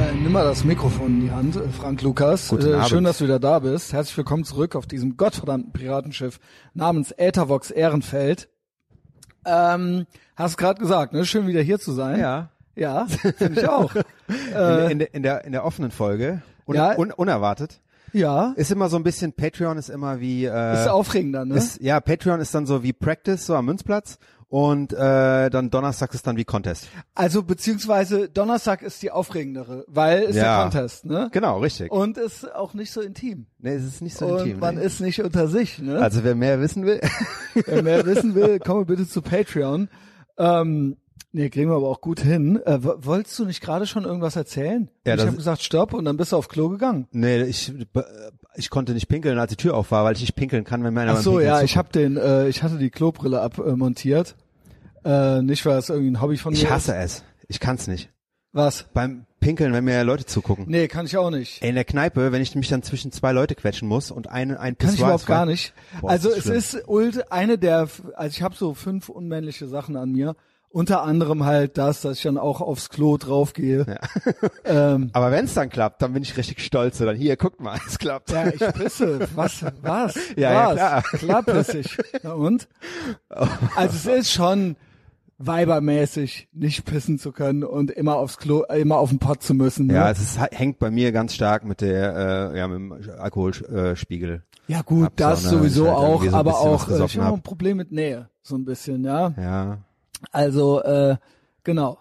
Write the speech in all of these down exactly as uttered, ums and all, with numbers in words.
Äh, nimm mal das Mikrofon in die Hand, Frank Lukas. Äh, schön, dass du wieder da bist. Herzlich willkommen zurück auf diesem gottverdammten Piratenschiff namens Äthervox Ehrenfeld. Ähm, hast gerade gesagt, ne? Schön wieder hier zu sein. Ja. Ja, finde ich auch. Äh, in, in, in, der, in der offenen Folge. Un, ja. un, unerwartet. Ja. Ist immer so ein bisschen, Patreon ist immer wie... Äh, ist aufregender, ne? Ist, ja, Patreon ist dann so wie Practice, so am Münzplatz. Und äh, dann Donnerstag ist dann wie Contest. Also beziehungsweise Donnerstag ist die aufregendere, weil es ja der Contest, ne? Genau, richtig. Und ist auch nicht so intim. Ne, es ist nicht so und intim. Und man nee. ist nicht unter sich, ne? Also wer mehr wissen will, wer mehr wissen will, komme bitte zu Patreon. Ähm, ne, kriegen wir aber auch gut hin. Äh, wolltest du nicht gerade schon irgendwas erzählen? Ja, ich habe gesagt, stopp, und dann bist du auf Klo gegangen. Nee, ich ich konnte nicht pinkeln, als die Tür auf war, weil ich nicht pinkeln kann, wenn mir einer beim Pinkeln zuguckt. Ach so, ja, ich habe den, äh, ich hatte die Klobrille abmontiert. Äh, nicht, weil das irgendwie ein Hobby von mir ist. Ich hasse es. Ich kann's nicht. Was? Beim Pinkeln, wenn mir Leute zugucken. Nee, kann ich auch nicht. In der Kneipe, wenn ich mich dann zwischen zwei Leute quetschen muss und einen ein Pissoir. Kann ich überhaupt gar nicht. Boah, also ist es ist ult, eine der, also ich habe so fünf unmännliche Sachen an mir. Unter anderem halt das, dass ich dann auch aufs Klo draufgehe. Ja. Ähm, aber wenn es dann klappt, dann bin ich richtig stolz. Dann hier, guckt mal, es klappt. Ja, ich pisse. Was? Was? Ja, was? Ja, klar. Klar pisse ich. Na und? Also es ist schon weibermäßig, nicht pissen zu können und immer aufs Klo, immer auf den Pott zu müssen. Ne? Ja, es ist, hängt bei mir ganz stark mit der, äh, ja, mit dem Alkoholspiegel. Ja gut, Absonne, das sowieso halt auch, so aber auch, ich habe ein Problem mit Nähe, so ein bisschen, ja. Ja. Also, äh, genau.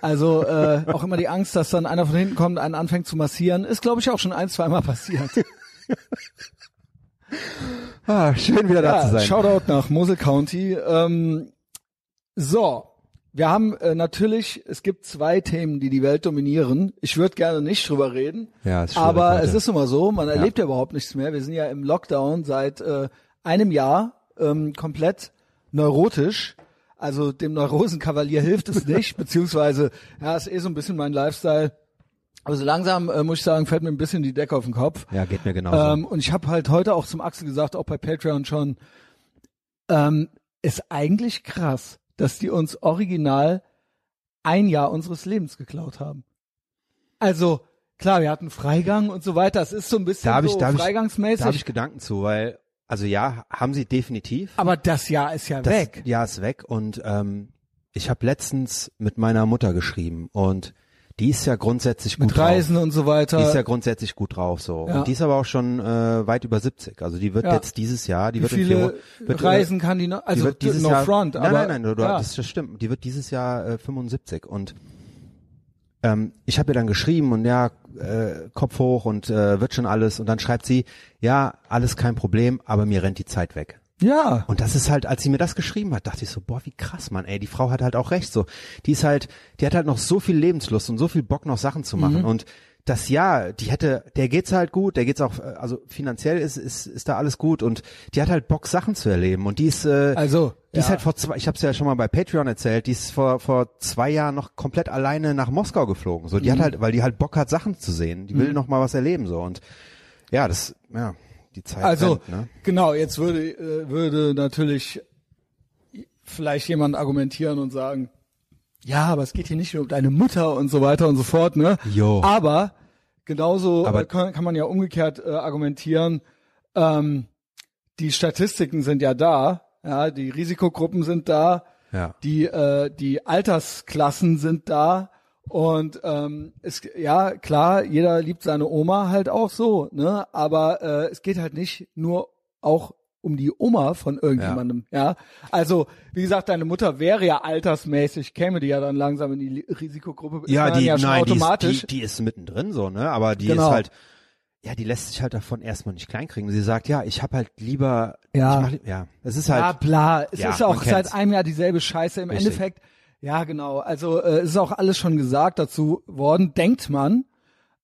Also, äh, auch immer die Angst, dass dann einer von hinten kommt, einen anfängt zu massieren, ist, glaube ich, auch schon ein, zweimal passiert. Ah, schön wieder ja, da zu sein. Shoutout nach Mosel County. Ähm, so, wir haben äh, natürlich, es gibt zwei Themen, die die Welt dominieren. Ich würde gerne nicht drüber reden, ja, ist aber heute. Es ist immer so, man erlebt ja. ja überhaupt nichts mehr. Wir sind ja im Lockdown seit äh, einem Jahr ähm, komplett neurotisch. Also dem Neurosenkavalier hilft es nicht, beziehungsweise, ja, ist eh so ein bisschen mein Lifestyle. Aber so langsam, äh, muss ich sagen, fällt mir ein bisschen die Decke auf den Kopf. Ja, geht mir genauso. Ähm, und ich habe halt heute auch zum Axel gesagt, auch bei Patreon schon, ähm, ist eigentlich krass, dass die uns original ein Jahr unseres Lebens geklaut haben. Also, klar, wir hatten Freigang und so weiter. Es ist so ein bisschen da so ich, da freigangsmäßig. Ich, da habe ich Gedanken zu, weil... Also ja, haben sie definitiv. Aber das Jahr ist ja das weg. Das Jahr ist weg und ähm, ich habe letztens mit meiner Mutter geschrieben und die ist ja grundsätzlich gut drauf. Mit Reisen und so weiter. Die ist ja grundsätzlich gut drauf so. Ja. Und die ist aber auch schon äh, weit über siebzig. Also die wird ja. jetzt dieses Jahr, die Wie wird viele in vier, wird Reisen kann die noch, also die wird dieses no Jahr, front. Nein, aber, nein, nein, du, ja. das, das stimmt. Die wird dieses Jahr äh, fünfundsiebzig und ähm, ich habe ihr dann geschrieben und ja, Äh, Kopf hoch und äh, wird schon alles und dann schreibt sie, ja, alles kein Problem, aber mir rennt die Zeit weg. Ja. Und das ist halt, als sie mir das geschrieben hat, dachte ich so, boah, wie krass, Mann, ey, die Frau hat halt auch recht, so. Die ist halt, die hat halt noch so viel Lebenslust und so viel Bock, noch Sachen zu machen mhm. und das Jahr, die hätte, der geht's halt gut, der geht's auch, also finanziell ist ist ist da alles gut und die hat halt Bock, Sachen zu erleben und die ist, äh, also, die ja. ist halt vor zwei, ich habe es ja schon mal bei Patreon erzählt, die ist vor vor zwei Jahren noch komplett alleine nach Moskau geflogen, so die mhm. hat halt, weil die halt Bock hat, Sachen zu sehen, die will mhm. noch mal was erleben so und ja, das, ja, die Zeit. Also rennt, ne? Genau, jetzt würde äh, würde natürlich vielleicht jemand argumentieren und sagen, ja, aber es geht hier nicht nur um deine Mutter und so weiter und so fort, ne? Jo. Aber genauso aber kann, kann man ja umgekehrt äh, argumentieren, ähm, die Statistiken sind ja da, ja, die Risikogruppen sind da, ja. die äh, die Altersklassen sind da und ähm, es, ja, klar, jeder liebt seine Oma halt auch so, ne? Aber äh, es geht halt nicht nur auch um die Oma von irgendjemandem, ja. ja. Also, wie gesagt, deine Mutter wäre ja altersmäßig, käme die ja dann langsam in die Risikogruppe. Ja, die, ja nein, die ist, die, die ist mittendrin so, ne, aber die genau. ist halt, ja, die lässt sich halt davon erstmal nicht kleinkriegen. Sie sagt, ja, ich hab halt lieber, ja, ich mach, ja, es ist halt. Ja, bla, es ja, ist auch seit einem Jahr dieselbe Scheiße im Richtig. Endeffekt. Ja, genau, also, es äh, ist auch alles schon gesagt dazu worden, denkt man.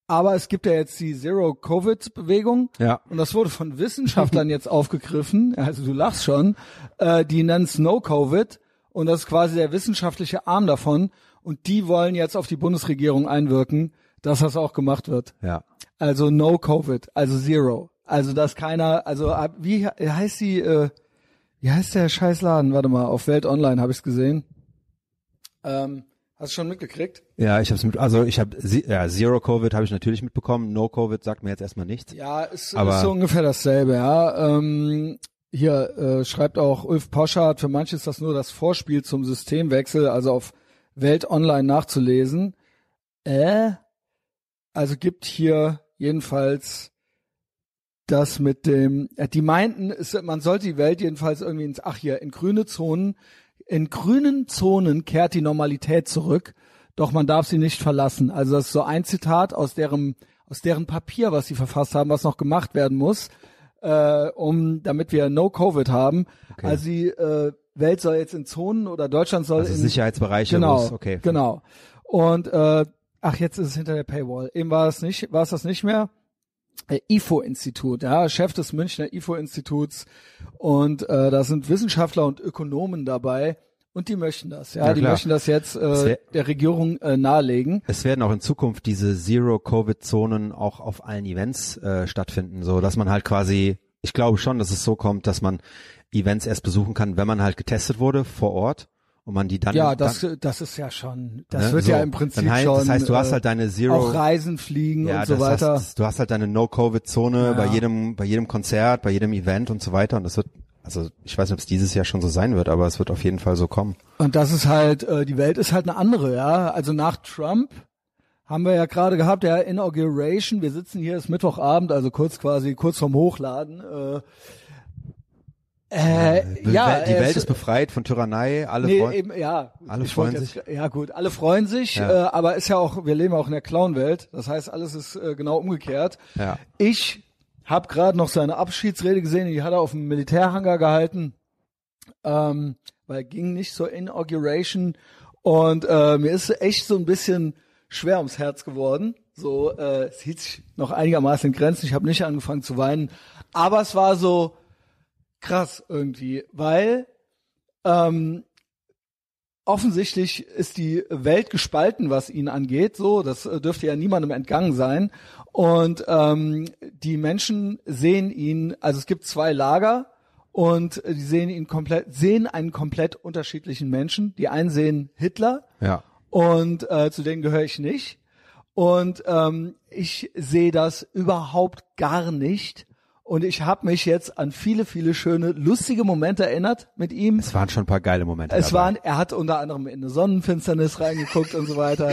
Aber es gibt ja jetzt die Zero-Covid-Bewegung ja. und das wurde von Wissenschaftlern jetzt aufgegriffen, also du lachst schon, äh, die nennen es No-Covid und das ist quasi der wissenschaftliche Arm davon und die wollen jetzt auf die Bundesregierung einwirken, dass das auch gemacht wird. Ja. Also No-Covid, also Zero, also dass keiner, also wie heißt die, äh, wie heißt der Scheißladen, warte mal, auf Welt Online habe ich es gesehen, ähm, Hast du schon mitgekriegt? Ja, ich habe es mit, also ich habe ja, Zero Covid habe ich natürlich mitbekommen. No Covid sagt mir jetzt erstmal nichts. Ja, es ist, ist so ungefähr dasselbe. Ja, ähm, hier äh, schreibt auch Ulf Poschardt, für manche ist das nur das Vorspiel zum Systemwechsel, also auf Welt Online nachzulesen. Äh, also gibt hier jedenfalls das mit dem. Die meinten, es, man sollte die Welt jedenfalls irgendwie ins, ach hier in grüne Zonen. In grünen Zonen kehrt die Normalität zurück, doch man darf sie nicht verlassen. Also das ist so ein Zitat aus deren, aus deren Papier, was sie verfasst haben, was noch gemacht werden muss, äh, um, damit wir No Covid haben. Okay. Also die äh, Welt soll jetzt in Zonen oder Deutschland soll also in Sicherheitsbereiche. Genau, muss. Okay. Genau. Und äh, ach, jetzt ist es hinter der Paywall. Eben war es nicht, war es das nicht mehr. I F O-Institut, ja, Chef des Münchner I F O-Instituts, und äh, da sind Wissenschaftler und Ökonomen dabei und die möchten das, ja, ja die klar. möchten das jetzt äh, wär, der Regierung äh, nahelegen. Es werden auch in Zukunft diese Zero-Covid-Zonen auch auf allen Events äh, stattfinden, so dass man halt quasi, ich glaube schon, dass es so kommt, dass man Events erst besuchen kann, wenn man halt getestet wurde vor Ort. Und man die dann ja, das dann, das ist ja schon, das ne? wird so, ja im Prinzip dann heißt, schon. Das heißt, du hast halt deine Zero, auch Reisen, Fliegen ja, und so weiter. Heißt, du hast halt deine No-Covid-Zone ja. bei jedem, bei jedem Konzert, bei jedem Event und so weiter. Und das wird, also ich weiß nicht, ob es dieses Jahr schon so sein wird, aber es wird auf jeden Fall so kommen. Und das ist halt, äh, die Welt ist halt eine andere, ja. Also nach Trump haben wir ja gerade gehabt, ja, Inauguration. Wir sitzen hier, ist Mittwochabend, also kurz quasi kurz vorm Hochladen. Äh, Äh, ja, die Welt äh, ist befreit von Tyrannei, alle, nee, freu eben, ja, gut, alle freuen jetzt, sich. Ja gut, alle freuen sich, ja. äh, aber ist ja auch, wir leben auch in der Clown-Welt, das heißt, alles ist äh, genau umgekehrt. Ja. Ich habe gerade noch seine Abschiedsrede gesehen, die hat er auf dem Militärhangar gehalten, ähm, weil ging nicht zur Inauguration, und äh, mir ist echt so ein bisschen schwer ums Herz geworden. So, äh, es hielt sich noch einigermaßen in Grenzen, ich habe nicht angefangen zu weinen, aber es war so krass irgendwie, weil ähm, offensichtlich ist die Welt gespalten, was ihn angeht. So, das dürfte ja niemandem entgangen sein. Und ähm, die Menschen sehen ihn, also es gibt zwei Lager und die sehen ihn komplett, sehen einen komplett unterschiedlichen Menschen. Die einen sehen Hitler, ja, und äh, zu denen gehöre ich nicht. Und ähm, ich sehe das überhaupt gar nicht. Und ich habe mich jetzt an viele, viele schöne, lustige Momente erinnert mit ihm. Es waren schon ein paar geile Momente. Es dabei. waren, er hat unter anderem in eine Sonnenfinsternis reingeguckt und so weiter.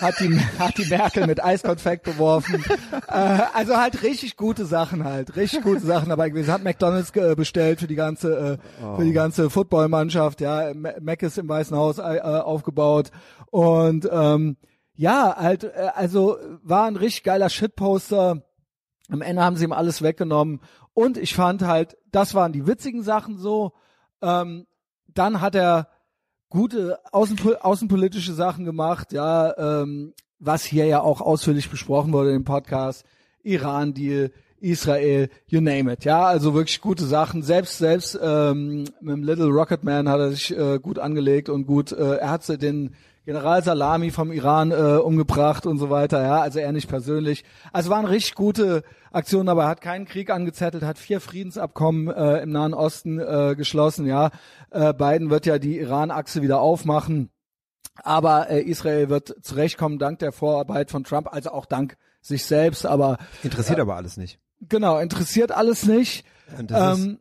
Hat die, hat die Merkel mit Eiskonfekt beworfen. äh, also halt richtig gute Sachen halt, richtig gute Sachen dabei gewesen. Hat McDonald's äh, bestellt für die ganze, äh, oh. für die ganze Footballmannschaft. Ja, Mac ist im Weißen Haus äh, aufgebaut und ähm, ja, halt, äh, also war ein richtig geiler Shitposter. Am Ende haben sie ihm alles weggenommen und ich fand halt, das waren die witzigen Sachen so. Ähm, dann hat er gute außenpol- außenpolitische Sachen gemacht, ja, ähm, was hier ja auch ausführlich besprochen wurde im Podcast. Iran-Deal, Israel, you name it, ja, also wirklich gute Sachen. Selbst selbst ähm, mit dem Little Rocket Man hat er sich äh, gut angelegt und gut, äh, er hat den General Salami vom Iran äh, umgebracht und so weiter, ja, also er nicht persönlich. Also waren richtig gute Aktionen, aber er hat keinen Krieg angezettelt, hat vier Friedensabkommen äh, im Nahen Osten äh, geschlossen, ja. Äh, Biden wird ja die Iran-Achse wieder aufmachen, aber äh, Israel wird zurechtkommen dank der Vorarbeit von Trump, also auch dank sich selbst, aber... Interessiert äh, aber alles nicht. Genau, interessiert alles nicht. Und das ähm, ist,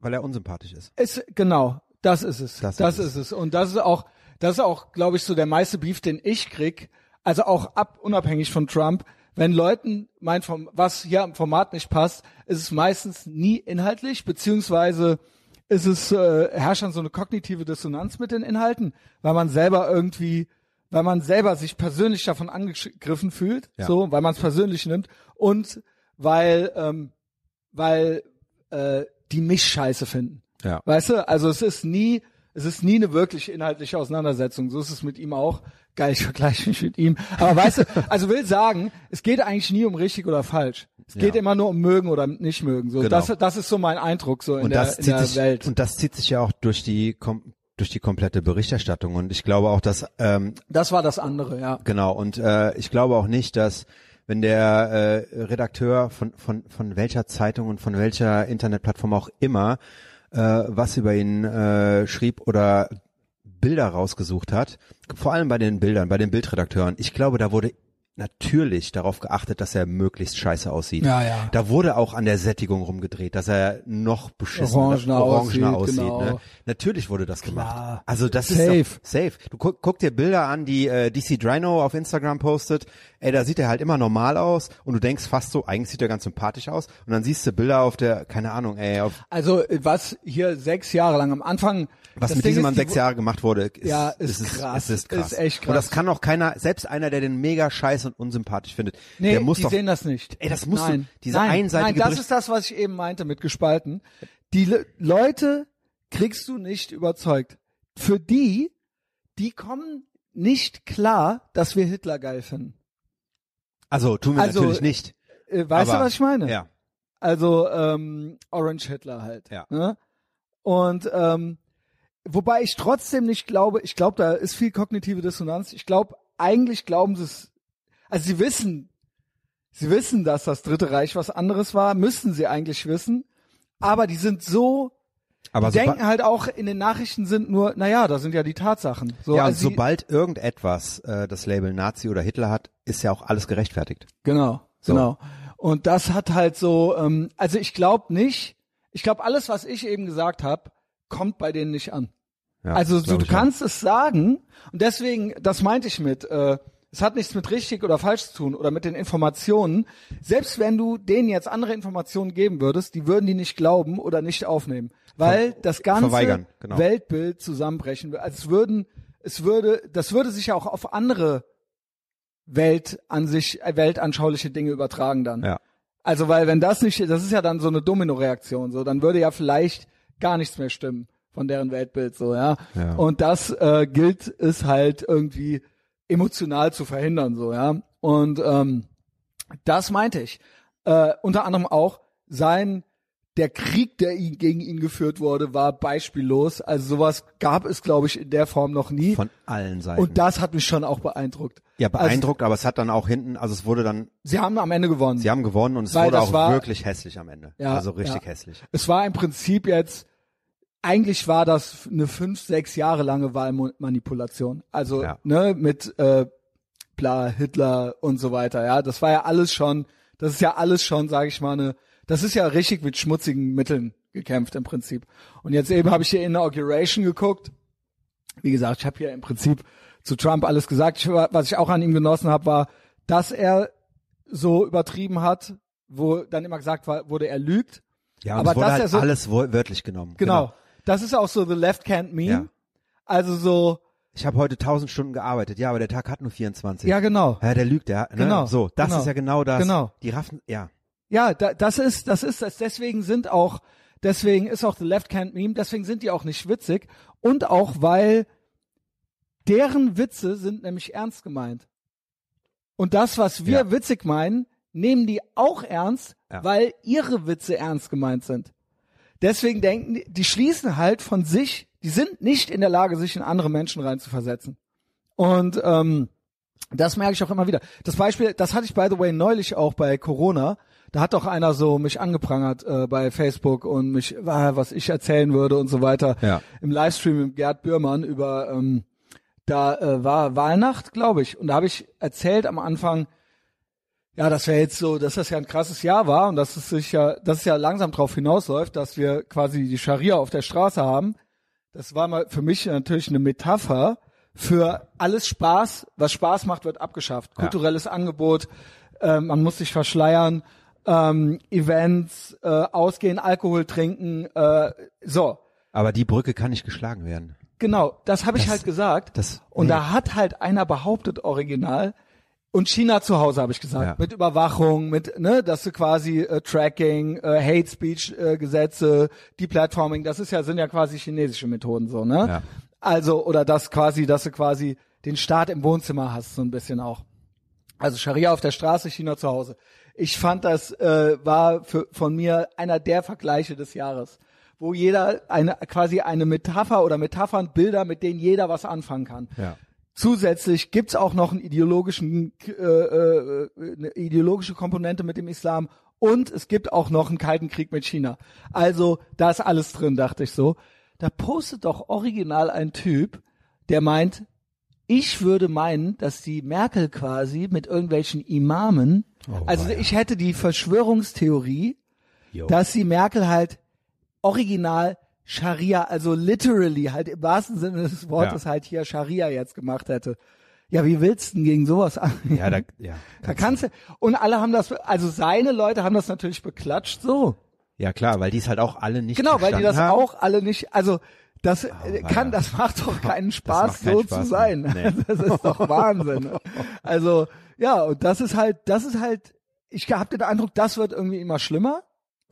weil er unsympathisch ist. ist. Genau, das ist es, das, das ist, ist es. Und das ist auch... Das ist auch, glaube ich, so der meiste Beef, den ich krieg. Also auch ab, unabhängig von Trump. Wenn Leuten mein, vom, was hier am Format nicht passt, ist es meistens nie inhaltlich, beziehungsweise ist es, äh, herrscht dann so eine kognitive Dissonanz mit den Inhalten, weil man selber irgendwie, weil man selber sich persönlich davon angegriffen fühlt, ja. so, weil man es persönlich nimmt und weil, ähm, weil, äh, die mich scheiße finden. Ja. Weißt du? Also es ist nie, Es ist nie eine wirklich inhaltliche Auseinandersetzung. So ist es mit ihm auch. Geil, ich vergleiche mich mit ihm. Aber weißt du, also will sagen, es geht eigentlich nie um richtig oder falsch. Es geht ja. immer nur um mögen oder nicht mögen. So, genau. das, das ist so mein Eindruck so in, der, in der sich, Welt. Und das zieht sich ja auch durch die kom durch die komplette Berichterstattung. Und ich glaube auch, dass ähm, das war das andere, ja. Genau. Und äh, ich glaube auch nicht, dass wenn der äh, Redakteur von von von welcher Zeitung und von welcher Internetplattform auch immer was über ihn äh, schrieb oder Bilder rausgesucht hat, vor allem bei den Bildern, bei den Bildredakteuren, ich glaube, da wurde natürlich darauf geachtet, dass er möglichst scheiße aussieht. Ja, ja. Da wurde auch an der Sättigung rumgedreht, dass er noch beschissener, orangener, orangener aussieht. aussieht genau. Ne? Natürlich wurde das gemacht. Klar. Also das safe. ist doch safe. Du guck, guck dir Bilder an, die äh, D C Drino auf Instagram postet. Ey, da sieht er halt immer normal aus und du denkst fast so, eigentlich sieht er ganz sympathisch aus. Und dann siehst du Bilder auf der, keine Ahnung, ey. Auf also was hier sechs Jahre lang am Anfang... Was mit Ding diesem Mann sechs Jahre gemacht wurde, ist, ja, ist, ist, krass. ist, ist krass. Ist echt krass. Und das kann auch keiner, selbst einer, der den mega scheiße und unsympathisch findet, nee, der muss die doch... die sehen das nicht. Ey, das muss nein. Du, diese nein. einseitige... Nein, das ist das, was ich eben meinte mit gespalten. Die Le- Leute kriegst du nicht überzeugt. Für die, die kommen nicht klar, dass wir Hitler geil finden. Also, tun wir also, natürlich nicht. Äh, weißt aber, du, was ich meine? Ja. Also, ähm, Orange Hitler halt. Ja. Ne? Und, ähm... wobei ich trotzdem nicht glaube, ich glaube, da ist viel kognitive Dissonanz. Ich glaube, eigentlich glauben sie es, also sie wissen, sie wissen, dass das Dritte Reich was anderes war, müssen sie eigentlich wissen, aber die sind so, aber die so denken ba- halt auch, in den Nachrichten sind nur, naja, da sind ja die Tatsachen. So, ja, also und sobald die, irgendetwas äh, das Label Nazi oder Hitler hat, ist ja auch alles gerechtfertigt. Genau, so. genau. Und das hat halt so, ähm, also ich glaube nicht, ich glaube, alles, was ich eben gesagt habe, kommt bei denen nicht an. Ja, also du kannst auch. es sagen und deswegen, das meinte ich mit, äh, es hat nichts mit richtig oder falsch zu tun oder mit den Informationen. Selbst wenn du denen jetzt andere Informationen geben würdest, die würden die nicht glauben oder nicht aufnehmen, weil Ver- das ganze genau. Weltbild zusammenbrechen würde. Also es würden, es würde, das würde sich ja auch auf andere Welt an sich, weltanschauliche Dinge übertragen dann. Ja. Also weil wenn das nicht, das ist ja dann so eine Domino-Reaktion, so dann würde ja vielleicht gar nichts mehr stimmen von deren Weltbild, so, ja. ja. Und das äh, gilt es halt irgendwie emotional zu verhindern, so, ja. Und ähm, das meinte ich. Äh, unter anderem auch sein, der Krieg, der ihn, gegen ihn geführt wurde, war beispiellos. Also sowas gab es, glaube ich, in der Form noch nie. Von allen Seiten. Und das hat mich schon auch beeindruckt. Ja, beeindruckt, also, aber es hat dann auch hinten, also es wurde dann... Sie haben am Ende gewonnen. Sie haben gewonnen und es Weil wurde auch war, wirklich hässlich am Ende. Ja, also richtig ja. hässlich. Es war im Prinzip jetzt, eigentlich war das eine fünf, sechs Jahre lange Wahlmanipulation. Also ja. ne mit äh, bla, Hitler und so weiter. Ja, das war ja alles schon, das ist ja alles schon, sage ich mal, eine... Das ist ja richtig mit schmutzigen Mitteln gekämpft im Prinzip. Und jetzt eben habe ich hier Inauguration geguckt. Wie gesagt, ich habe hier im Prinzip zu Trump alles gesagt. Ich, was ich auch an ihm genossen habe, war, dass er so übertrieben hat, wo dann immer gesagt war, wurde, er lügt. Ja, aber das wurde dass halt er so, alles wörtlich genommen. Genau. genau. Das ist auch so the left can't meme. Ja. Also so. Ich habe heute tausend Stunden gearbeitet. Ja, aber der Tag hat nur vierundzwanzig. Ja, genau. Ja, der lügt. Der, ne? Genau. So, das genau. ist ja genau das. Genau. Die raffen, ja. Ja, da, das ist, das ist, das. deswegen sind auch, deswegen ist auch The Left Can't Meme, deswegen sind die auch nicht witzig und auch, weil deren Witze sind nämlich ernst gemeint. Und das, was wir ja. witzig meinen, nehmen die auch ernst, ja. weil ihre Witze ernst gemeint sind. Deswegen denken die, die schließen halt von sich, die sind nicht in der Lage, sich in andere Menschen reinzuversetzen. Und ähm, das merke ich auch immer wieder. Das Beispiel, das hatte ich by the way neulich auch bei Corona. Da hat doch einer so mich angeprangert äh, bei Facebook und mich, was ich erzählen würde und so weiter. Ja. Im Livestream mit Gerd Bührmann über, ähm, da äh, war Wahlnacht, glaube ich. Und da habe ich erzählt am Anfang, ja, das wäre jetzt so, dass das ja ein krasses Jahr war und dass es sich ja, dass es ja langsam drauf hinausläuft, dass wir quasi die Scharia auf der Straße haben. Das war mal für mich natürlich eine Metapher für alles Spaß, was Spaß macht, wird abgeschafft. Kulturelles ja. Angebot, äh, man muss sich verschleiern. Ähm, Events, äh, ausgehen, Alkohol trinken, äh, so. Aber die Brücke kann nicht geschlagen werden. Genau, das habe ich das, halt gesagt. Das, und nee. da hat halt einer behauptet, original, und China zu Hause, habe ich gesagt, ja. mit Überwachung, mit, ne, dass du quasi äh, Tracking, äh, Hate Speech äh, Gesetze, Deplatforming, das ist ja, sind ja quasi chinesische Methoden, so, ne? Ja. Also, oder das quasi, dass du quasi den Staat im Wohnzimmer hast, so ein bisschen auch. Also Scharia auf der Straße, China zu Hause. Ich fand, das äh, war für, von mir einer der Vergleiche des Jahres, wo jeder eine quasi eine Metapher oder Metaphern, Bilder, mit denen jeder was anfangen kann. Ja. Zusätzlich gibt's auch noch einen ideologischen, äh, äh, eine ideologische Komponente mit dem Islam und es gibt auch noch einen Kalten Krieg mit China. Also da ist alles drin, dachte ich so. Da postet doch original ein Typ der meint, ich würde meinen, dass die Merkel quasi mit irgendwelchen Imamen, oh, also ich hätte die Verschwörungstheorie, jo. dass die Merkel halt original Scharia, also literally halt im wahrsten Sinne des Wortes ja. halt hier Scharia jetzt gemacht hätte. Ja, wie willst du denn gegen sowas an? Ja, da, ja, da kannst du. Und alle haben das, also seine Leute haben das natürlich beklatscht so. Ja klar, weil die es halt auch alle nicht Genau, weil die das haben. auch alle nicht, also das oh, kann, das macht doch keinen Spaß, keinen so Spaß zu sein. Nee. Das ist doch Wahnsinn. Also ja, und das ist halt, das ist halt, ich habe den Eindruck, das wird irgendwie immer schlimmer.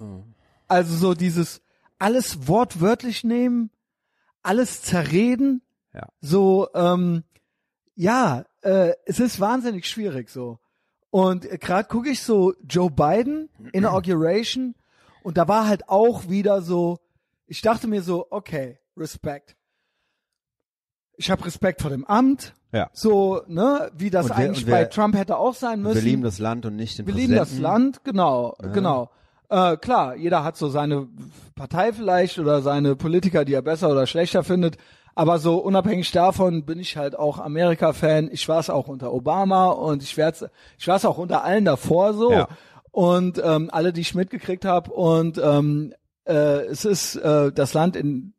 Mhm. Also so dieses alles wortwörtlich nehmen, alles zerreden, ja. so ähm, ja, äh, es ist wahnsinnig schwierig so. Und äh, gerade gucke ich so Joe Biden Inauguration und da war halt auch wieder so, ich dachte mir so, okay, Respekt. Ich habe Respekt vor dem Amt. Ja. So, ne, wie das wir, eigentlich wir, bei Trump hätte auch sein müssen. Wir lieben das Land und nicht den Präsidenten. Wir lieben das Land, genau, ja. genau. Äh, klar, jeder hat so seine Partei vielleicht oder seine Politiker, die er besser oder schlechter findet. Aber so unabhängig davon bin ich halt auch Amerika-Fan. Ich war es auch unter Obama und ich werd's, ich war es auch unter allen davor so. Ja. Und ähm, alle, die ich mitgekriegt habe. Und ähm, äh, es ist äh, das Land, in,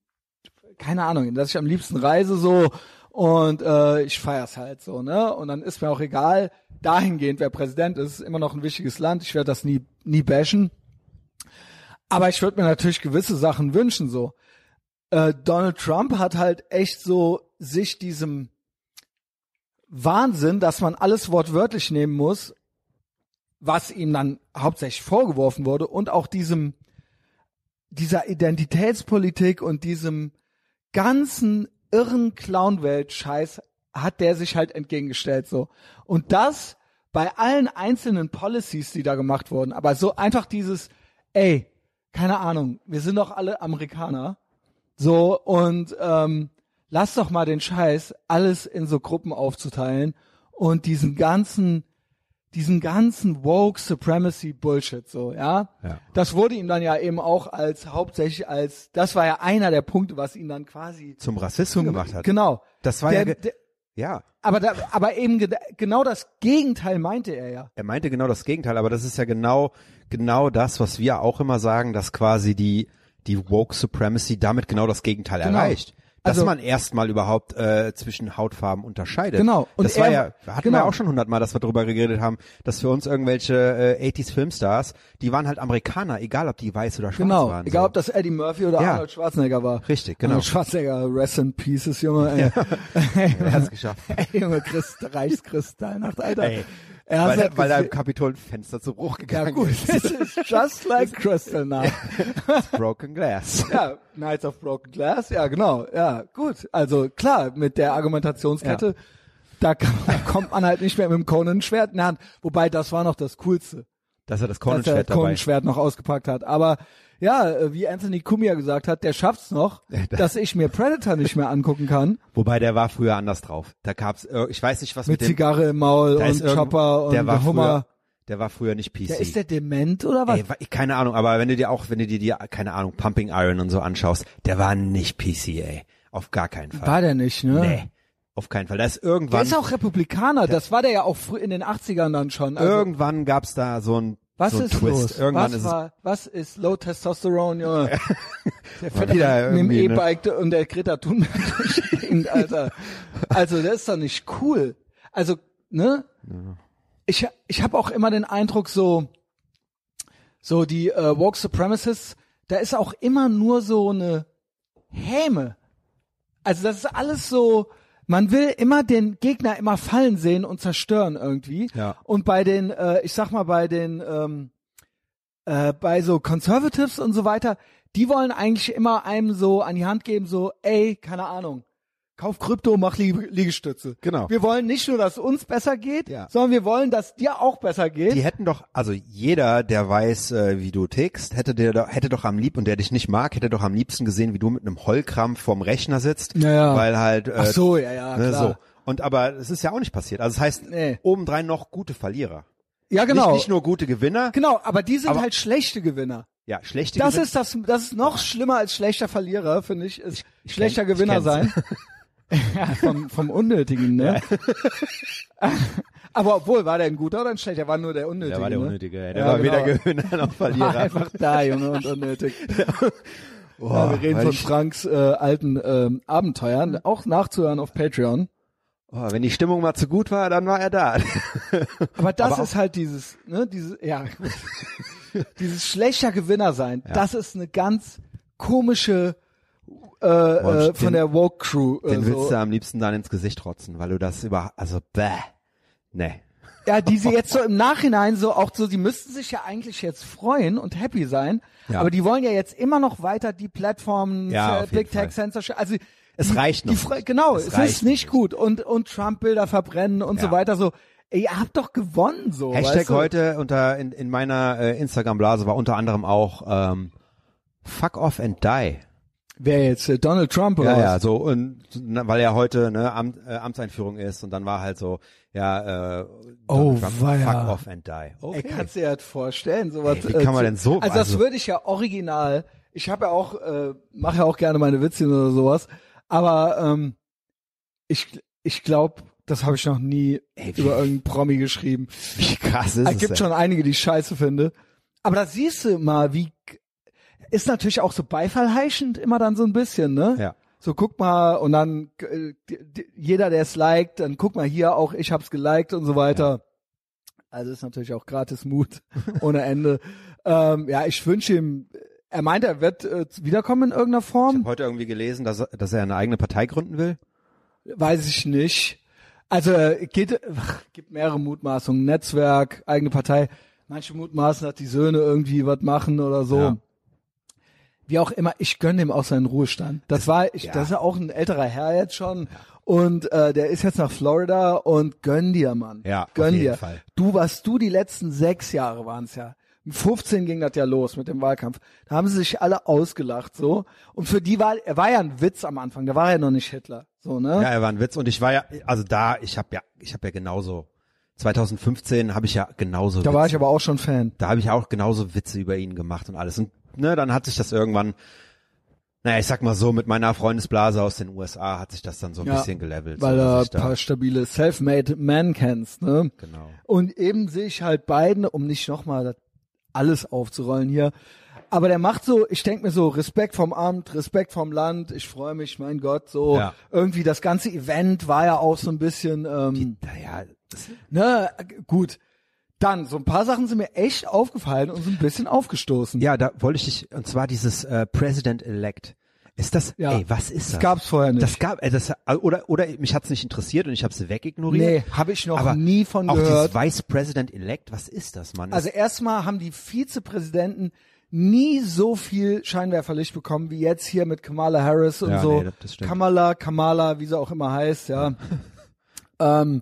keine Ahnung, in das ich am liebsten reise so. Und äh, ich feier's halt so, ne? Und dann ist mir auch egal, dahingehend, wer Präsident ist, ist immer noch ein wichtiges Land. Ich werde das nie, nie bashen. Aber ich würde mir natürlich gewisse Sachen wünschen so. Donald Trump hat halt echt so sich diesem Wahnsinn, dass man alles wortwörtlich nehmen muss, was ihm dann hauptsächlich vorgeworfen wurde und auch diesem, dieser Identitätspolitik und diesem ganzen irren Clownwelt-Scheiß hat der sich halt entgegengestellt so. Und das bei allen einzelnen Policies, die da gemacht wurden, aber so einfach dieses, ey, keine Ahnung, wir sind doch alle Amerikaner. So, und ähm, lass doch mal den Scheiß, alles in so Gruppen aufzuteilen und diesen ganzen, diesen ganzen woke Supremacy Bullshit, so, ja? ja. Das wurde ihm dann ja eben auch als, hauptsächlich als, das war ja einer der Punkte, was ihn dann quasi zum Rassismus gemacht hat. Genau. Das war der, ja, der, ja. Aber da, aber eben ge- genau das Gegenteil meinte er ja. Er meinte genau das Gegenteil, aber das ist ja genau, genau das, was wir auch immer sagen, dass quasi die, die Woke Supremacy damit genau das Gegenteil genau. erreicht. Dass also, man erstmal überhaupt äh, zwischen Hautfarben unterscheidet. Genau. Und das er, war ja, hatten genau. wir auch schon hundertmal, dass wir drüber geredet haben, dass für uns irgendwelche äh, achtziger Filmstars, die waren halt Amerikaner, egal ob die weiß oder schwarz genau. waren. Genau, egal so. ob das Eddie Murphy oder ja. Arnold Schwarzenegger war. Richtig, genau. Arnold Schwarzenegger, rest in pieces, Junge. Ey. Ja. Ey, er hat's geschafft. Ey, Junge, Christ, Reichskristallnacht, Alter. Ey. Er weil, halt weil er im Kapitol ein Fenster zu Bruch gegangen ja, gut. ist. This is just like Kristallnacht. It's broken glass. Ja, Knights of Broken Glass, ja genau. Ja, gut. Also klar, mit der Argumentationskette, ja. da, kann, da kommt man halt nicht mehr mit dem Conan-Schwert in der Hand. Wobei, das war noch das Coolste. Dass er das Conan-Schwert, dass er das Conan-Schwert noch ausgepackt hat. Aber ja, wie Anthony Cumia gesagt hat, der schafft's noch, dass ich mir Predator nicht mehr angucken kann. Wobei, der war früher anders drauf. Da gab's, ich weiß nicht, was mit, mit dem... Mit Zigarre im Maul und Chopper und der war Hummer. Früher, der war früher nicht P C. Der ist der dement oder was? Ey, keine Ahnung, aber wenn du dir auch, wenn du dir, die, keine Ahnung, Pumping Iron und so anschaust, der war nicht P C, ey. Auf gar keinen Fall. War der nicht, ne? Nee. Auf keinen Fall. Da ist irgendwann... Der ist auch Republikaner, das war der ja auch früh in den achtzigern dann schon. Also irgendwann gab's da so ein... Was so ist Twist. Los? Irgendwann was, ist war, was ist Low Testosterone, Junge? Der fährt wieder mit dem E-Bike ne? und der Greta Thunberg durch die Gegend, Alter. Also das ist doch nicht cool. Also, ne? Ja. Ich ich habe auch immer den Eindruck, so so die uh, Woke Supremacists, da ist auch immer nur so eine Häme. Also das ist alles so... Man will immer den Gegner immer fallen sehen und zerstören irgendwie. Ja. Und bei den, äh, ich sag mal, bei den, ähm, äh, bei so Conservatives und so weiter, die wollen eigentlich immer einem so an die Hand geben, so, ey, keine Ahnung, kauf Krypto, mach Lie- Liegestütze. Genau. Wir wollen nicht nur, dass uns besser geht, ja. sondern wir wollen, dass dir auch besser geht. Die hätten doch, also jeder, der weiß, äh, wie du tickst, hätte der, hätte doch am liebsten, und der dich nicht mag, hätte doch am liebsten gesehen, wie du mit einem Heulkrampf vorm Rechner sitzt, naja. weil halt, äh, ach so, ja, ja, ne, klar. So. Und aber es ist ja auch nicht passiert. Also es das heißt, nee. obendrein noch gute Verlierer. Ja, genau. Nicht, nicht nur gute Gewinner. Genau, aber die sind aber, halt schlechte Gewinner. Ja, schlechte das Gewinner. Das ist das, das ist noch schlimmer als schlechter Verlierer, finde ich, ist ich, ich schlechter kenn, Gewinner sein. Ja, vom, vom Unnötigen, ne? Ja. Aber obwohl, war der ein guter oder ein schlechter? Der war nur der Unnötige. Der war der ne? Unnötige, ey. Der ja, war genau. Weder Gewinner noch Verlierer. War einfach da, Junge, und unnötig. Oh, ja, wir reden von ich... Franks äh, alten ähm, Abenteuern, auch nachzuhören auf Patreon. Oh, wenn die Stimmung mal zu gut war, dann war er da. Aber das Aber ist halt dieses, ne, dieses, ja, dieses schlechter Gewinner sein. Ja. Das ist eine ganz komische äh, äh, von den, der Woke Crew. Äh, den so. Willst du am liebsten dann ins Gesicht rotzen, weil du das über, also bäh, ne. Ja, die sie jetzt so im Nachhinein so auch so, die müssten sich ja eigentlich jetzt freuen und happy sein, ja. Aber die wollen ja jetzt immer noch weiter die Plattformen, ja, äh, Big Tech, Censorship, also es die, reicht noch. Die, genau, es, es ist nicht gut und und Trump-Bilder verbrennen und ja. so weiter so. Ey, ihr habt doch gewonnen so. Hashtag weißt du? Heute unter in, in meiner äh, Instagram-Blase war unter anderem auch ähm, Fuck off and die. Wer jetzt äh, Donald Trump oder ja, was? Ja, so und na, weil er heute ne Amt, äh, Amtseinführung ist und dann war halt so ja äh, oh, Trump, fuck off and die. Okay. Ey, kannst du dir das vorstellen sowas? Ey, wie kann man äh, denn so? Also, also das würde ich ja original. Ich habe ja auch äh, mache ja auch gerne meine Witzchen oder sowas, aber ähm, ich ich glaube, das habe ich noch nie Ey, wie, über irgendeinen Promi geschrieben. Wie krass ist es? Es gibt schon einige, die ich scheiße finde, aber da siehst du mal, wie ist natürlich auch so beifallheischend immer dann so ein bisschen, ne? Ja. So guck mal und dann jeder, der es liked, dann guck mal hier auch, ich hab's geliked und so weiter. Ja. Also ist natürlich auch gratis Mut ohne Ende. ähm, ja, ich wünsche ihm, er meint, er wird äh, wiederkommen in irgendeiner Form. Ich habe heute irgendwie gelesen, dass, dass er eine eigene Partei gründen will. Weiß ich nicht. Also äh, geht, ach, gibt mehrere Mutmaßungen, Netzwerk, eigene Partei. Manche mutmaßen, dass die Söhne irgendwie was machen oder so. Ja. Wie auch immer, ich gönne ihm auch seinen Ruhestand. Das war, ich, ja. das ist ja auch ein älterer Herr jetzt schon und äh, der ist jetzt nach Florida und gönn dir, Mann. Ja, gönn auf jeden dir. Fall. Du, was du die letzten sechs Jahre waren's ja. fünfzehn ging das ja los mit dem Wahlkampf. Da haben sie sich alle ausgelacht so und für die war, er war ja ein Witz am Anfang. Da war ja noch nicht Hitler, so ne? Ja, er war ein Witz und ich war ja, also da, ich habe ja, ich habe ja genauso. zwanzig fünfzehn habe ich ja genauso. Da Witze. War ich aber auch schon Fan. Da habe ich auch genauso Witze über ihn gemacht und alles. Und ne, dann hat sich das irgendwann, naja, ich sag mal so, mit meiner Freundesblase aus den U S A hat sich das dann so ein ja, bisschen gelevelt. Weil so, du ein paar stabile Self-Made Man kennst, ne? Genau. Und eben sehe ich halt Biden, um nicht nochmal alles aufzurollen hier, aber der macht so, ich denke mir so, Respekt vom Amt, Respekt vom Land, ich freue mich, mein Gott, so. Ja. Irgendwie das ganze Event war ja auch so ein bisschen, ähm, naja, ne, gut. Dann, so ein paar Sachen sind mir echt aufgefallen und so ein bisschen aufgestoßen. Ja, da wollte ich dich, und zwar dieses äh, President-Elect. Ist das, ja. ey, was ist das? Das gab's vorher nicht. Das gab, äh, das, oder, oder mich hat's nicht interessiert und ich hab's wegignoriert. Nee, habe ich noch aber nie von auch gehört. Auch dieses Vice-President-Elect, was ist das, Mann? Also erstmal haben die Vizepräsidenten nie so viel Scheinwerferlicht bekommen, wie jetzt hier mit Kamala Harris und ja, so. Nee, das stimmt. Kamala, Kamala, wie sie auch immer heißt, ja. ähm,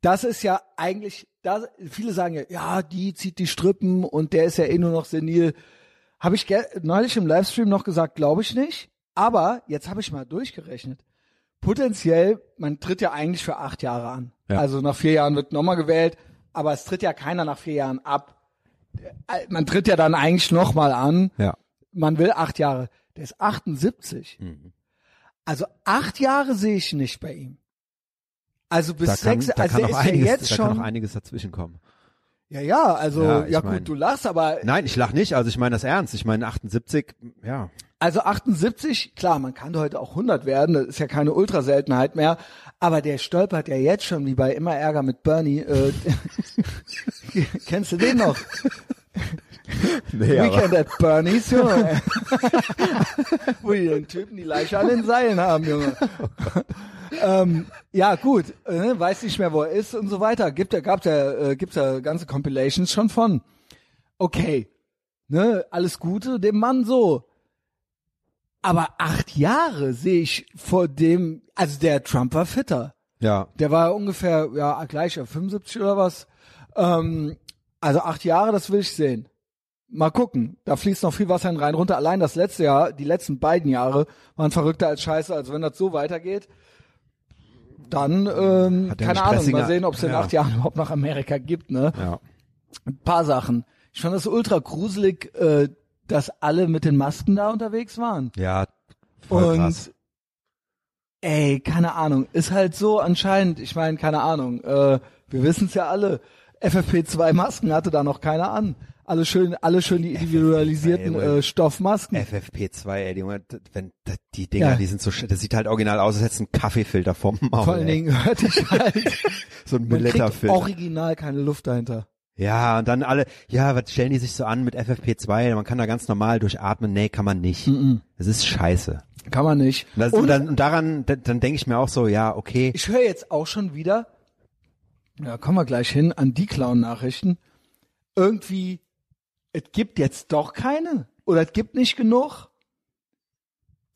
das ist ja eigentlich, das, viele sagen ja, ja, die zieht die Strippen und der ist ja eh nur noch senil. Habe ich neulich im Livestream noch gesagt, glaube ich nicht. Aber jetzt habe ich mal durchgerechnet. Potenziell, man tritt ja eigentlich für acht Jahre an. Ja. Also nach vier Jahren wird nochmal gewählt, aber es tritt ja keiner nach vier Jahren ab. Man tritt ja dann eigentlich nochmal an. Ja. Man will acht Jahre. Der ist achtundsiebzig. Mhm. Also acht Jahre sehe ich nicht bei ihm. Also bis da kann, sechs, da also kann noch ist einiges, ja jetzt da schon. Da kann noch einiges dazwischen kommen. Ja, ja, also, ja, ja gut, mein, du lachst, aber. Nein, ich lach nicht, also ich meine das ernst. Ich meine achtundsiebzig, ja. Also achtundsiebzig, klar, man kann heute auch hundert werden, das ist ja keine Ultraseltenheit mehr, aber der stolpert ja jetzt schon wie bei Immer Ärger mit Bernie. Äh, kennst du den noch? Nee, Weekend at Bernie's, Junge. Wo die den Typen die Leiche an den Seilen haben, Junge. ähm, ja, gut, äh, weiß nicht mehr, wo er ist und so weiter. Gibt ja, gab ja, äh, gibt's ja ganze Compilations schon von. Okay, ne, alles Gute dem Mann so. Aber acht Jahre sehe ich vor dem, also der Trump war fitter. Ja. Der war ungefähr, ja, gleich, fünfundsiebzig oder was. Ähm, also acht Jahre, das will ich sehen. Mal gucken, da fließt noch viel Wasser in den Rhein runter. Allein das letzte Jahr, die letzten beiden Jahre waren verrückter als Scheiße. Also wenn das so weitergeht, dann, ähm, keine Ahnung, mal sehen, ob es in ja. acht Jahren überhaupt nach Amerika gibt, ne? Ja. Ein paar Sachen. Ich fand das ultra gruselig, äh, dass alle mit den Masken da unterwegs waren. Ja, voll und krass. Ey, keine Ahnung. Ist halt so anscheinend, ich meine, keine Ahnung, äh, wir wissen es ja alle, F F P zwei Masken hatte da noch keiner an. Alle schön, alle schön die individualisierten F F P zwei, äh, Stoffmasken. F F P zwei, ey, die, wenn, die Dinger, ja. die sind so schön, das sieht halt original aus, als hättest du einen Kaffeefilter vom Maul. Vor allen Dingen hörte ich halt. So ein Milletterfilter. Original keine Luft dahinter. Ja, und dann alle, ja, was stellen die sich so an mit F F P zwei? Man kann da ganz normal durchatmen. Nee, kann man nicht. Mm-mm. Das ist scheiße. Kann man nicht. Und, das, und, und, dann, und daran, dann, dann denke ich mir auch so, ja, okay. Ich höre jetzt auch schon wieder, ja, kommen wir gleich hin, an die Clown-Nachrichten. Irgendwie, es gibt jetzt doch keine. Oder es gibt nicht genug.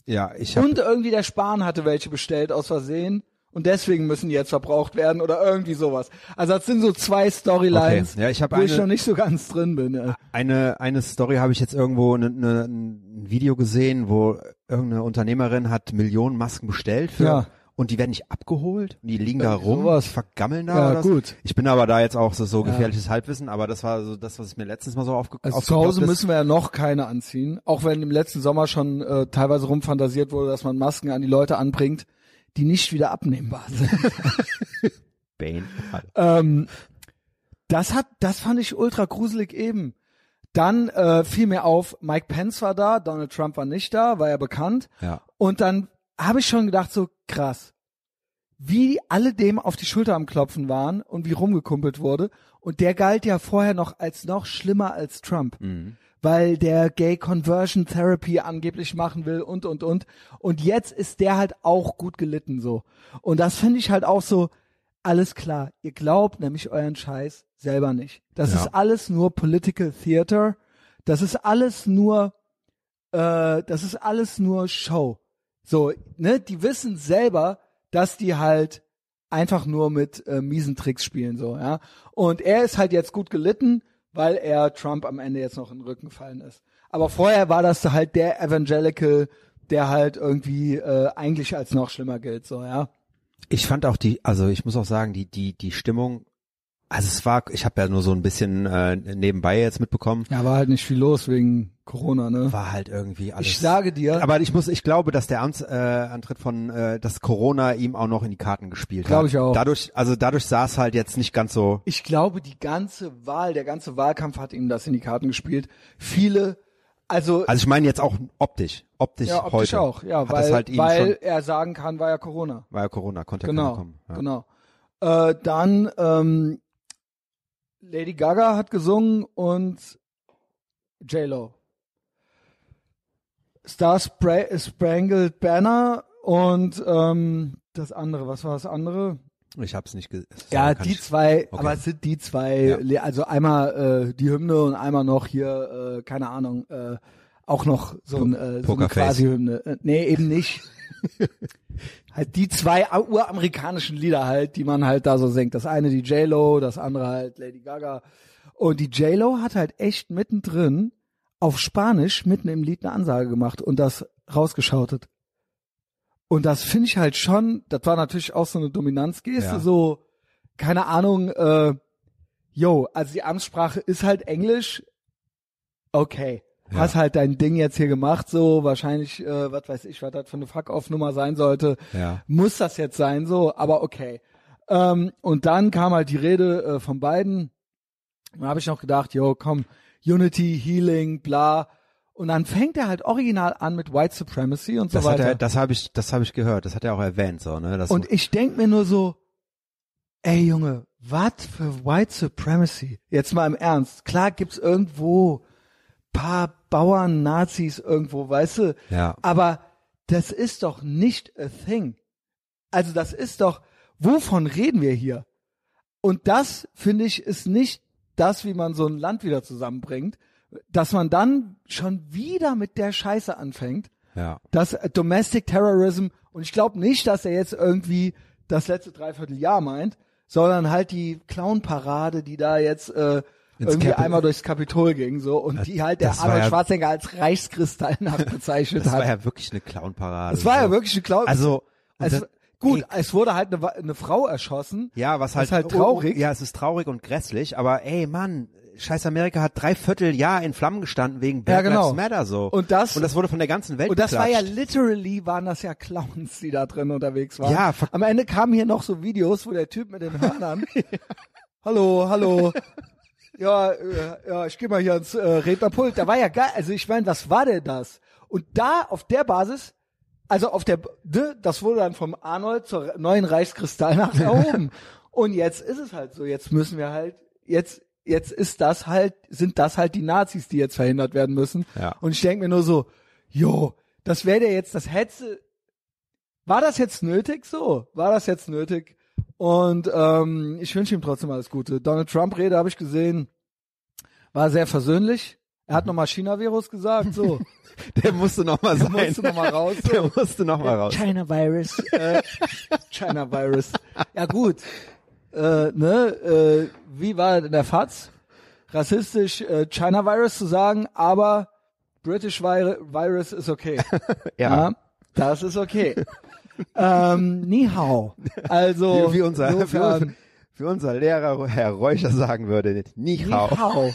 Ja, ich hab... Und irgendwie der Spahn hatte welche bestellt, aus Versehen. Und deswegen müssen die jetzt verbraucht werden oder irgendwie sowas. Also das sind so zwei Storylines, okay. ja, ich hab wo eine, ich noch nicht so ganz drin bin. Ja. Eine eine Story habe ich jetzt irgendwo ne, ne, ein Video gesehen, wo irgendeine Unternehmerin hat Millionen Masken bestellt für ja. und die werden nicht abgeholt und die liegen irgendwie da rum, sowas. vergammeln da. Ja, oder gut. So. Ich bin aber da jetzt auch so, so gefährliches ja. Halbwissen, aber das war so das, was ich mir letztens mal so aufge- also aufgeklappt. Zu Hause ist. Müssen wir ja noch keine anziehen, auch wenn im letzten Sommer schon äh, teilweise rumfantasiert wurde, dass man Masken an die Leute anbringt, die nicht wieder abnehmbar sind. Bane. ähm, das hat, das fand ich ultra gruselig eben. Dann äh, fiel mir auf, Mike Pence war da, Donald Trump war nicht da, war ja bekannt. Ja. Und dann habe ich schon gedacht, so krass, wie alle dem auf die Schulter am Klopfen waren und wie rumgekumpelt wurde. Und der galt ja vorher noch als noch schlimmer als Trump. Mhm. Weil der Gay Conversion Therapy angeblich machen will und, und, und. Und jetzt ist der halt auch gut gelitten so. Und das finde ich halt auch so, alles klar, ihr glaubt nämlich euren Scheiß selber nicht. Das ja. ist alles nur Political Theater, das ist alles nur, äh, das ist alles nur Show. So, ne, die wissen selber, dass die halt einfach nur mit äh, miesen Tricks spielen so, ja. Und er ist halt jetzt gut gelitten, weil er Trump am Ende jetzt noch in den Rücken gefallen ist. Aber vorher war das halt der Evangelical, der halt irgendwie äh, eigentlich als noch schlimmer gilt, so, ja. Ich fand auch die, also ich muss auch sagen, die die die Stimmung, also es war, ich habe ja nur so ein bisschen äh, nebenbei jetzt mitbekommen. Ja, war halt nicht viel los wegen Corona, ne? War halt irgendwie alles. Ich sage dir. Aber ich muss, ich glaube, dass der Amtsantritt äh, von, äh, dass Corona ihm auch noch in die Karten gespielt glaub hat. Glaube ich auch. Dadurch, also dadurch sah es halt jetzt nicht ganz so. Ich glaube, die ganze Wahl, der ganze Wahlkampf hat ihm das in die Karten gespielt. Viele, also. Also ich meine jetzt auch optisch, optisch heute. Ja, optisch heute auch, ja, weil, halt weil er sagen kann, war ja Corona. War ja Corona, konnte genau, keiner kommen. Ja. Genau, genau. Äh, dann, ähm, Lady Gaga hat gesungen und J-Lo. Star Spangled Banner und ähm, das andere, was war das andere? Ich hab's nicht gesehen. Ja, die zwei, okay. aber es sind die zwei, ja. also einmal äh, die Hymne und einmal noch hier, äh, keine Ahnung, äh, auch noch so, ein, äh, so eine Quasi-Hymne. Äh, nee, eben nicht. Halt die zwei uramerikanischen Lieder halt, die man halt da so singt. Das eine die J-Lo, das andere halt Lady Gaga. Und die J-Lo hat halt echt mittendrin auf Spanisch mitten im Lied eine Ansage gemacht und das rausgeschautet. Und das finde ich halt schon, das war natürlich auch so eine Dominanzgeste, ja. so, keine Ahnung, äh, yo, also die Amtssprache ist halt Englisch, okay, ja. hast halt dein Ding jetzt hier gemacht, so, wahrscheinlich, äh, was weiß ich, was das für eine Fuck-Off-Nummer sein sollte, ja. muss das jetzt sein, so, aber okay. Ähm, und dann kam halt die Rede äh, von Biden, da habe ich noch gedacht, yo, komm, Unity, Healing, bla. Und dann fängt er halt original an mit White Supremacy und das so weiter. Hat er, das habe ich, das habe ich gehört. Das hat er auch erwähnt, so, ne? Das und so. Ich denk mir nur so, ey Junge, was für White Supremacy? Jetzt mal im Ernst. Klar gibt's irgendwo paar Bauern, Nazis irgendwo, weißt du? Ja. Aber das ist doch nicht a thing. Also das ist doch, wovon reden wir hier? Und das, finde ich, ist nicht das, wie man so ein Land wieder zusammenbringt, dass man dann schon wieder mit der Scheiße anfängt, ja. das Domestic Terrorism, und ich glaube nicht, dass er jetzt irgendwie das letzte Dreivierteljahr meint, sondern halt die Clown-Parade, die da jetzt äh, irgendwie Kapitol. einmal durchs Kapitol ging, so, und das, die halt der Arnold Schwarzenegger ja, als Reichskristallnacht bezeichnet das hat. Das war ja wirklich eine Clown-Parade. Das war so. ja wirklich eine Clown-Parade. Also, also Gut, es wurde halt eine, eine Frau erschossen. Ja, was halt, ist halt traurig. Oh, ja, es ist traurig und grässlich, aber ey, Mann, scheiß Amerika hat drei Viertel Jahr in Flammen gestanden wegen Black ja, genau. Lives Matter so. Und das, und das wurde von der ganzen Welt und das geklatscht. War ja literally, waren das ja Clowns, die da drin unterwegs waren. Ja, am Ende kamen hier noch so Videos, wo der Typ mit den Hörnern, ja. hallo, hallo, ja, ja, ich geh mal hier ans äh, Rednerpult. Da war ja geil, also ich meine, was war denn das? Und da, auf der Basis, also auf der, das wurde dann vom Arnold zur neuen Reichskristallnacht erhoben. Und jetzt ist es halt so, jetzt müssen wir halt, jetzt, jetzt ist das halt, sind das halt die Nazis, die jetzt verhindert werden müssen. Ja. Und ich denke mir nur so, jo, das wäre ja jetzt, das hätte, war das jetzt nötig so? War das jetzt nötig? Und ähm, ich wünsche ihm trotzdem alles Gute. Donald Trump-Rede habe ich gesehen, war sehr versöhnlich. Er hat nochmal China-Virus gesagt, so. Der musste nochmal sein. Der musste nochmal raus. So. Der musste nochmal raus. China-Virus. Äh, China-Virus. Ja gut, äh, ne, äh, wie war denn der F A Z? Rassistisch äh, China-Virus zu sagen, aber British-Virus ist okay. Ja. Ja, das ist okay. ähm, Ni hao. Also, wie, wie unser... Insofern, wie unser Lehrer Herr Räucher sagen würde, Ni hao. Ni hao.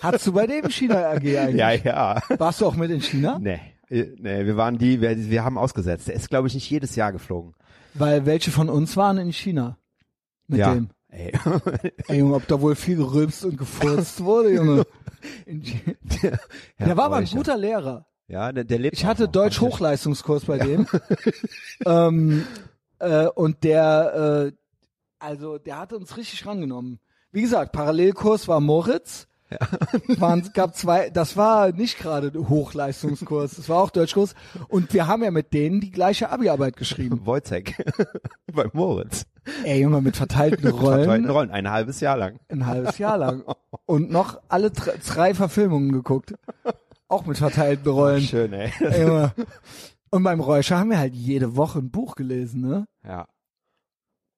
Hattest du bei dem China A G eigentlich? Ja, ja. Warst du auch mit in China? Nee, nee, wir waren die, wir, wir haben ausgesetzt. Der ist, glaube ich, nicht jedes Jahr geflogen. Weil welche von uns waren in China? Mit ja. dem? Ey. Ey, Junge, ob da wohl viel gerülpst und gefurzt wurde, Junge. Der, der war aber ein guter Lehrer. Ja, der, der lebt Ich hatte Deutsch-Hochleistungskurs bei ja. dem. ähm, äh, und der, äh, Also, der hat uns richtig rangenommen. Wie gesagt, Parallelkurs war Moritz. Ja. Waren, gab zwei, das war nicht gerade Hochleistungskurs, das war auch Deutschkurs. Und wir haben ja mit denen die gleiche Abi-Arbeit geschrieben. Wojcek. Bei Moritz. Ey, Junge, mit verteilten Rollen. Mit verteilten Rollen, ein halbes Jahr lang. Ein halbes Jahr lang. Und noch alle drei, drei Verfilmungen geguckt. Auch mit verteilten Rollen. Oh, schön, ey. Ey, Junge. Und beim Räuscher haben wir halt jede Woche ein Buch gelesen, ne? Ja.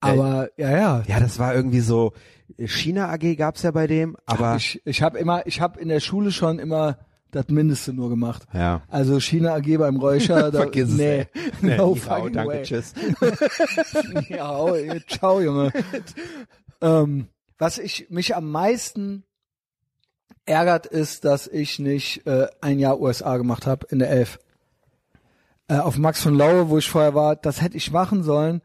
Aber, ja, ja. Ja, das war irgendwie so, China A G gab's ja bei dem, aber... Ich, ich habe immer, ich habe in der Schule schon immer das Mindeste nur gemacht. Ja. Also China A G beim Räuscher, da... Vergiss nee, es, nee, no fucking danke, way. Tschüss. Ja, ciao, Junge. ähm, was ich mich am meisten ärgert, ist, dass ich nicht äh, ein Jahr U S A gemacht habe in der elf. Äh, auf Max von Laue, wo ich vorher war, das hätte ich machen sollen.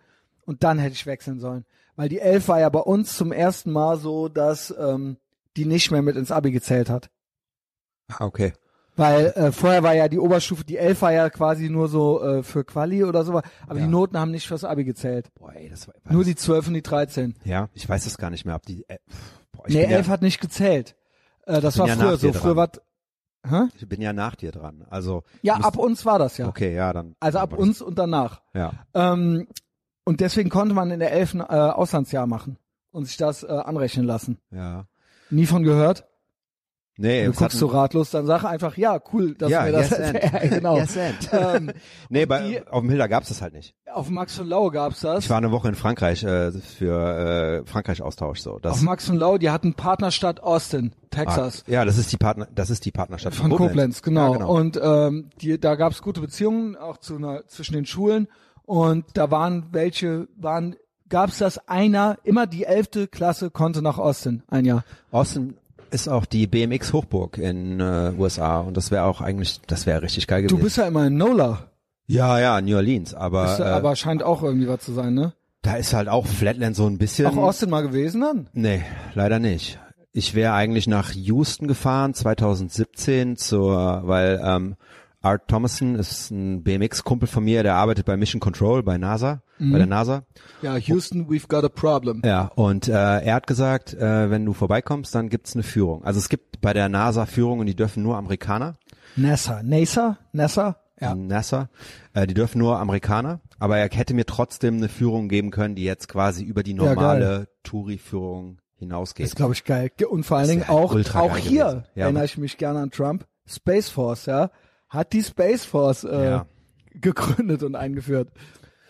Und dann hätte ich wechseln sollen. Weil die elf war ja bei uns zum ersten Mal so, dass ähm, die nicht mehr mit ins Abi gezählt hat. Ah, okay. Weil äh, vorher war ja die Oberstufe, die elf war ja quasi nur so äh, für Quali oder so. Aber ja. Die Noten haben nicht fürs Abi gezählt. Boah, ey, das war, war nur das die zwölf und die dreizehn. Ja, ich weiß das gar nicht mehr. Ob die, äh, boah, ich nee, elf ja, hat nicht gezählt. Äh, das war ja früher so. Früher war... Hä? Ich bin ja nach dir dran. Also ja, ab uns war das ja. Okay, ja, dann... Also ab uns und danach. Ja. Ähm... Und deswegen konnte man in der elf äh, Auslandsjahr machen und sich das äh, anrechnen lassen. Ja. Nie von gehört? Nee. Du guckst so ratlos, dann sag einfach, ja, cool, dass ja, wir das... Yes äh, genau. Yes and. Ähm, nee, bei, die, auf dem Hilda gab's das halt nicht. Auf Max von Laue gab's das. Ich war eine Woche in Frankreich äh, für äh, Frankreich-Austausch. So. Das auf Max von Laue, die hatten Partnerstadt Austin, Texas. Ah, ja, das ist die Partner, das ist die Partnerstadt von, von Koblenz. Koblenz genau. Ja, genau. Und ähm, die, da gab's gute Beziehungen auch zu einer, zwischen den Schulen. Und da waren welche, waren, gab's das einer, immer die elfte Klasse konnte nach Austin, ein Jahr. Austin ist auch die B M X Hochburg in äh, U S A und das wäre auch eigentlich, das wäre richtig geil gewesen. Du bist ja immer in Nola. Ja, ja, New Orleans, aber. Bist, äh, aber scheint auch irgendwie was zu sein, ne? Da ist halt auch Flatland so ein bisschen. Auch Austin mal gewesen dann? Nee, leider nicht. Ich wäre eigentlich nach Houston gefahren, zwanzig siebzehn zur, weil, ähm, Art Thomason ist ein B M X-Kumpel von mir, der arbeitet bei Mission Control bei NASA, mhm. bei der NASA. Ja, Houston, we've got a problem. Ja, und äh, er hat gesagt, äh, wenn du vorbeikommst, dann gibt's eine Führung. Also es gibt bei der NASA Führungen, die dürfen nur Amerikaner. NASA, NASA, NASA, ja. NASA, äh, die dürfen nur Amerikaner. Aber er hätte mir trotzdem eine Führung geben können, die jetzt quasi über die normale ja, Touri-Führung hinausgeht. Das ist, glaube ich, geil. Und vor allen Dingen halt auch, auch hier ja, erinnere ich mich gerne an Trump. Space Force, ja. Hat die Space Force äh, ja. gegründet und eingeführt.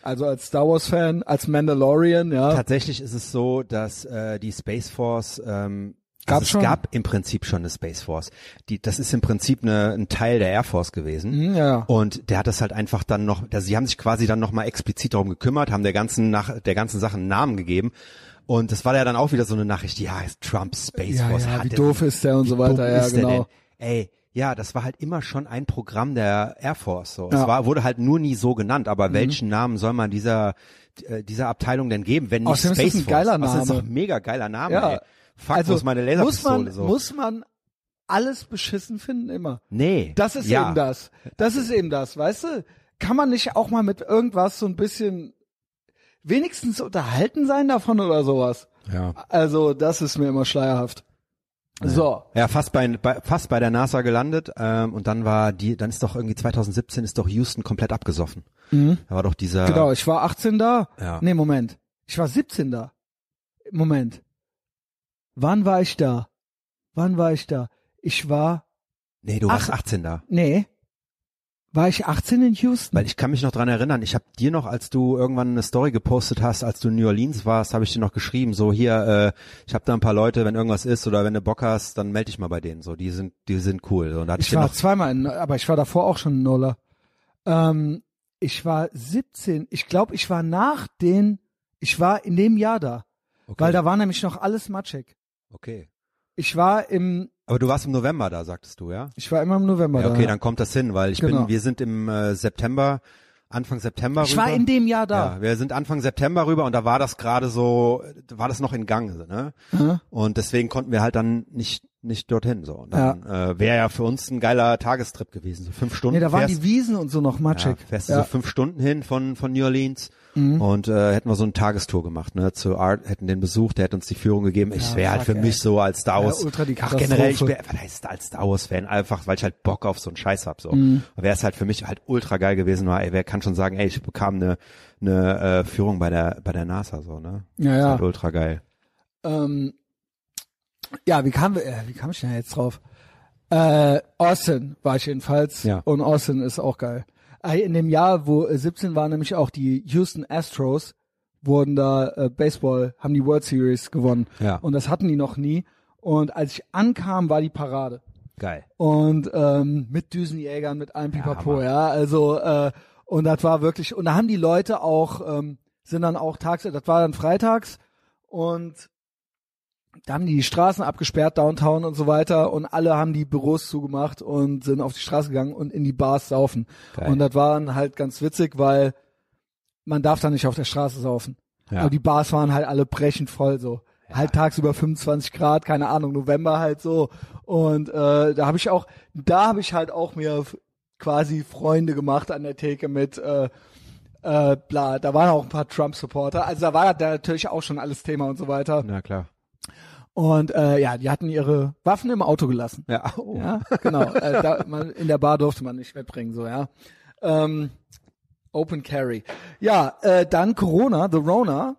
Also als Star Wars Fan, als Mandalorian, ja. Tatsächlich ist es so, dass äh, die Space Force ähm, Gab also es schon? Gab im Prinzip schon eine Space Force. Die, das ist im Prinzip eine, ein Teil der Air Force gewesen. Ja. Und der hat das halt einfach dann noch, also sie haben sich quasi dann nochmal explizit darum gekümmert, haben der ganzen nach der ganzen Sache einen Namen gegeben. Und das war ja dann auch wieder so eine Nachricht, ja, ist Trumps Space ja, Force. Ja, hat wie doof ist der und so weiter, ja, genau. Ey, ja, das war halt immer schon ein Programm der Air Force. So. Ja. Es war, wurde halt nur nie so genannt, aber mhm. welchen Namen soll man dieser, dieser Abteilung denn geben, wenn nicht Space Force? Das ist ein geiler Name. Das ist doch ein mega geiler Name, ja. Ey. Fuck, also, wo ist meine Laserpistole? Muss man, so. muss man alles beschissen finden immer? Nee. Das ist ja. eben das. Das ist eben das, weißt du? Kann man nicht auch mal mit irgendwas so ein bisschen wenigstens unterhalten sein davon oder sowas? Ja. Also, das ist mir immer schleierhaft. Ja. So. Ja, fast bei, bei, fast bei der NASA gelandet, ähm, und dann war die, dann ist doch irgendwie zwanzig siebzehn ist doch Houston komplett abgesoffen. Mhm. Da war doch dieser. Genau, ich war achtzehn da. Ja. Nee, Moment. Ich war siebzehn da. Moment. Wann war ich da? Wann war ich da? Ich war... Nee, du warst achtzehn da. Nee. War ich achtzehn in Houston? Weil ich kann mich noch dran erinnern, ich habe dir noch, als du irgendwann eine Story gepostet hast, als du in New Orleans warst, habe ich dir noch geschrieben, so hier, äh, ich habe da ein paar Leute, wenn irgendwas ist oder wenn du Bock hast, dann melde dich mal bei denen. So, die sind die sind cool. So, und da hatte ich ich war noch zweimal in, aber ich war davor auch schon in Nola. Ähm, ich war siebzehn, ich glaube, ich war nach den, ich war in dem Jahr da. Okay. Weil da war nämlich noch alles matschig. Okay. Ich war im... Aber du warst im November da, sagtest du, ja? Ich war immer im November ja, okay, da. Okay, dann kommt das hin, weil ich genau. bin, wir sind im äh, September, Anfang September ich rüber. Ich war in dem Jahr da. Ja, wir sind Anfang September rüber und da war das gerade so, war das noch in Gang, ne? Mhm. Und deswegen konnten wir halt dann nicht nicht dorthin, so. Und dann ja. äh, wäre ja für uns ein geiler Tagestrip gewesen, so fünf Stunden. Nee, da waren fährst, die Wiesen und so noch matschig. Ja, fährst ja. du so fünf Stunden hin von von New Orleans. Und äh, hätten wir so eine Tagestour gemacht, ne? Zu Art, hätten den besucht, der hätte uns die Führung gegeben. Ich ja, wäre halt für ey. mich so als Star Wars, ja, ultra die ach, generell, ich wär, was heißt als Star Wars Fan, einfach, weil ich halt Bock auf so einen Scheiß hab, so. Mhm. Wäre es halt für mich halt ultra geil gewesen, war, ey, wer kann schon sagen, ey, ich bekam eine, eine äh, Führung bei der, bei der NASA, so, ne? Ja, ja. Ist halt ultra geil. Ähm, ja, wie kam, äh, wie kam ich denn jetzt drauf? Äh, Austin war ich jedenfalls. Ja. Und Austin ist auch geil. In dem Jahr, wo siebzehn waren, nämlich auch die Houston Astros, wurden da äh, Baseball, haben die World Series gewonnen. Ja. Und das hatten die noch nie. Und als ich ankam, war die Parade. Geil. Und ähm, mit Düsenjägern, mit allem Pipapo, ja. ja also äh, und das war wirklich, und da haben die Leute auch, ähm, sind dann auch tags, das war dann freitags, und da haben die die Straßen abgesperrt, Downtown und so weiter, und alle haben die Büros zugemacht und sind auf die Straße gegangen und in die Bars saufen. Geil. Und das war dann halt ganz witzig, weil man darf da nicht auf der Straße saufen. Ja. Aber die Bars waren halt alle brechend voll so. Ja. Halt tagsüber fünfundzwanzig Grad, keine Ahnung, November halt so. Und äh, da habe ich auch, da habe ich halt auch mir quasi Freunde gemacht an der Theke mit äh, äh, bla, da waren auch ein paar Trump-Supporter. Also da war da natürlich auch schon alles Thema und so weiter. Na klar. Und äh, ja, die hatten ihre Waffen im Auto gelassen. Ja, oh. ja genau. Äh, da, man, in der Bar durfte man nicht mitbringen, so ja. Ähm, Open Carry. Ja, äh, dann Corona, The Rona,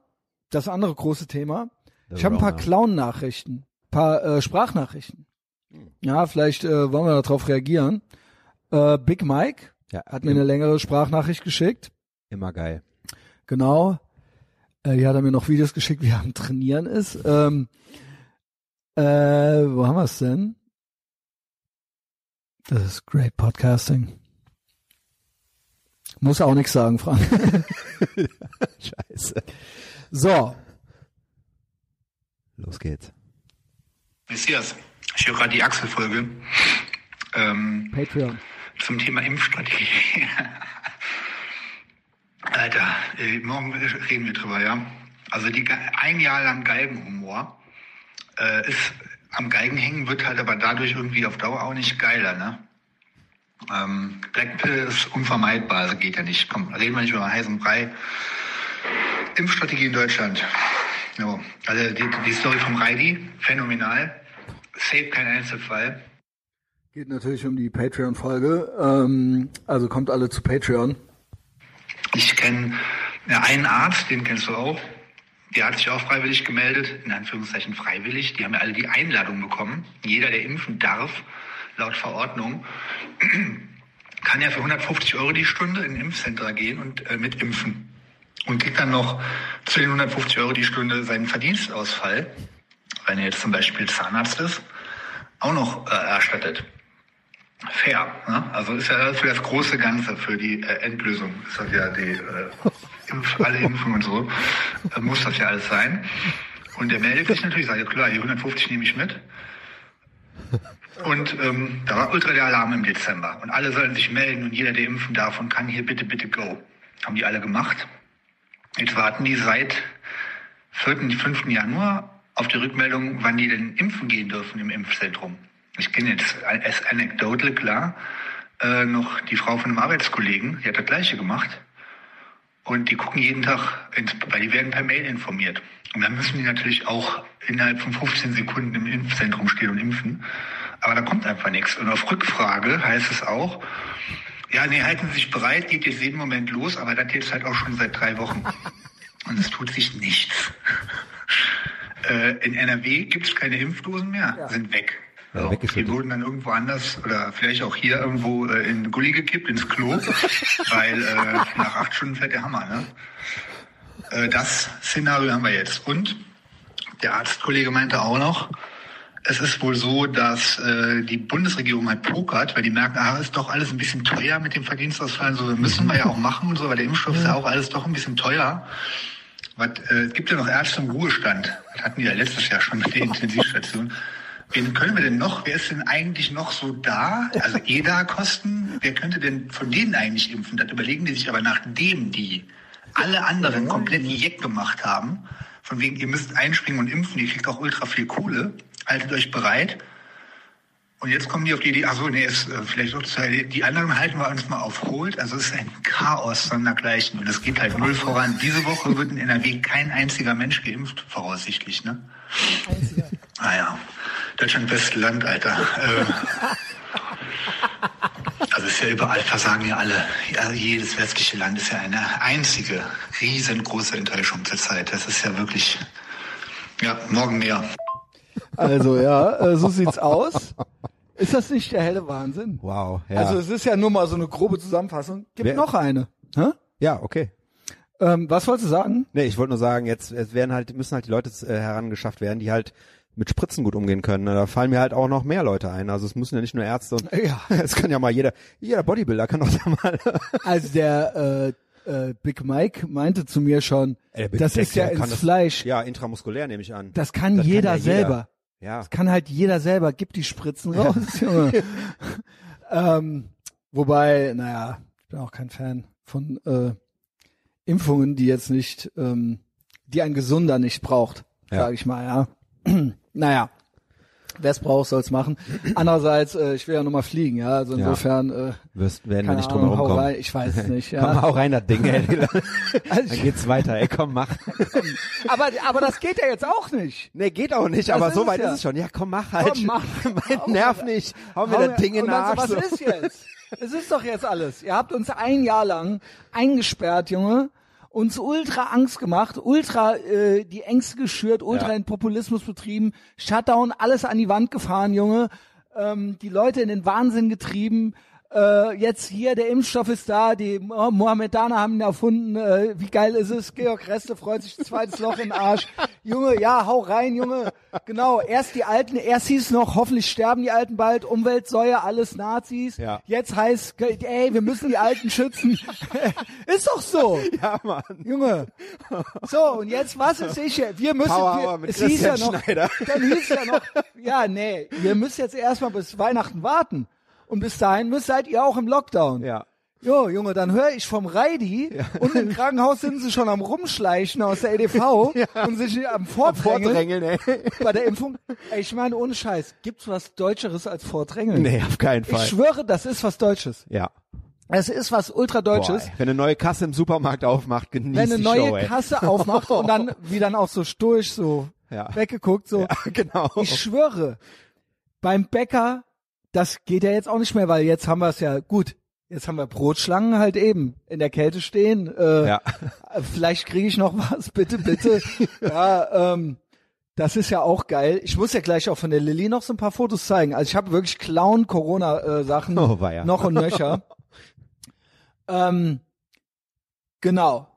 das andere große Thema. The ich habe ein paar Clown-Nachrichten, paar äh, Sprachnachrichten. Ja, vielleicht äh, wollen wir darauf reagieren. Äh, Big Mike ja, hat mir eine längere Sprachnachricht geschickt. Immer geil. Genau. Äh, ja, hat er mir noch Videos geschickt, wie er am Trainieren ist. Ähm, Äh, wo haben wir es denn? Das ist great podcasting. Muss auch nichts sagen, Frank. Scheiße. So. Los geht's. Messias, ich höre gerade die Axel-Folge. Ähm, Patreon. Zum Thema Impfstrategie. Alter, äh, morgen reden wir drüber, ja? Also die ein Jahr lang Galgenhumor. Ist, am Geigen hängen wird halt aber dadurch irgendwie auf Dauer auch nicht geiler, ne? Ähm, Blackpill ist unvermeidbar, also geht ja nicht. Komm, reden wir nicht über heißen Brei. Impfstrategie in Deutschland. No. Also die, die Story vom Reidi, phänomenal. Safe kein Einzelfall. Geht natürlich um die Patreon-Folge. Ähm, also kommt alle zu Patreon. Ich kenne einen Arzt, den kennst du auch. Der hat sich auch freiwillig gemeldet, in Anführungszeichen freiwillig. Die haben ja alle die Einladung bekommen. Jeder, der impfen darf, laut Verordnung, kann ja für hundertfünfzig Euro die Stunde in ein Impfcenter gehen und äh, mit impfen. Und kriegt dann noch zu den hundertfünfzig Euro die Stunde seinen Verdienstausfall wenn ihr jetzt zum Beispiel Zahnarzt ist, auch noch äh, erstattet. Fair, ne? Also ist ja für das große Ganze, für die äh, Endlösung, ist das ja die äh, Impf-, alle Impfungen und so, äh, muss das ja alles sein. Und der meldet sich natürlich, sagt ja klar, die hundertfünfzig nehme ich mit. Und ähm, da war ultra der Alarm im Dezember. Und alle sollen sich melden und jeder, der impfen darf und kann, hier bitte, bitte go. Haben die alle gemacht. Jetzt warten die seit vierten, fünften Januar auf die Rückmeldung, wann die denn impfen gehen dürfen im Impfzentrum. Ich kenne jetzt als anecdotal, klar, äh, noch die Frau von einem Arbeitskollegen, die hat das Gleiche gemacht. Und die gucken jeden Tag, ins, weil die werden per Mail informiert. Und dann müssen die natürlich auch innerhalb von fünfzehn Sekunden im Impfzentrum stehen und impfen. Aber da kommt einfach nichts. Und auf Rückfrage heißt es auch, ja, nee, halten Sie sich bereit, geht jetzt jeden Moment los, aber das jetzt halt auch schon seit drei Wochen. Und es tut sich nichts. äh, in N R W gibt es keine Impfdosen mehr, ja. Sind weg. Ja, die wurden dann irgendwo anders oder vielleicht auch hier irgendwo äh, in den Gully gekippt, ins Klo, weil äh, nach acht Stunden fährt der Hammer. Ne? Äh, das Szenario haben wir jetzt. Und der Arztkollege meinte auch noch, es ist wohl so, dass äh, die Bundesregierung halt pokert, weil die merken, ah, ist doch alles ein bisschen teuer mit dem Verdienstausfall. So, müssen wir ja auch machen und so, weil der Impfstoff ist ja auch alles doch ein bisschen teuer. Es äh, gibt ja noch Ärzte im Ruhestand. Das hatten die ja letztes Jahr schon mit der Intensivstation. Wen können wir denn noch? Wer ist denn eigentlich noch so da? Also E D A-Kosten, wer könnte denn von denen eigentlich impfen? Das überlegen die sich aber, nachdem die alle anderen komplett jeck gemacht haben, von wegen, ihr müsst einspringen und impfen, ihr kriegt auch ultra viel Kohle, haltet euch bereit. Und jetzt kommen die auf die Idee, achso, nee, ist äh, vielleicht auch zu, die anderen halten wir uns mal auf Hold. Also es ist ein Chaos sondergleichen und es geht halt null voran. Diese Woche wird in N R W kein einziger Mensch geimpft, voraussichtlich, ne? Einziger. Naja, Deutschland bestes Land, Alter. Äh, also ist ja überall, versagen ja alle. Ja, jedes westliche Land ist ja eine einzige, riesengroße Enttäuschung zur Zeit. Das ist ja wirklich, ja, morgen mehr. Also ja, so sieht's aus. Ist das nicht der helle Wahnsinn? Wow. Ja. Also es ist ja nur mal so eine grobe Zusammenfassung. Gibt Wer, noch eine. Hä? Ja, okay. Ähm, was wolltest du sagen? Nee, ich wollte nur sagen, jetzt werden halt müssen halt die Leute äh, herangeschafft werden, die halt mit Spritzen gut umgehen können. Da fallen mir halt auch noch mehr Leute ein. Also es müssen ja nicht nur Ärzte und ja, es kann ja mal jeder, jeder Bodybuilder kann doch da mal. Also der äh, äh, Big Mike meinte zu mir schon, äh, das Mike ist ja ins das, Fleisch. Ja, intramuskulär nehme ich an. Das kann das jeder kann ja selber. Jeder. Ja. Das kann halt jeder selber, gib die Spritzen raus, Junge. ähm, wobei, naja, ich bin auch kein Fan von äh, Impfungen, die jetzt nicht, ähm, die ein Gesunder nicht braucht, ja. Sage ich mal, ja. Naja, wer es braucht, soll es machen. Andererseits, äh, ich will ja nochmal fliegen, ja, also insofern. Ja. Äh, Wirst, werden wir nicht drum herum kommen. Rein, ich weiß es nicht, ja. Komm, hau rein, das Ding, ey. Dann geht's weiter, ey, komm, mach. aber aber das geht ja jetzt auch nicht. Nee, geht auch nicht, das aber so weit ja. Ist es schon. Ja, komm, mach halt. Komm, mach. Mein Nerv nicht, hau mir das Ding in den Arsch. So, was ist jetzt? Es ist doch jetzt alles. Ihr habt uns ein Jahr lang eingesperrt, Junge. Uns ultra Angst gemacht, ultra äh, die Ängste geschürt, ultra ja. In Populismus betrieben, Shutdown, alles an die Wand gefahren, Junge, ähm, die Leute in den Wahnsinn getrieben, äh, jetzt hier, der Impfstoff ist da, die oh, Mohammedaner haben ihn erfunden, äh, wie geil ist es, Georg Reste freut sich, zweites Loch in den Arsch, Junge, ja, hau rein, Junge, genau, erst die Alten, erst hieß noch, hoffentlich sterben die Alten bald, Umweltsäue, alles Nazis, ja. Jetzt heißt, ey, wir müssen die Alten schützen, ist doch so, ja, Mann. Junge, so, und jetzt, was ist ich hier, wir müssen, Power, wir, mit es hieß ja noch, dann hieß ja noch, ja, nee, wir müssen jetzt erstmal bis Weihnachten warten. Und bis dahin müsst, seid ihr auch im Lockdown. Ja. Jo, Junge, dann höre ich vom Reidi ja. Und im Krankenhaus sind sie schon am Rumschleichen aus der E D V ja. Und sich am Vordrängeln. Am Vordrängeln ey. Bei der Impfung. Ey, ich meine, ohne Scheiß, gibt's was Deutscheres als Vordrängeln? Nee, auf keinen Fall. Ich schwöre, das ist was Deutsches. Ja. Es ist was Ultradeutsches. Boah, wenn eine neue Kasse im Supermarkt aufmacht, genießt die Show. Wenn eine neue Show, ey. Kasse aufmacht und dann, wie dann auch so stoisch so ja. Weggeguckt, so. Ja, genau. Ich schwöre, beim Bäcker, das geht ja jetzt auch nicht mehr, weil jetzt haben wir es ja gut. Jetzt haben wir Brotschlangen halt eben in der Kälte stehen. Äh, ja. Vielleicht kriege ich noch was, bitte, bitte. ja, ähm, das ist ja auch geil. Ich muss ja gleich auch von der Lilly noch so ein paar Fotos zeigen. Also ich habe wirklich Clown-Corona-Sachen oh, war ja. Noch und nöcher. ähm, genau.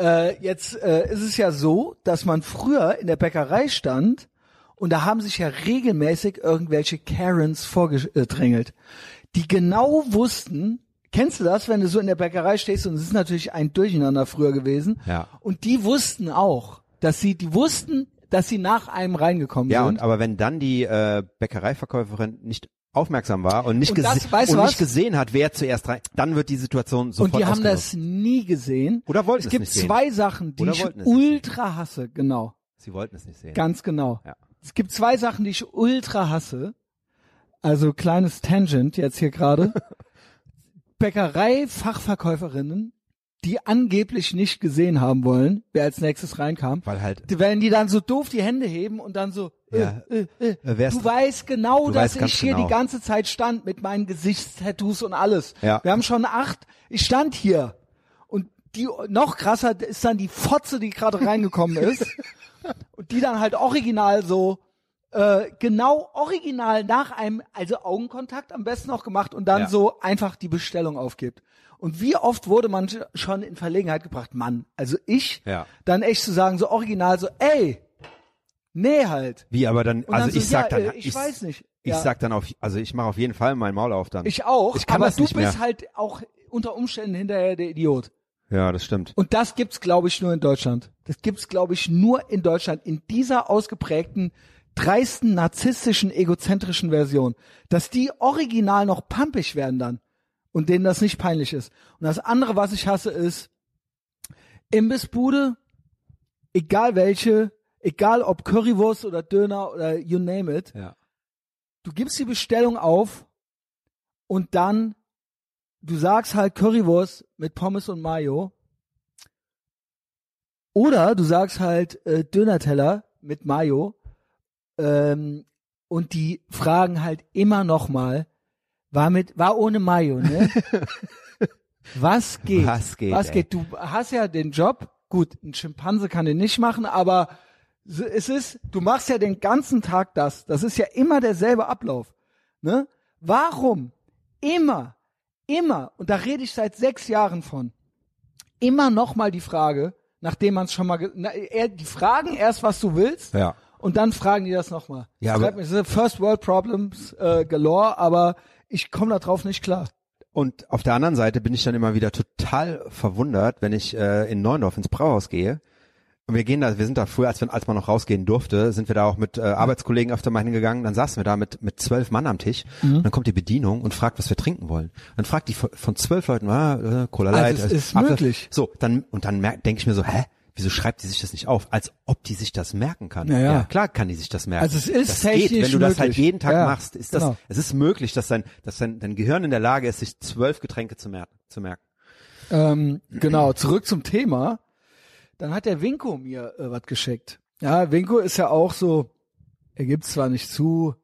Äh, jetzt äh, ist es ja so, dass man früher in der Bäckerei stand Und da haben sich ja regelmäßig irgendwelche Karens vorgedrängelt, die genau wussten, kennst du das, wenn du so in der Bäckerei stehst und es ist natürlich ein Durcheinander früher gewesen. Ja. Und die wussten auch, dass sie, die wussten, dass sie nach einem reingekommen ja, sind. Ja, und aber wenn dann die äh, Bäckereiverkäuferin nicht aufmerksam war und nicht, und das, gese- und nicht gesehen hat, wer zuerst rein, dann wird die Situation sofort. Und die haben das nie gesehen. Oder wollten es, es nicht sehen. Es gibt zwei Sachen, die ich ultra hasse, genau. Sie wollten es nicht sehen. Ganz genau. Ja. Es gibt zwei Sachen, die ich ultra hasse. Also kleines Tangent jetzt hier gerade. Bäckerei-Fachverkäuferinnen, die angeblich nicht gesehen haben wollen, wer als nächstes reinkam. Weil halt. Die, wenn die dann so doof die Hände heben und dann so, ja, äh, äh, du weißt genau, du dass weißt ich hier genau. die ganze Zeit stand mit meinen Gesichtstattoos und alles. Ja. Wir haben schon acht, ich stand hier. Und die, noch krasser ist dann die Fotze, die gerade reingekommen ist. Und die dann halt original so, äh, genau original nach einem, also Augenkontakt am besten noch gemacht und dann ja. so einfach die Bestellung aufgibt. Und wie oft wurde man schon in Verlegenheit gebracht, Mann, also ich, ja. dann echt zu sagen, so original, so, ey, nee halt. Wie, aber dann, dann also so, ich sag ja, dann, ich, ich weiß nicht. Ich ja. sag dann auf, also ich mache auf jeden Fall mein Maul auf dann. Ich auch, ich kann aber das du nicht bist mehr. Halt auch unter Umständen hinterher der Idiot. Ja, das stimmt. Und das gibt's, glaube ich, nur in Deutschland. Das gibt's, glaube ich, nur in Deutschland. In dieser ausgeprägten, dreisten, narzisstischen, egozentrischen Version. Dass die original noch pampig werden dann. Und denen das nicht peinlich ist. Und das andere, was ich hasse, ist Imbissbude, egal welche, egal ob Currywurst oder Döner oder you name it. Ja. Du gibst die Bestellung auf und dann du sagst halt Currywurst mit Pommes und Mayo oder du sagst halt äh, Dönerteller mit Mayo ähm, und die fragen halt immer nochmal, war mit, war ohne Mayo, ne? Was geht? Was geht? Was geht? Du hast ja den Job, gut, ein Schimpanse kann den nicht machen, aber es ist, du machst ja den ganzen Tag das, das ist ja immer derselbe Ablauf, ne? Warum immer Immer, und da rede ich seit sechs Jahren von, immer nochmal die Frage, nachdem man es schon mal, ge- na, er, die fragen erst, was du willst, ja. und dann fragen die das nochmal. Ja, das ist First World Problems äh, galore, aber ich komme da drauf nicht klar. Und auf der anderen Seite bin ich dann immer wieder total verwundert, wenn ich äh, in Neuendorf ins Brauhaus gehe. Und wir gehen da, wir sind da früher, als, wir, als man noch rausgehen durfte, sind wir da auch mit äh, Arbeitskollegen öfter mal hingegangen. Dann saßen wir da mit mit zwölf Mann am Tisch. Mhm. Dann kommt die Bedienung und fragt, was wir trinken wollen. Dann fragt die von, von zwölf Leuten, ah, äh, Cola Light. Also es ist Apfel. Möglich. So, dann und dann denke ich mir so, hä, wieso schreibt die sich das nicht auf? Als ob die sich das merken kann. Naja. Ja, klar kann die sich das merken. Also es ist das technisch geht, wenn du das möglich. Halt jeden Tag ja, machst, ist genau. das. Es ist möglich, dass dein dass dein, dein Gehirn in der Lage ist, sich zwölf Getränke zu merken. Zu merken. Ähm, genau. Zurück zum Thema. Dann hat der Winko mir äh, was geschickt. Ja, Winko ist ja auch so, er gibt's zwar nicht zu,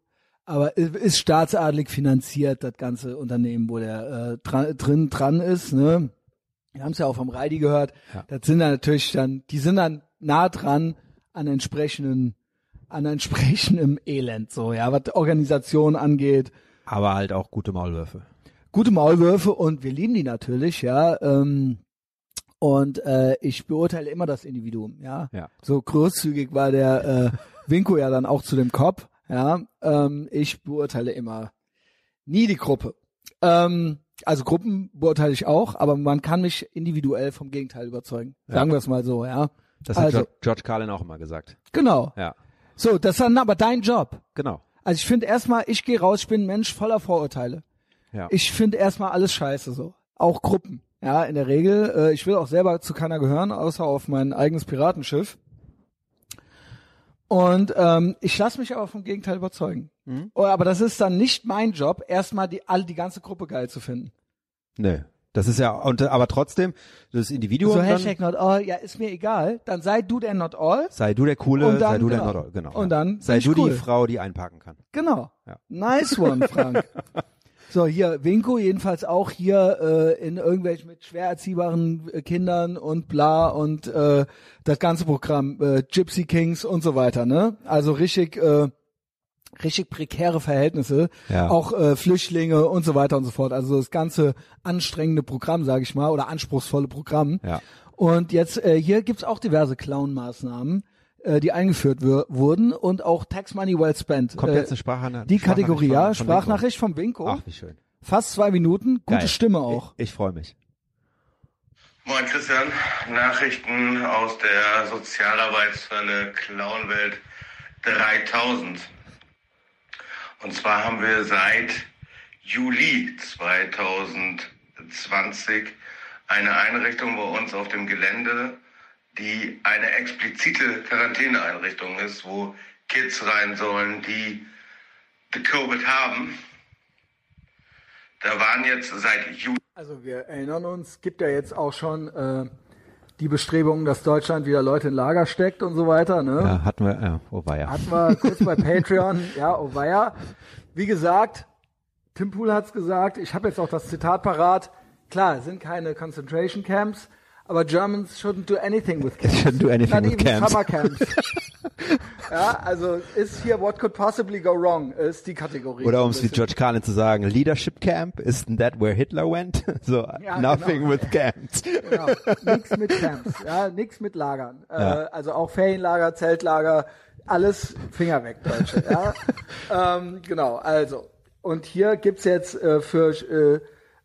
aber ist staatsadlig finanziert, das ganze Unternehmen, wo der äh, dran, drin dran ist. Ne? Wir haben es ja auch vom Reidi gehört. Ja. Das sind dann natürlich dann, die sind dann nah dran an entsprechenden, an entsprechendem Elend, so, ja, was Organisation angeht. Aber halt auch gute Maulwürfe. Gute Maulwürfe und wir lieben die natürlich, ja. Ähm, Und äh, ich beurteile immer das Individuum, ja. ja. So großzügig war der äh, Winko ja dann auch zu dem Kopf, ja. Ähm, ich beurteile immer nie die Gruppe. Ähm, also Gruppen beurteile ich auch, aber man kann mich individuell vom Gegenteil überzeugen. Sagen ja. wir es mal so, ja. Das also, hat George Carlin auch immer gesagt. Genau. Ja. So, das ist dann aber dein Job. Genau. Also ich finde erstmal, ich gehe raus, ich bin ein Mensch voller Vorurteile. Ja. Ich finde erstmal alles scheiße so, auch Gruppen. Ja, in der Regel. Äh, ich will auch selber zu keiner gehören, außer auf mein eigenes Piratenschiff. Und ähm, ich lasse mich aber vom Gegenteil überzeugen. Mhm. Oh, aber das ist dann nicht mein Job, erstmal die all die ganze Gruppe geil zu finden. Nee, das ist ja, und aber trotzdem, das Individuum. So Hashtag dann, not all, ja, ist mir egal. Dann sei du der not all. Sei du der Coole, dann, sei du genau, der not all. Genau. Und dann sei du cool. Die Frau, die einparken kann. Genau. Ja. Nice one, Frank. So, hier, Winko jedenfalls auch hier äh, in irgendwelchen mit schwer erziehbaren äh, Kindern und bla und äh, das ganze Programm, äh, Gypsy Kings und so weiter, ne? Also richtig, äh, richtig prekäre Verhältnisse, ja. auch äh, Flüchtlinge und so weiter und so fort. Also das ganze anstrengende Programm, sage ich mal, oder anspruchsvolle Programm. Ja. Und jetzt, äh, hier gibt's auch diverse Clown-Maßnahmen. äh, die eingeführt wir- wurden und auch Tax Money Well Spent. Kommt äh, jetzt eine Sprachnachricht. Die Kategorie, von, ja, von Sprachnachricht von Winko. Ach, wie schön. Fast zwei Minuten, gute Geil. Stimme auch. Ich, ich freue mich. Moin Christian, Nachrichten aus der Sozialarbeitswelle Clownwelt dreitausend. Und zwar haben wir seit Juli zwanzig zwanzig eine Einrichtung bei uns auf dem Gelände, die eine explizite Quarantäneeinrichtung ist, wo Kids rein sollen, die die Covid haben. Da waren jetzt seit Juli... Also wir erinnern uns, gibt ja jetzt auch schon äh, die Bestrebungen, dass Deutschland wieder Leute in Lager steckt und so weiter. Ne? Ja, hatten wir, ja, oh weia. Hatten wir kurz bei Patreon, ja, oh weia. Wie gesagt, Tim Pool hat's gesagt, ich habe jetzt auch das Zitat parat. Klar, es sind keine Concentration Camps, aber Germans shouldn't do anything with camps. Shouldn't do anything Not with even camps. Summer camps. Ja, also ist hier what could possibly go wrong, ist die Kategorie. Oder um es wie George Carlin zu sagen, Leadership Camp, isn't that where Hitler went? So, ja, nothing genau. with camps. Genau, nix mit Camps, ja, nix mit Lagern. Ja. Äh, also auch Ferienlager, Zeltlager, alles Finger weg, Deutsche. Ja. ähm, genau, also. Und hier gibt's jetzt äh, für... Äh,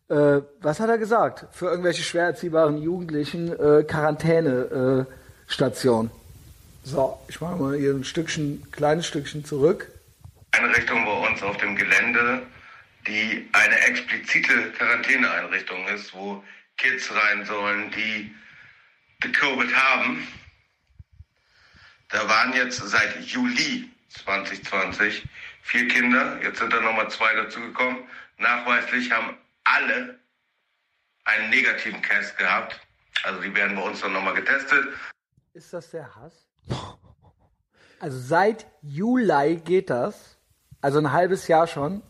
Äh, was hat er gesagt? Für irgendwelche schwer erziehbaren Jugendlichen äh, Quarantänestation. Äh, so, ich mache mal hier ein Stückchen, kleines Stückchen zurück. Einrichtung bei uns auf dem Gelände, die eine explizite Quarantäneeinrichtung ist, wo Kids rein sollen, die die Covid haben. Da waren jetzt seit Juli zwanzig zwanzig vier Kinder, jetzt sind da nochmal zwei dazugekommen. Nachweislich haben alle einen negativen Test gehabt. Also die werden bei uns dann nochmal getestet. Ist das der Hass? Also seit Juli geht das. Also ein halbes Jahr schon.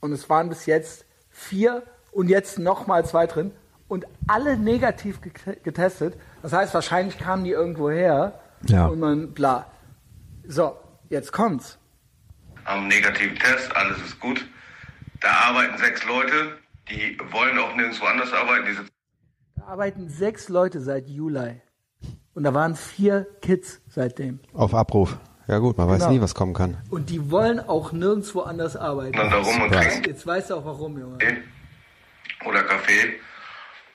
Und es waren bis jetzt vier und jetzt nochmal zwei drin. Und alle negativ getestet. Das heißt, wahrscheinlich kamen die irgendwo her. Ja. Und man bla. So, jetzt kommt's. Am negativen Test, alles ist gut. Da arbeiten sechs Leute, die wollen auch nirgendwo anders arbeiten. Diese da arbeiten sechs Leute seit Juli. Und da waren vier Kids seitdem. Auf Abruf. Ja gut, man genau. weiß nie, was kommen kann. Und die wollen auch nirgendwo anders arbeiten. Dann da rum und kriegen. Jetzt weißt du auch warum, Junge. Oder Kaffee.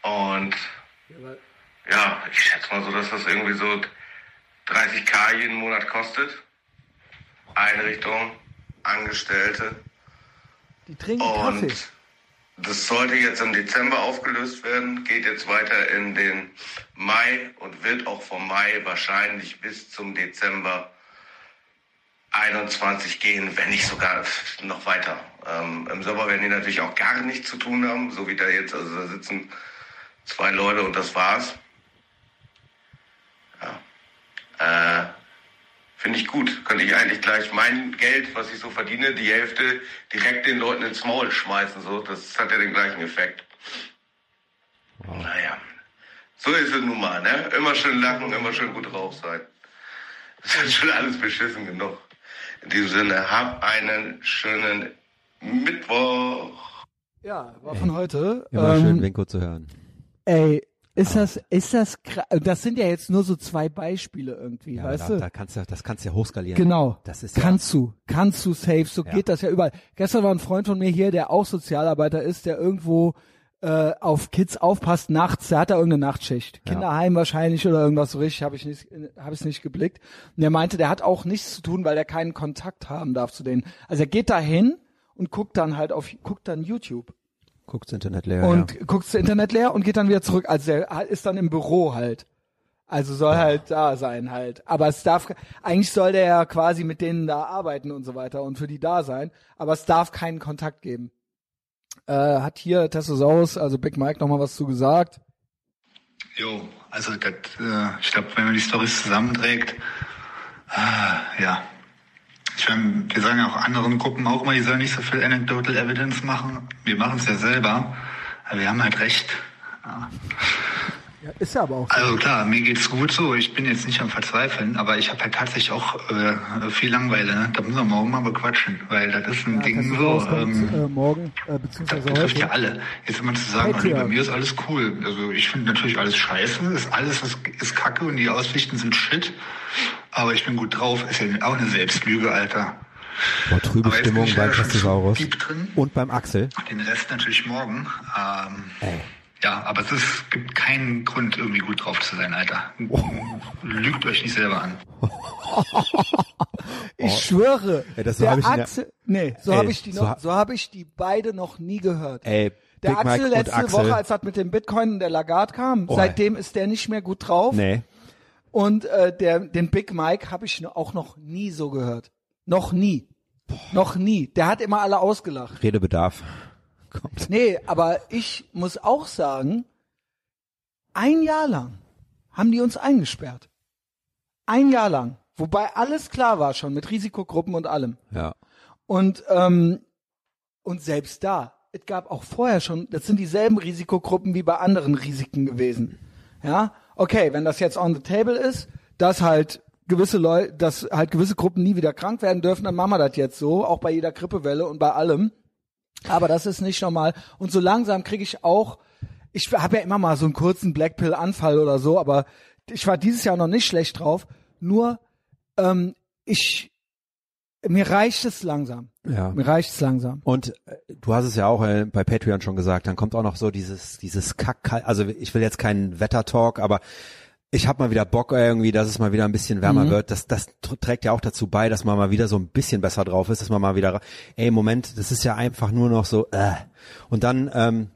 Und ja, ja, ich schätze mal so, dass das irgendwie so dreißig K jeden Monat kostet. Einrichtung, Angestellte. Die trinken und Kaffee. Das sollte jetzt im Dezember aufgelöst werden, geht jetzt weiter in den Mai und wird auch vom Mai wahrscheinlich bis zum Dezember einundzwanzig gehen, wenn nicht sogar noch weiter. Ähm, im Sommer werden die natürlich auch gar nichts zu tun haben, so wie da jetzt, also da sitzen zwei Leute und das war's. Ja. Äh. Finde ich gut. Könnte ich eigentlich gleich mein Geld, was ich so verdiene, die Hälfte direkt den Leuten ins Maul schmeißen. So, das hat ja den gleichen Effekt. Wow. Naja, so ist es nun mal. Ne? Immer schön lachen, immer schön gut drauf sein. Das ist schon alles beschissen genug. In diesem Sinne, hab einen schönen Mittwoch. Ja, war von heute. Immer ähm, schön, Winko zu hören. Ey. Ist das, ist das, krass? Das sind ja jetzt nur so zwei Beispiele irgendwie, ja, weißt da, du? Da kannst du, das kannst du ja hochskalieren. Genau. Das ist kannst ja. du, kannst du safe, so ja. geht das ja überall. Gestern war ein Freund von mir hier, der auch Sozialarbeiter ist, der irgendwo, äh, auf Kids aufpasst nachts, der hat da irgendeine Nachtschicht. Kinderheim ja. wahrscheinlich oder irgendwas so richtig, habe ich nicht, habe ich nicht geblickt. Und der meinte, der hat auch nichts zu tun, weil der keinen Kontakt haben darf zu denen. Also er geht da hin und guckt dann halt auf, guckt dann YouTube. Guckt's Internet leer. Und ja. guckt's Internet leer und geht dann wieder zurück. Also der ist dann im Büro halt. Also soll ja. halt da sein halt. Aber es darf, eigentlich soll der ja quasi mit denen da arbeiten und so weiter und für die da sein. Aber es darf keinen Kontakt geben. Äh, hat hier Testosaurus, also Big Mike, nochmal was zu gesagt? Jo, also das, äh, ich glaube, wenn man die Storys zusammenträgt, äh, ja. Ich meine, wir sagen ja auch anderen Gruppen auch immer, die sollen nicht so viel Anecdotal Evidence machen. Wir machen es ja selber, aber wir haben halt recht. Ja. Ja, ist ja aber auch so. Also klar, mir geht's gut so. Ich bin jetzt nicht am Verzweifeln, aber ich habe ja tatsächlich auch äh, viel Langeweile. Ne? Da müssen wir morgen mal bequatschen, weil das ist ein ja, Ding so. Ähm, äh, morgen, äh, beziehungsweise das betrifft heute. Ja alle. Jetzt immer zu sagen, also, bei mir ist alles cool. Also ich finde natürlich alles scheiße, ist alles ist, ist kacke und die Aussichten sind shit. Aber ich bin gut drauf, ist ja auch eine Selbstlüge, Alter. Boah, trübe aber Stimmung beim Kastisaurus und beim Axel. Den Rest natürlich morgen. Ähm, Ey. Ja, aber es ist, gibt keinen Grund, irgendwie gut drauf zu sein, Alter. Oh. Lügt euch nicht selber an. Ich oh. schwöre, ja, das so der hab ich Axel, ja, nee, so habe ich die noch, so habe ich die beide noch nie gehört. Ey, der Big Axel Mike letzte Axel. Woche, als das mit dem Bitcoin und der Lagarde kam, oh. seitdem ist der nicht mehr gut drauf. Nee. Und äh, der, den Big Mike habe ich auch noch nie so gehört. Noch nie. Boah. Noch nie. Der hat immer alle ausgelacht. Redebedarf. Kommt. Nee, aber ich muss auch sagen, ein Jahr lang haben die uns eingesperrt. Ein Jahr lang. Wobei alles klar war schon, mit Risikogruppen und allem. Ja. Und, ähm, und selbst da, es gab auch vorher schon, das sind dieselben Risikogruppen wie bei anderen Risiken gewesen. Ja, okay, wenn das jetzt on the table ist, dass halt gewisse Leute, dass halt gewisse Gruppen nie wieder krank werden dürfen, dann machen wir das jetzt so, auch bei jeder Grippewelle und bei allem. Aber das ist nicht normal. Und so langsam kriege ich auch, ich habe ja immer mal so einen kurzen Blackpill-Anfall oder so, aber ich war dieses Jahr noch nicht schlecht drauf. Nur, ähm, ich, mir reicht es langsam. Ja. Mir reicht es langsam. Und äh, du hast es ja auch äh, bei Patreon schon gesagt, dann kommt auch noch so dieses, dieses Kack, also ich will jetzt keinen Wettertalk, aber ich habe mal wieder Bock irgendwie, dass es mal wieder ein bisschen wärmer mhm. wird. Das, das trägt ja auch dazu bei, dass man mal wieder so ein bisschen besser drauf ist, dass man mal wieder, ey, Moment, das ist ja einfach nur noch so, äh. Und dann, ähm,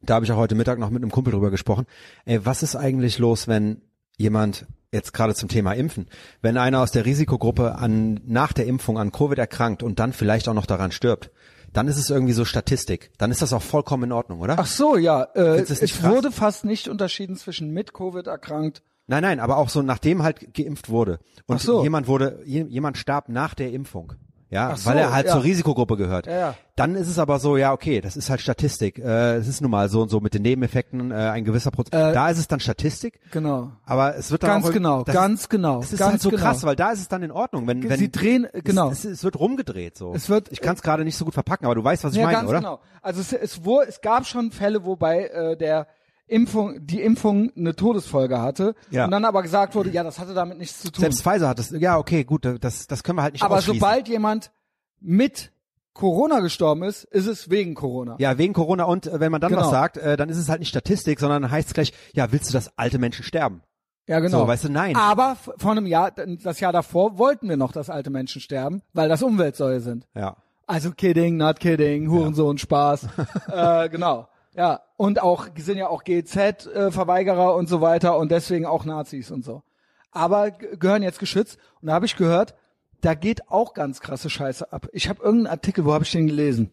da habe ich auch heute Mittag noch mit einem Kumpel drüber gesprochen, ey, was ist eigentlich los, wenn jemand, jetzt gerade zum Thema Impfen, wenn einer aus der Risikogruppe an nach der Impfung an Covid erkrankt und dann vielleicht auch noch daran stirbt, dann ist es irgendwie so Statistik. Dann ist das auch vollkommen in Ordnung, oder? Ach so, ja. Äh, es wurde fast nicht unterschieden zwischen mit Covid erkrankt. Nein, nein, aber auch so, nachdem halt geimpft wurde. Und Ach so. jemand wurde, jemand starb nach der Impfung. Ja, Ach weil so, er halt ja. zur Risikogruppe gehört. Ja, ja. Dann ist es aber so, ja, okay, das ist halt Statistik. Es äh, ist nun mal so und so mit den Nebeneffekten, äh, ein gewisser Prozent. Äh, da ist es dann Statistik. Genau. Aber es wird dann ganz auch, genau, das, ganz genau. Das ist ganz halt so genau. krass, weil da ist es dann in Ordnung, wenn wenn sie drehen, genau. Es, es, es wird rumgedreht so. Es wird, ich kann es gerade nicht so gut verpacken, aber du weißt, was ich ja, meine, ganz oder? Genau. Also es es, wo, es gab schon Fälle, wobei äh, der Impfung, die Impfung eine Todesfolge hatte ja. und dann aber gesagt wurde, ja, das hatte damit nichts zu tun. Selbst Pfizer hat das, ja, okay, gut, das, das können wir halt nicht aber ausschließen. Aber sobald jemand mit Corona gestorben ist, ist es wegen Corona. Ja, wegen Corona und wenn man dann genau. was sagt, äh, dann ist es halt nicht Statistik, sondern heißt es gleich, ja, willst du, dass alte Menschen sterben? Ja, genau. So, weißt du, nein. Aber vor einem Jahr, das Jahr davor, wollten wir noch, dass alte Menschen sterben, weil das Umweltsäure sind. Ja. Also kidding, not kidding, Hurensohn, ja. Spaß, äh, genau. Ja, und auch sind ja auch G E Z-Verweigerer und so weiter und deswegen auch Nazis und so. Aber gehören jetzt geschützt. Und da habe ich gehört, da geht auch ganz krasse Scheiße ab. Ich habe irgendeinen Artikel, wo habe ich den gelesen?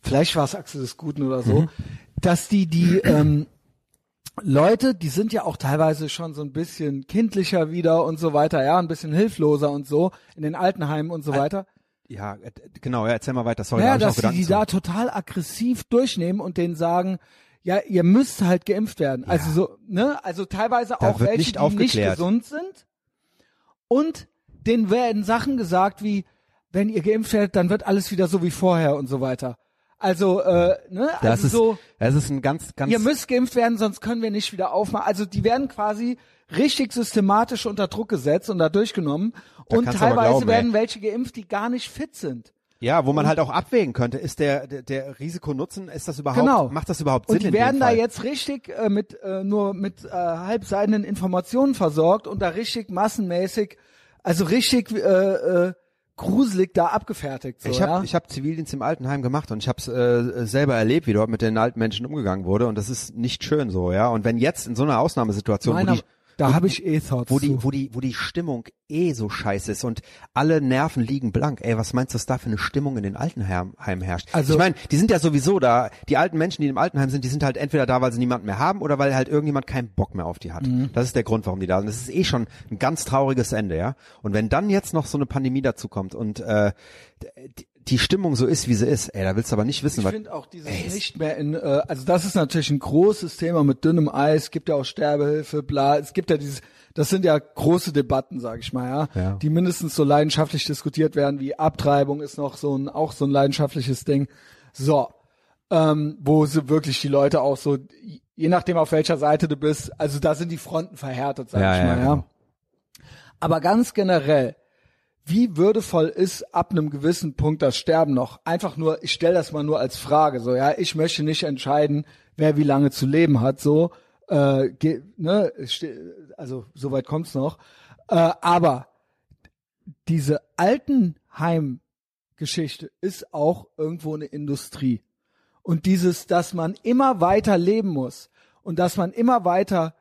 Vielleicht war es Axel des Guten oder so. Mhm. Dass die, die ähm, Leute, die sind ja auch teilweise schon so ein bisschen kindlicher wieder und so weiter, ja, ein bisschen hilfloser und so, in den Altenheimen und so Al- weiter. Ja, genau, ja, erzähl mal weiter, sorry. Ja, da dass sie die zu. da total aggressiv durchnehmen und denen sagen, ja, ihr müsst halt geimpft werden. Ja. Also so, ne, also teilweise da auch welche, nicht die aufgeklärt. nicht gesund sind. Und denen werden Sachen gesagt wie, wenn ihr geimpft werdet, dann wird alles wieder so wie vorher und so weiter. Also, äh, ne, das also ist, so. Das ist ein ganz, ganz. Ihr müsst geimpft werden, sonst können wir nicht wieder aufmachen. Also die werden quasi richtig systematisch unter Druck gesetzt und da durchgenommen. Da und teilweise glauben, werden ey. welche geimpft, die gar nicht fit sind. Ja, wo man und halt auch abwägen könnte, ist der der, der Risikonutzen, ist das überhaupt, genau. macht das überhaupt Sinn? Und die in werden da Fall? jetzt richtig äh, mit äh, nur mit äh, halbseidenen Informationen versorgt und da richtig massenmäßig, also richtig äh, äh, gruselig da abgefertigt. So, ich habe ja? ich hab Zivildienst im Altenheim gemacht und ich habe es äh, selber erlebt, wie dort mit den alten Menschen umgegangen wurde und das ist nicht schön so, ja. Und wenn jetzt in so einer Ausnahmesituation, Meiner, wo die Da habe ich eh Thoughts wo die, wo die, wo die Stimmung eh so scheiße ist und alle Nerven liegen blank. Ey, was meinst du, was da für eine Stimmung in den Altenheim herrscht? Also ich meine, die sind ja sowieso da. Die alten Menschen, die im Altenheim sind, die sind halt entweder da, weil sie niemanden mehr haben oder weil halt irgendjemand keinen Bock mehr auf die hat. Mhm. Das ist der Grund, warum die da sind. Das ist eh schon ein ganz trauriges Ende, ja. Und wenn dann jetzt noch so eine Pandemie dazu kommt und äh, die Stimmung so ist, wie sie ist, ey, da willst du aber nicht wissen, ich was... Ich finde auch dieses ey, nicht mehr in... Äh, also das ist natürlich ein großes Thema mit dünnem Eis, gibt ja auch Sterbehilfe, bla, es gibt ja dieses... Das sind ja große Debatten, sag ich mal, ja, ja, die mindestens so leidenschaftlich diskutiert werden, wie Abtreibung ist noch so ein auch so ein leidenschaftliches Ding. So, ähm, wo sie wirklich die Leute auch so, je nachdem auf welcher Seite du bist, also da sind die Fronten verhärtet, sag ja, ich mal, ja, ja. Aber ganz generell, wie würdevoll ist ab einem gewissen Punkt das Sterben noch? Einfach nur, ich stelle das mal nur als Frage, so, ja, ich möchte nicht entscheiden, wer wie lange zu leben hat, so. Äh, ge, ne, also so weit kommt's noch, äh, aber diese Altenheim-Geschichte ist auch irgendwo eine Industrie und dieses, dass man immer weiter leben muss und dass man immer weiter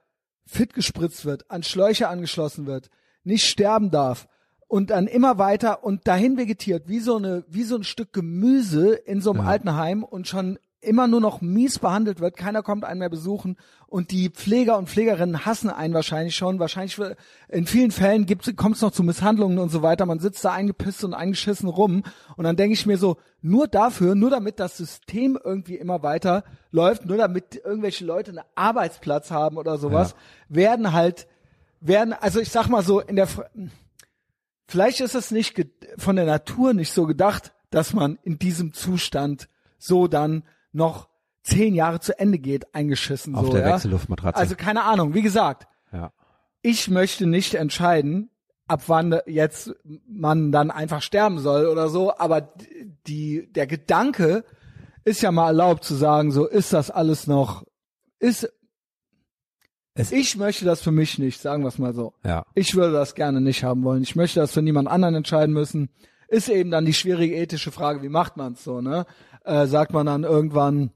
fit gespritzt wird, an Schläuche angeschlossen wird, nicht sterben darf und dann immer weiter und dahin vegetiert wie so eine wie so ein Stück Gemüse in so einem ja. Altenheim und schon immer nur noch mies behandelt wird, keiner kommt einen mehr besuchen und die Pfleger und Pflegerinnen hassen einen wahrscheinlich schon, wahrscheinlich in vielen Fällen kommt es noch zu Misshandlungen und so weiter, man sitzt da eingepisst und eingeschissen rum und dann denke ich mir so, nur dafür, nur damit das System irgendwie immer weiter läuft, nur damit irgendwelche Leute einen Arbeitsplatz haben oder sowas, ja. werden halt, werden, also ich sag mal so, in der, vielleicht ist es nicht von der Natur nicht so gedacht, dass man in diesem Zustand so dann noch zehn Jahre zu Ende geht, eingeschissen. Auf so, der ja? Wechselluftmatratze. Also keine Ahnung, wie gesagt, ja. ich möchte nicht entscheiden, ab wann jetzt man dann einfach sterben soll oder so, aber die der Gedanke ist ja mal erlaubt zu sagen, so ist das alles noch, ist es, ich möchte das für mich nicht, sagen wir es mal so. Ja. Ich würde das gerne nicht haben wollen, ich möchte das für niemand anderen entscheiden müssen. Ist eben dann die schwierige ethische Frage, wie macht man es so, ne? Äh, sagt man dann irgendwann,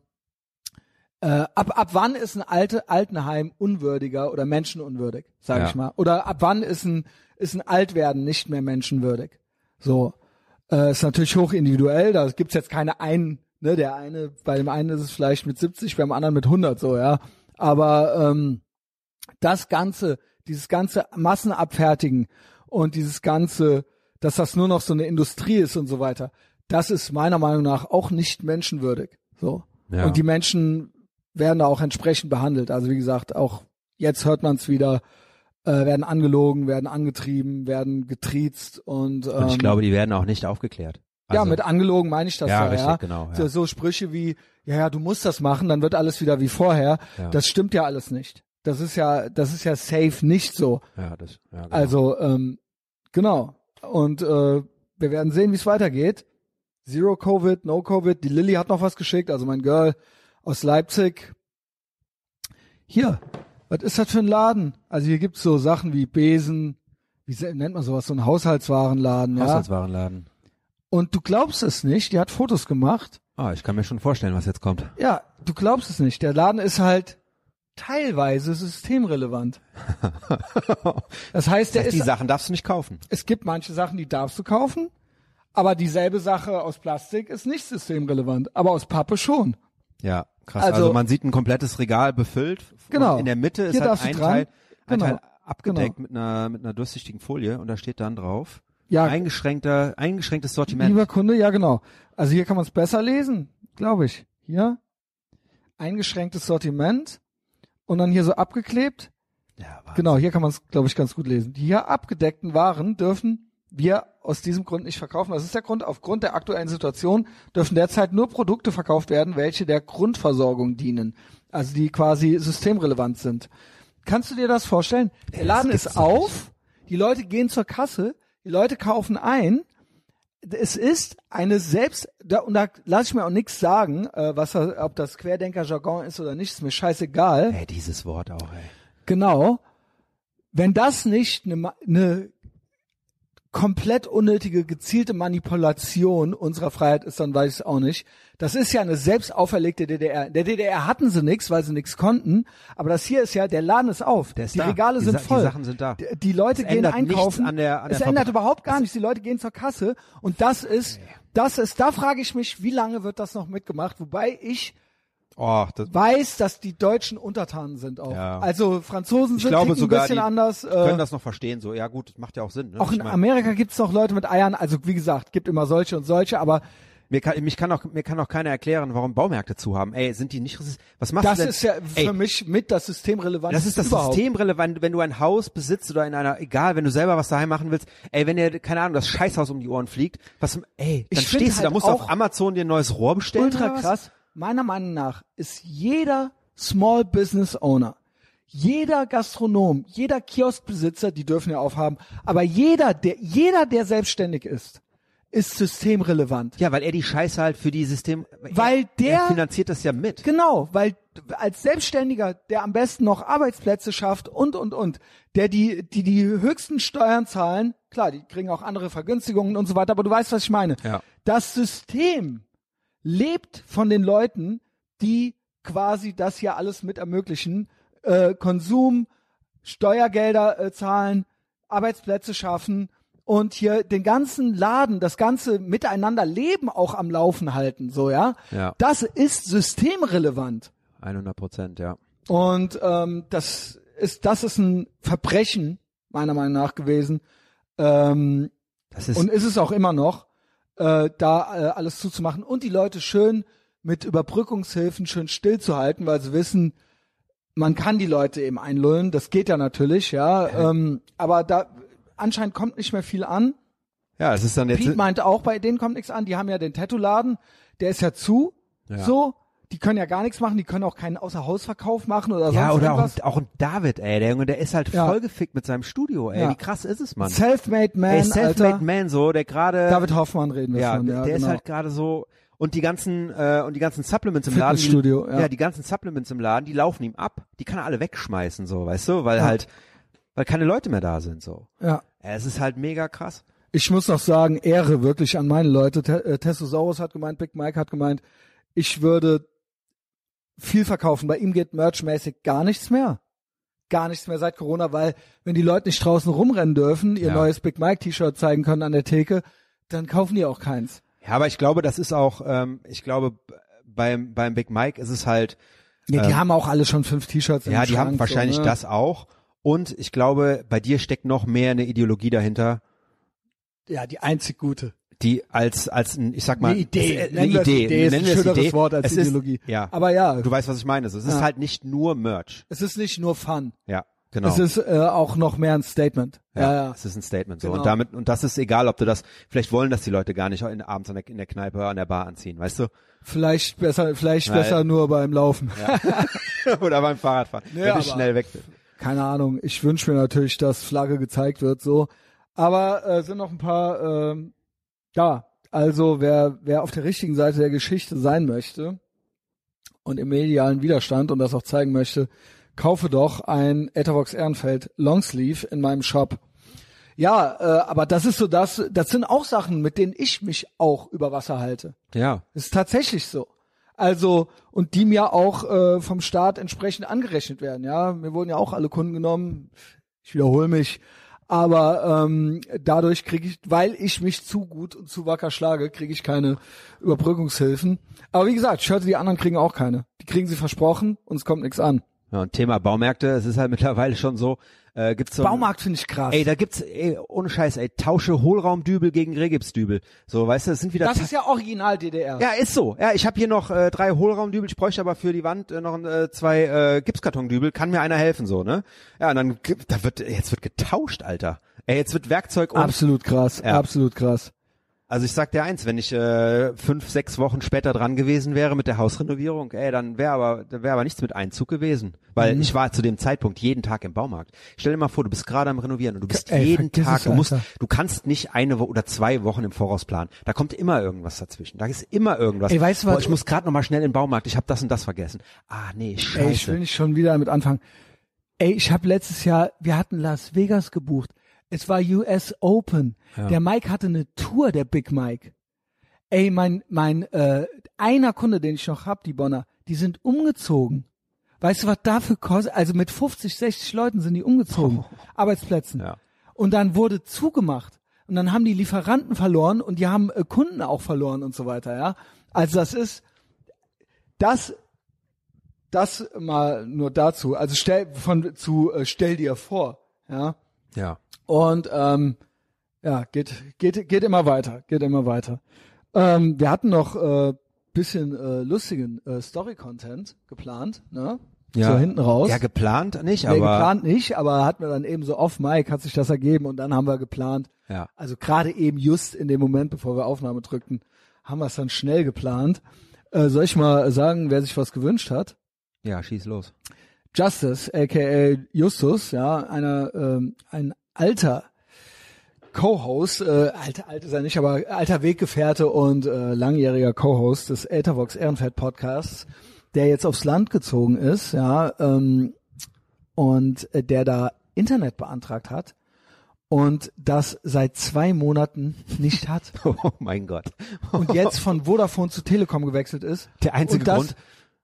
äh, ab ab wann ist ein alte Altenheim unwürdiger oder menschenunwürdig, sage ja. ich mal. Oder ab wann ist ein ist ein Altwerden nicht mehr menschenwürdig. So, äh, ist natürlich hoch individuell, da gibt's jetzt keine einen, ne? Der eine, bei dem einen ist es vielleicht mit siebzig, beim anderen mit hundert so, ja. Aber ähm, das Ganze, dieses ganze Massenabfertigen und dieses ganze, dass das nur noch so eine Industrie ist und so weiter, das ist meiner Meinung nach auch nicht menschenwürdig. So. Ja. Und die Menschen werden da auch entsprechend behandelt. Also wie gesagt, auch jetzt hört man es wieder, äh, werden angelogen, werden angetrieben, werden getriezt. Und, ähm, und ich glaube, die werden auch nicht aufgeklärt. Also, ja, mit angelogen meine ich das ja. Da, richtig, ja. Genau, ja. So, so Sprüche wie, ja, ja, du musst das machen, dann wird alles wieder wie vorher. Ja. Das stimmt ja alles nicht. Das ist ja, das ist ja safe nicht so. Ja, das, ja, genau. Also, ähm, genau. Und äh, wir werden sehen, wie es weitergeht. Zero Covid, no Covid. Die Lilly hat noch was geschickt, also mein Girl aus Leipzig. Hier, was ist das für ein Laden? Also hier gibt's so Sachen wie Besen, wie nennt man sowas? So ein Haushaltswarenladen. Haushaltswarenladen. Ja? Und du glaubst es nicht, die hat Fotos gemacht. Ah, ich kann mir schon vorstellen, was jetzt kommt. Ja, du glaubst es nicht. Der Laden ist halt teilweise systemrelevant. Das heißt, der das heißt, ist, die Sachen darfst du nicht kaufen. Es gibt manche Sachen, die darfst du kaufen, aber dieselbe Sache aus Plastik ist nicht systemrelevant, aber aus Pappe schon. Ja, krass. Also, also man sieht ein komplettes Regal befüllt. Genau. Und in der Mitte ist halt ein Teil, ein genau. Teil abgedeckt genau. mit einer mit einer durchsichtigen Folie und da steht dann drauf ja, eingeschränkter eingeschränktes Sortiment. Lieber Kunde, ja genau. Also hier kann man es besser lesen, glaube ich. Hier eingeschränktes Sortiment. Und dann hier so abgeklebt. Ja, genau, hier kann man es, glaube ich, ganz gut lesen. Die hier abgedeckten Waren dürfen wir aus diesem Grund nicht verkaufen. Das ist der Grund. Aufgrund der aktuellen Situation dürfen derzeit nur Produkte verkauft werden, welche der Grundversorgung dienen. Also die quasi systemrelevant sind. Kannst du dir das vorstellen? Der Laden ist auf, die Leute gehen zur Kasse, die Leute kaufen ein. Es ist eine selbst, da, und da lasse ich mir auch nichts sagen, äh, was, ob das Querdenker-Jargon ist oder nicht, ist mir scheißegal. Hey, dieses Wort auch, ey. Genau. Wenn das nicht eine, eine komplett unnötige, gezielte Manipulation unserer Freiheit ist, dann weiß ich es auch nicht. Das ist ja eine selbst auferlegte D D R. In der D D R hatten sie nichts, weil sie nichts konnten, aber das hier ist ja, der Laden ist auf, der ist die da. Regale die sind Sa voll, die Sachen sind da. Die, die Leute es gehen einkaufen, an der, an der es Ver ändert überhaupt gar nichts, die Leute gehen zur Kasse und das ist, das ist, da frage ich mich, wie lange wird das noch mitgemacht, wobei ich oh, das weiß, dass die Deutschen Untertanen sind auch. Ja. Also Franzosen sind glaube, sogar ein bisschen die anders. Ich äh, können das noch verstehen. So, ja gut, macht ja auch Sinn. Ne? Auch in ich mein, Amerika gibt es noch Leute mit Eiern. Also wie gesagt, gibt immer solche und solche, aber Mir kann, mich kann auch, mir kann auch keiner erklären, warum Baumärkte zu haben. Ey, sind die nicht resistent? Was machst das du denn? Das ist ja für Ey, mich mit das Systemrelevante. Das ist das überhaupt. Systemrelevante, wenn du ein Haus besitzt oder in einer, egal, wenn du selber was daheim machen willst. Ey, wenn dir, keine Ahnung, das Scheißhaus um die Ohren fliegt, was, ey, dann ich stehst du, halt da musst du auf Amazon dir ein neues Rohr bestellen. Ultra krass. Meiner Meinung nach ist jeder Small Business Owner, jeder Gastronom, jeder Kioskbesitzer, die dürfen ja aufhaben, aber jeder, der, jeder, der selbstständig ist, ist systemrelevant. Ja, weil er die Scheiße halt für die System... Weil er, der... Er finanziert das ja mit. Genau, weil als Selbstständiger, der am besten noch Arbeitsplätze schafft und, und, und, der die die die höchsten Steuern zahlen, klar, die kriegen auch andere Vergünstigungen und so weiter, aber du weißt, was ich meine. Ja. Das System lebt von den Leuten, die quasi das hier alles mit ermöglichen. Äh, Konsum, Steuergelder äh, zahlen, Arbeitsplätze schaffen... Und hier den ganzen Laden, das ganze Miteinander leben auch am Laufen halten, so, ja. Ja. Das ist systemrelevant. hundert Prozent, ja. Und ähm, das ist, das ist ein Verbrechen, meiner Meinung nach, gewesen. Ähm, das ist und ist es auch immer noch, äh, da äh, alles zuzumachen und die Leute schön mit Überbrückungshilfen schön stillzuhalten, weil sie wissen, man kann die Leute eben einlullen. Das geht ja natürlich, ja. Äh. Ähm, aber da... Anscheinend kommt nicht mehr viel an. Ja, es ist dann jetzt. Pete meint auch, bei denen kommt nichts an. Die haben ja den Tattoo-Laden, der ist ja zu. Ja. So, die können ja gar nichts machen. Die können auch keinen Außerhausverkauf machen oder sonst was. Ja, oder irgendwas. Auch ein David, ey, der Junge, der ist halt ja. vollgefickt mit seinem Studio, ey. Ja. Wie krass ist es, Mann? Selfmade Man, ey, Selfmade Alter. Man, so der gerade. David Hoffmann reden wir ja, von. Ja, der, der genau. ist halt gerade so. Und die ganzen äh, und die ganzen Supplements im Laden, die, ja. ja, die ganzen Supplements im Laden, die laufen ihm ab. Die kann er alle wegschmeißen, so, weißt du, weil ja. halt. Weil keine Leute mehr da sind, so. Ja. Es ist halt mega krass. Ich muss noch sagen, Ehre wirklich an meine Leute. T- Tessosaurus hat gemeint, Big Mike hat gemeint, ich würde viel verkaufen. Bei ihm geht merchmäßig gar nichts mehr. Gar nichts mehr seit Corona, weil wenn die Leute nicht draußen rumrennen dürfen, ihr ja. neues Big Mike T-Shirt zeigen können an der Theke, dann kaufen die auch keins. Ja, aber ich glaube, das ist auch, ähm, ich glaube, beim, beim Big Mike ist es halt... Ja, die ähm, haben auch alle schon fünf T-Shirts im Schrank. Ja, die haben wahrscheinlich so, ne? das auch. Und ich glaube, bei dir steckt noch mehr eine Ideologie dahinter. Ja, die einzig gute. Die als, als ein, ich sag mal, eine Idee. Eine Idee. Idee. Idee ist ein schöneres Idee. Wort als es Ideologie. Ist, ja. Aber ja. Du weißt, was ich meine. Es ist ja. halt nicht nur Merch. Es ist nicht nur Fun. Ja, genau. Es ist äh, auch noch mehr ein Statement. Ja, ja, ja. Es ist ein Statement. So. Genau. Und damit, und das ist egal, ob du das, vielleicht wollen das die Leute gar nicht in, abends in der, in der Kneipe, an der Bar anziehen, weißt du? Vielleicht besser, vielleicht Nein. besser nur beim Laufen. Ja. Oder beim Fahrradfahren. Ja, wenn ich schnell weg bin. Keine Ahnung, ich wünsche mir natürlich, dass Flagge gezeigt wird, so. Aber äh, sind noch ein paar äh, da. Also wer wer auf der richtigen Seite der Geschichte sein möchte und im medialen Widerstand und das auch zeigen möchte, kaufe doch ein Äthervox Ehrenfeld Longsleeve in meinem Shop. Ja, äh, aber das ist so das, das sind auch Sachen, mit denen ich mich auch über Wasser halte. Ja. Ist tatsächlich so. Also, und die mir auch äh, vom Staat entsprechend angerechnet werden, ja. Mir wurden ja auch alle Kunden genommen, ich wiederhole mich, aber ähm, dadurch kriege ich, weil ich mich zu gut und zu wacker schlage, kriege ich keine Überbrückungshilfen. Aber wie gesagt, ich hörte, die anderen kriegen auch keine. Die kriegen sie versprochen und es kommt nichts an. Ja, und Thema Baumärkte, es ist halt mittlerweile schon so, äh, gibt's so Baumarkt finde ich krass. Ey, da gibt's, ey, ohne Scheiß, ey, tausche Hohlraumdübel gegen Rehgipsdübel. So, weißt du, das sind wieder... Das ta- ist ja original D D R. Ja, ist so. Ja, ich habe hier noch äh, drei Hohlraumdübel, ich bräuchte aber für die Wand äh, noch äh, zwei äh, Gipskartondübel, kann mir einer helfen, so, ne? Ja, und dann da wird, jetzt wird getauscht, Alter. Ey, jetzt wird Werkzeug... Und, absolut krass, ja. absolut krass. Also ich sag dir eins, wenn ich äh, fünf, sechs Wochen später dran gewesen wäre mit der Hausrenovierung, ey, dann wäre aber dann wäre aber nichts mit Einzug gewesen, weil mhm. ich war zu dem Zeitpunkt jeden Tag im Baumarkt. Stell dir mal vor, du bist gerade am Renovieren und du bist ey, jeden Tag, es, du musst, du kannst nicht eine oder zwei Wochen im Voraus planen. Da kommt immer irgendwas dazwischen. Da ist immer irgendwas. Ey, weißt du, Boah, was? Ich muss gerade noch mal schnell in den Baumarkt. Ich habe das und das vergessen. Ah nee, scheiße. Ey, ich will nicht schon wieder damit anfangen. Ey, ich habe letztes Jahr, wir hatten Las Vegas gebucht. Es war U S Open. Ja. Der Mike hatte eine Tour, der Big Mike. Ey, mein, mein, äh, einer Kunde, den ich noch hab, die Bonner, die sind umgezogen. Weißt du, was dafür kostet? Also mit fünfzig, sechzig Leuten sind die umgezogen. Oh. Arbeitsplätzen. Ja. Und dann wurde zugemacht. Und dann haben die Lieferanten verloren und die haben äh, Kunden auch verloren und so weiter, ja. Also das ist, das Das mal nur dazu. Also stell von zu äh, stell dir vor, ja. Ja. Und ähm, ja, geht geht geht immer weiter, geht immer weiter. Ähm, wir hatten noch äh, bisschen äh, lustigen äh, Story-Content geplant, ne? Ja. So hinten raus. Ja, geplant nicht, nee, aber geplant nicht, aber hatten wir dann eben so off Mike, hat sich das ergeben und dann haben wir geplant. Ja. Also gerade eben just in dem Moment, bevor wir Aufnahme drückten, haben wir es dann schnell geplant. Äh, soll ich mal sagen, wer sich was gewünscht hat? Ja, schieß los. Justice, a k a. Justus, ja, einer ähm, ein alter Co-Host, äh, alter, alt ist er nicht, aber alter Weggefährte und äh, langjähriger Co-Host des Äthervox Ehrenfeld Podcasts, der jetzt aufs Land gezogen ist, ja, ähm, und äh, der da Internet beantragt hat und das seit zwei Monaten nicht hat. Oh mein Gott. Und jetzt von Vodafone zu Telekom gewechselt ist. Der einzige und das, Grund.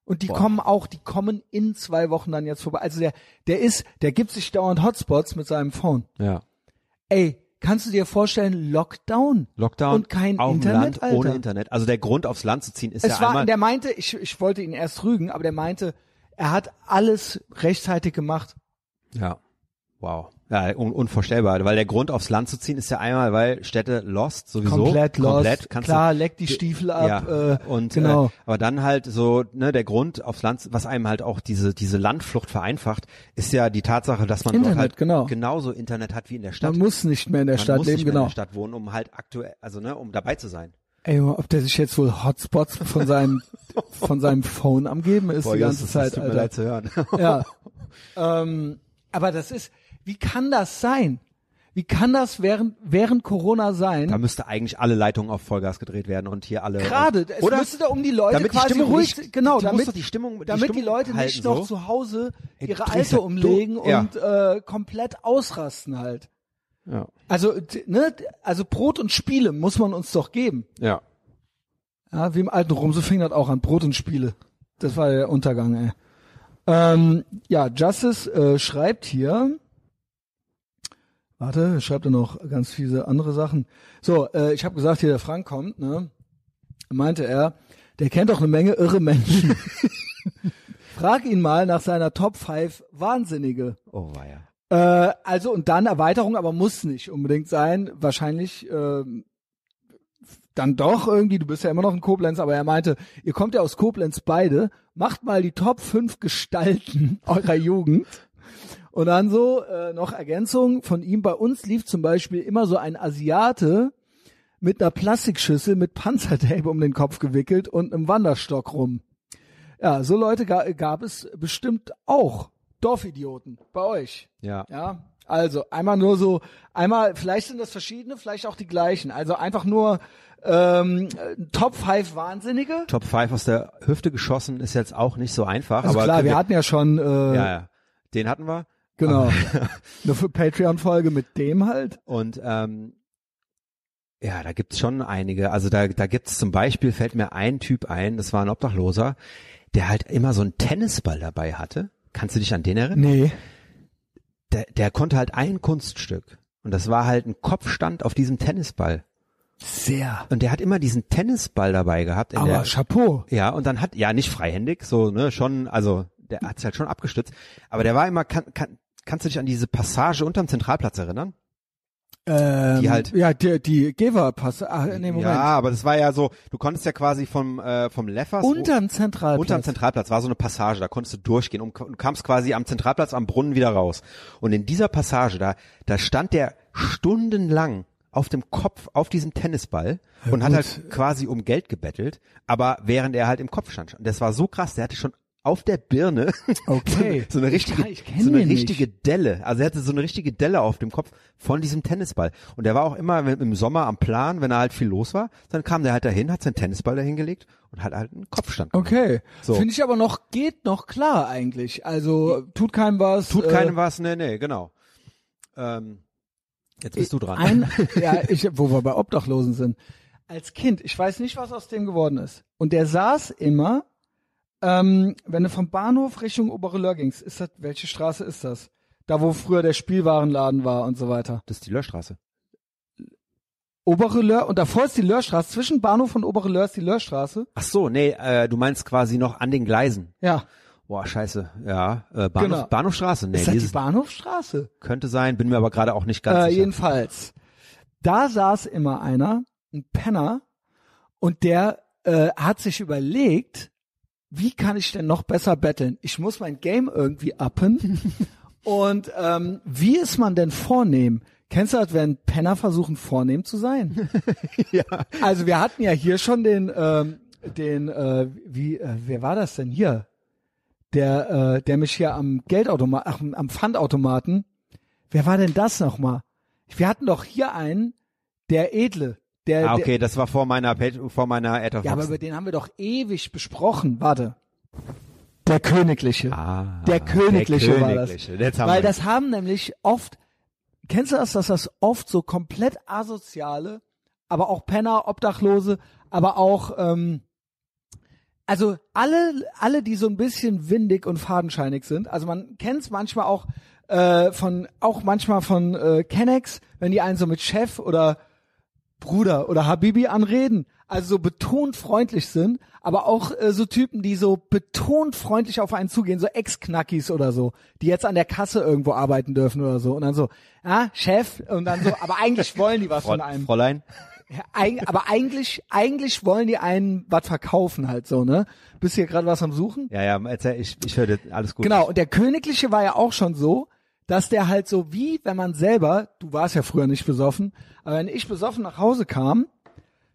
Und die Boah. kommen auch, die kommen in zwei Wochen dann jetzt vorbei. Also der, der ist, der gibt sich dauernd Hotspots mit seinem Phone. Ja. Ey, kannst du dir vorstellen, Lockdown? Lockdown. Und kein auf Internet, Land, Alter. Ohne Internet. Also der Grund, aufs Land zu ziehen, ist ja einmal. Der meinte, ich, ich wollte ihn erst rügen, aber der meinte, er hat alles rechtzeitig gemacht. Ja. Wow. Ja, un- unvorstellbar, weil der Grund, aufs Land zu ziehen, ist ja einmal, weil Städte lost sowieso. Komplett lost, komplett, kannst klar, du, leck die Stiefel ab. Ja, äh, und, genau. Äh, aber dann halt so, ne, der Grund, aufs Land, was einem halt auch diese diese Landflucht vereinfacht, ist ja die Tatsache, dass man Internet, dort halt genau. genauso Internet hat wie in der Stadt. Man muss nicht mehr in der man Stadt muss leben, nicht mehr genau. in der Stadt wohnen, um halt aktuell, also ne, um dabei zu sein. Ey, ob der sich jetzt wohl Hotspots von seinem von seinem Phone am Geben ist. Boah, die ganze Zeit, das tut Alter. Mir leid zu hören. Ja, ähm, aber das ist... Wie kann das sein? Wie kann das während während Corona sein? Da müsste eigentlich alle Leitungen auf Vollgas gedreht werden und hier alle gerade es oder müsste da um die Leute damit quasi die Stimmung ruhig nicht, genau, die damit die Stimmung die damit Stimmung die Leute halten, nicht noch so. Zu Hause ihre hey, Alte umlegen du, ja. und äh, komplett ausrasten halt. Ja. Also ne, also Brot und Spiele muss man uns doch geben. Ja. Ja, wie im alten Rom, so fing das auch an, Brot und Spiele. Das war der Untergang, ey. Ähm, ja, Justice äh, schreibt hier Warte, schreibt er noch ganz viele andere Sachen. So, äh, ich habe gesagt, hier der Frank kommt, ne? Meinte er, der kennt doch eine Menge irre Menschen. Frag ihn mal nach seiner Top fünf Wahnsinnige. Oh weia. Äh, also und dann Erweiterung, aber muss nicht unbedingt sein. Wahrscheinlich äh, dann doch irgendwie, du bist ja immer noch in Koblenz, aber er meinte, ihr kommt ja aus Koblenz beide, macht mal die Top fünf Gestalten eurer Jugend. Und dann so äh, noch Ergänzung von ihm. Bei uns lief zum Beispiel immer so ein Asiate mit einer Plastikschüssel mit Panzertape um den Kopf gewickelt und einem Wanderstock rum. Ja, so Leute ga- gab es bestimmt auch. Dorfidioten bei euch. Ja. Ja. Also einmal nur so, einmal, vielleicht sind das verschiedene, vielleicht auch die gleichen. Also einfach nur ähm, Top fünf Wahnsinnige. Top fünf aus der Hüfte geschossen ist jetzt auch nicht so einfach. Also aber klar, wir, wir hatten ja schon... Äh, ja, ja, den hatten wir. Genau, eine Patreon-Folge mit dem halt. Und ähm, ja, da gibt's schon einige. Also da da gibt's zum Beispiel, fällt mir ein Typ ein, das war ein Obdachloser, der halt immer so einen Tennisball dabei hatte. Kannst du dich an den erinnern? Nee. Der, der konnte halt ein Kunststück. Und das war halt ein Kopfstand auf diesem Tennisball. Sehr. Und der hat immer diesen Tennisball dabei gehabt. In Aber der, Chapeau. Ja, und dann hat, ja nicht freihändig, so ne, schon, also der hat's halt schon abgestützt. Aber der war immer, kann, kann, kannst du dich an diese Passage unterm Zentralplatz erinnern? Ähm, die halt, ja, die, die Gewerpass. Ach, nee, Moment. Ja, aber das war ja so, du konntest ja quasi vom äh, vom Leffers unterm Zentralplatz. Unterm Zentralplatz war so eine Passage, da konntest du durchgehen und, und kamst quasi am Zentralplatz am Brunnen wieder raus. Und in dieser Passage da, da stand der stundenlang auf dem Kopf auf diesem Tennisball ja, und gut. hat halt quasi um Geld gebettelt, aber während er halt im Kopf stand. Und das war so krass, der hatte schon auf der Birne okay. so, so eine richtige, so eine richtige nicht. Delle. Also er hatte so eine richtige Delle auf dem Kopf von diesem Tennisball. Und er war auch immer im Sommer am Plan, wenn er halt viel los war, dann kam der halt dahin, hat seinen Tennisball dahin gelegt und hat halt einen Kopfstand gemacht. Okay, so. Finde ich aber noch, geht noch klar eigentlich. Also tut keinem was. Tut äh, keinem was, nee, nee, genau. Ähm, jetzt bist ich, du dran. Ein, ja, ich, wo wir bei Obdachlosen sind. Als Kind, ich weiß nicht, was aus dem geworden ist. Und der saß immer... Ähm, wenn du vom Bahnhof Richtung Obere Löhr gingst, ist das, welche Straße ist das? Da, wo früher der Spielwarenladen war und so weiter. Das ist die Löhrstraße. Obere Löhr, und davor ist die Löhrstraße, zwischen Bahnhof und Obere Löhr ist die Löhrstraße. Ach so, nee, äh, du meinst quasi noch an den Gleisen. Ja. Boah, scheiße. Ja, äh, Bahnhof, genau. Bahnhofstraße. Nee, ist das die Bahnhofstraße? Könnte sein, bin mir aber gerade auch nicht ganz äh, sicher. Jedenfalls, da saß immer einer, ein Penner, und der äh, hat sich überlegt, wie kann ich denn noch besser betteln? Ich muss mein Game irgendwie uppen. Und ähm, wie ist man denn vornehm? Kennst du das, wenn Penner versuchen, vornehm zu sein? Ja. Also wir hatten ja hier schon den, ähm, den, äh, wie, äh, wer war das denn hier? Der, äh, der mich hier am Geldautomaten, ach, am Pfandautomaten. Wer war denn das nochmal? Wir hatten doch hier einen, der Edle. Der, ah, okay, der, das war vor meiner, vor meiner Äthervox. Ja, aber über den haben wir doch ewig besprochen. Warte. Der Königliche. Ah, der Königliche, der Königliche war das. Weil das haben nämlich oft, kennst du das, dass das oft so komplett Asoziale, aber auch Penner, Obdachlose, aber auch, ähm, also alle, alle, die so ein bisschen windig und fadenscheinig sind, also man kennt es manchmal auch äh, von, auch manchmal von äh, Kennex, wenn die einen so mit Chef oder Bruder oder Habibi anreden, also so betont freundlich sind, aber auch äh, so Typen, die so betont freundlich auf einen zugehen, so Ex-Knackis oder so, die jetzt an der Kasse irgendwo arbeiten dürfen oder so und dann so, ja, Chef und dann so, aber eigentlich wollen die was Frau, von einem. Fräulein? Ja, eig aber eigentlich eigentlich wollen die einen was verkaufen halt so, ne? Bist du hier gerade was am Suchen? Ja, ja, erzähl, ich, ich höre dir alles gut. Genau, und der Königliche war ja auch schon so, dass der halt so wie, wenn man selber, du warst ja früher nicht besoffen, aber wenn ich besoffen nach Hause kam,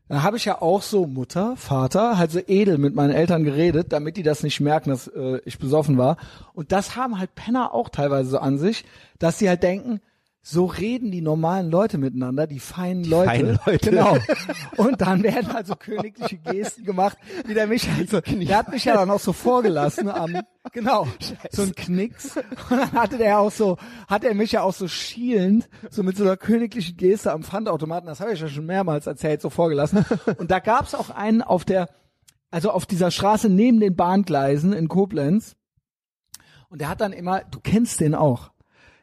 dann habe ich ja auch so Mutter, Vater, halt so edel mit meinen Eltern geredet, damit die das nicht merken, dass äh, ich besoffen war. Und das haben halt Penner auch teilweise so an sich, dass sie halt denken, so reden die normalen Leute miteinander, die feinen die Leute. Feinen Leute. Genau. Und dann werden also königliche Gesten gemacht, wie der mich halt so, der hat mich ja dann auch so vorgelassen am, genau, Scheiße. So ein Knicks. Und dann hatte der auch so, hat er mich ja auch so schielend, so mit so einer königlichen Geste am Pfandautomaten, das habe ich ja schon mehrmals erzählt, so vorgelassen. Und da gab's auch einen auf der, also auf dieser Straße neben den Bahngleisen in Koblenz. Und der hat dann immer, du kennst den auch,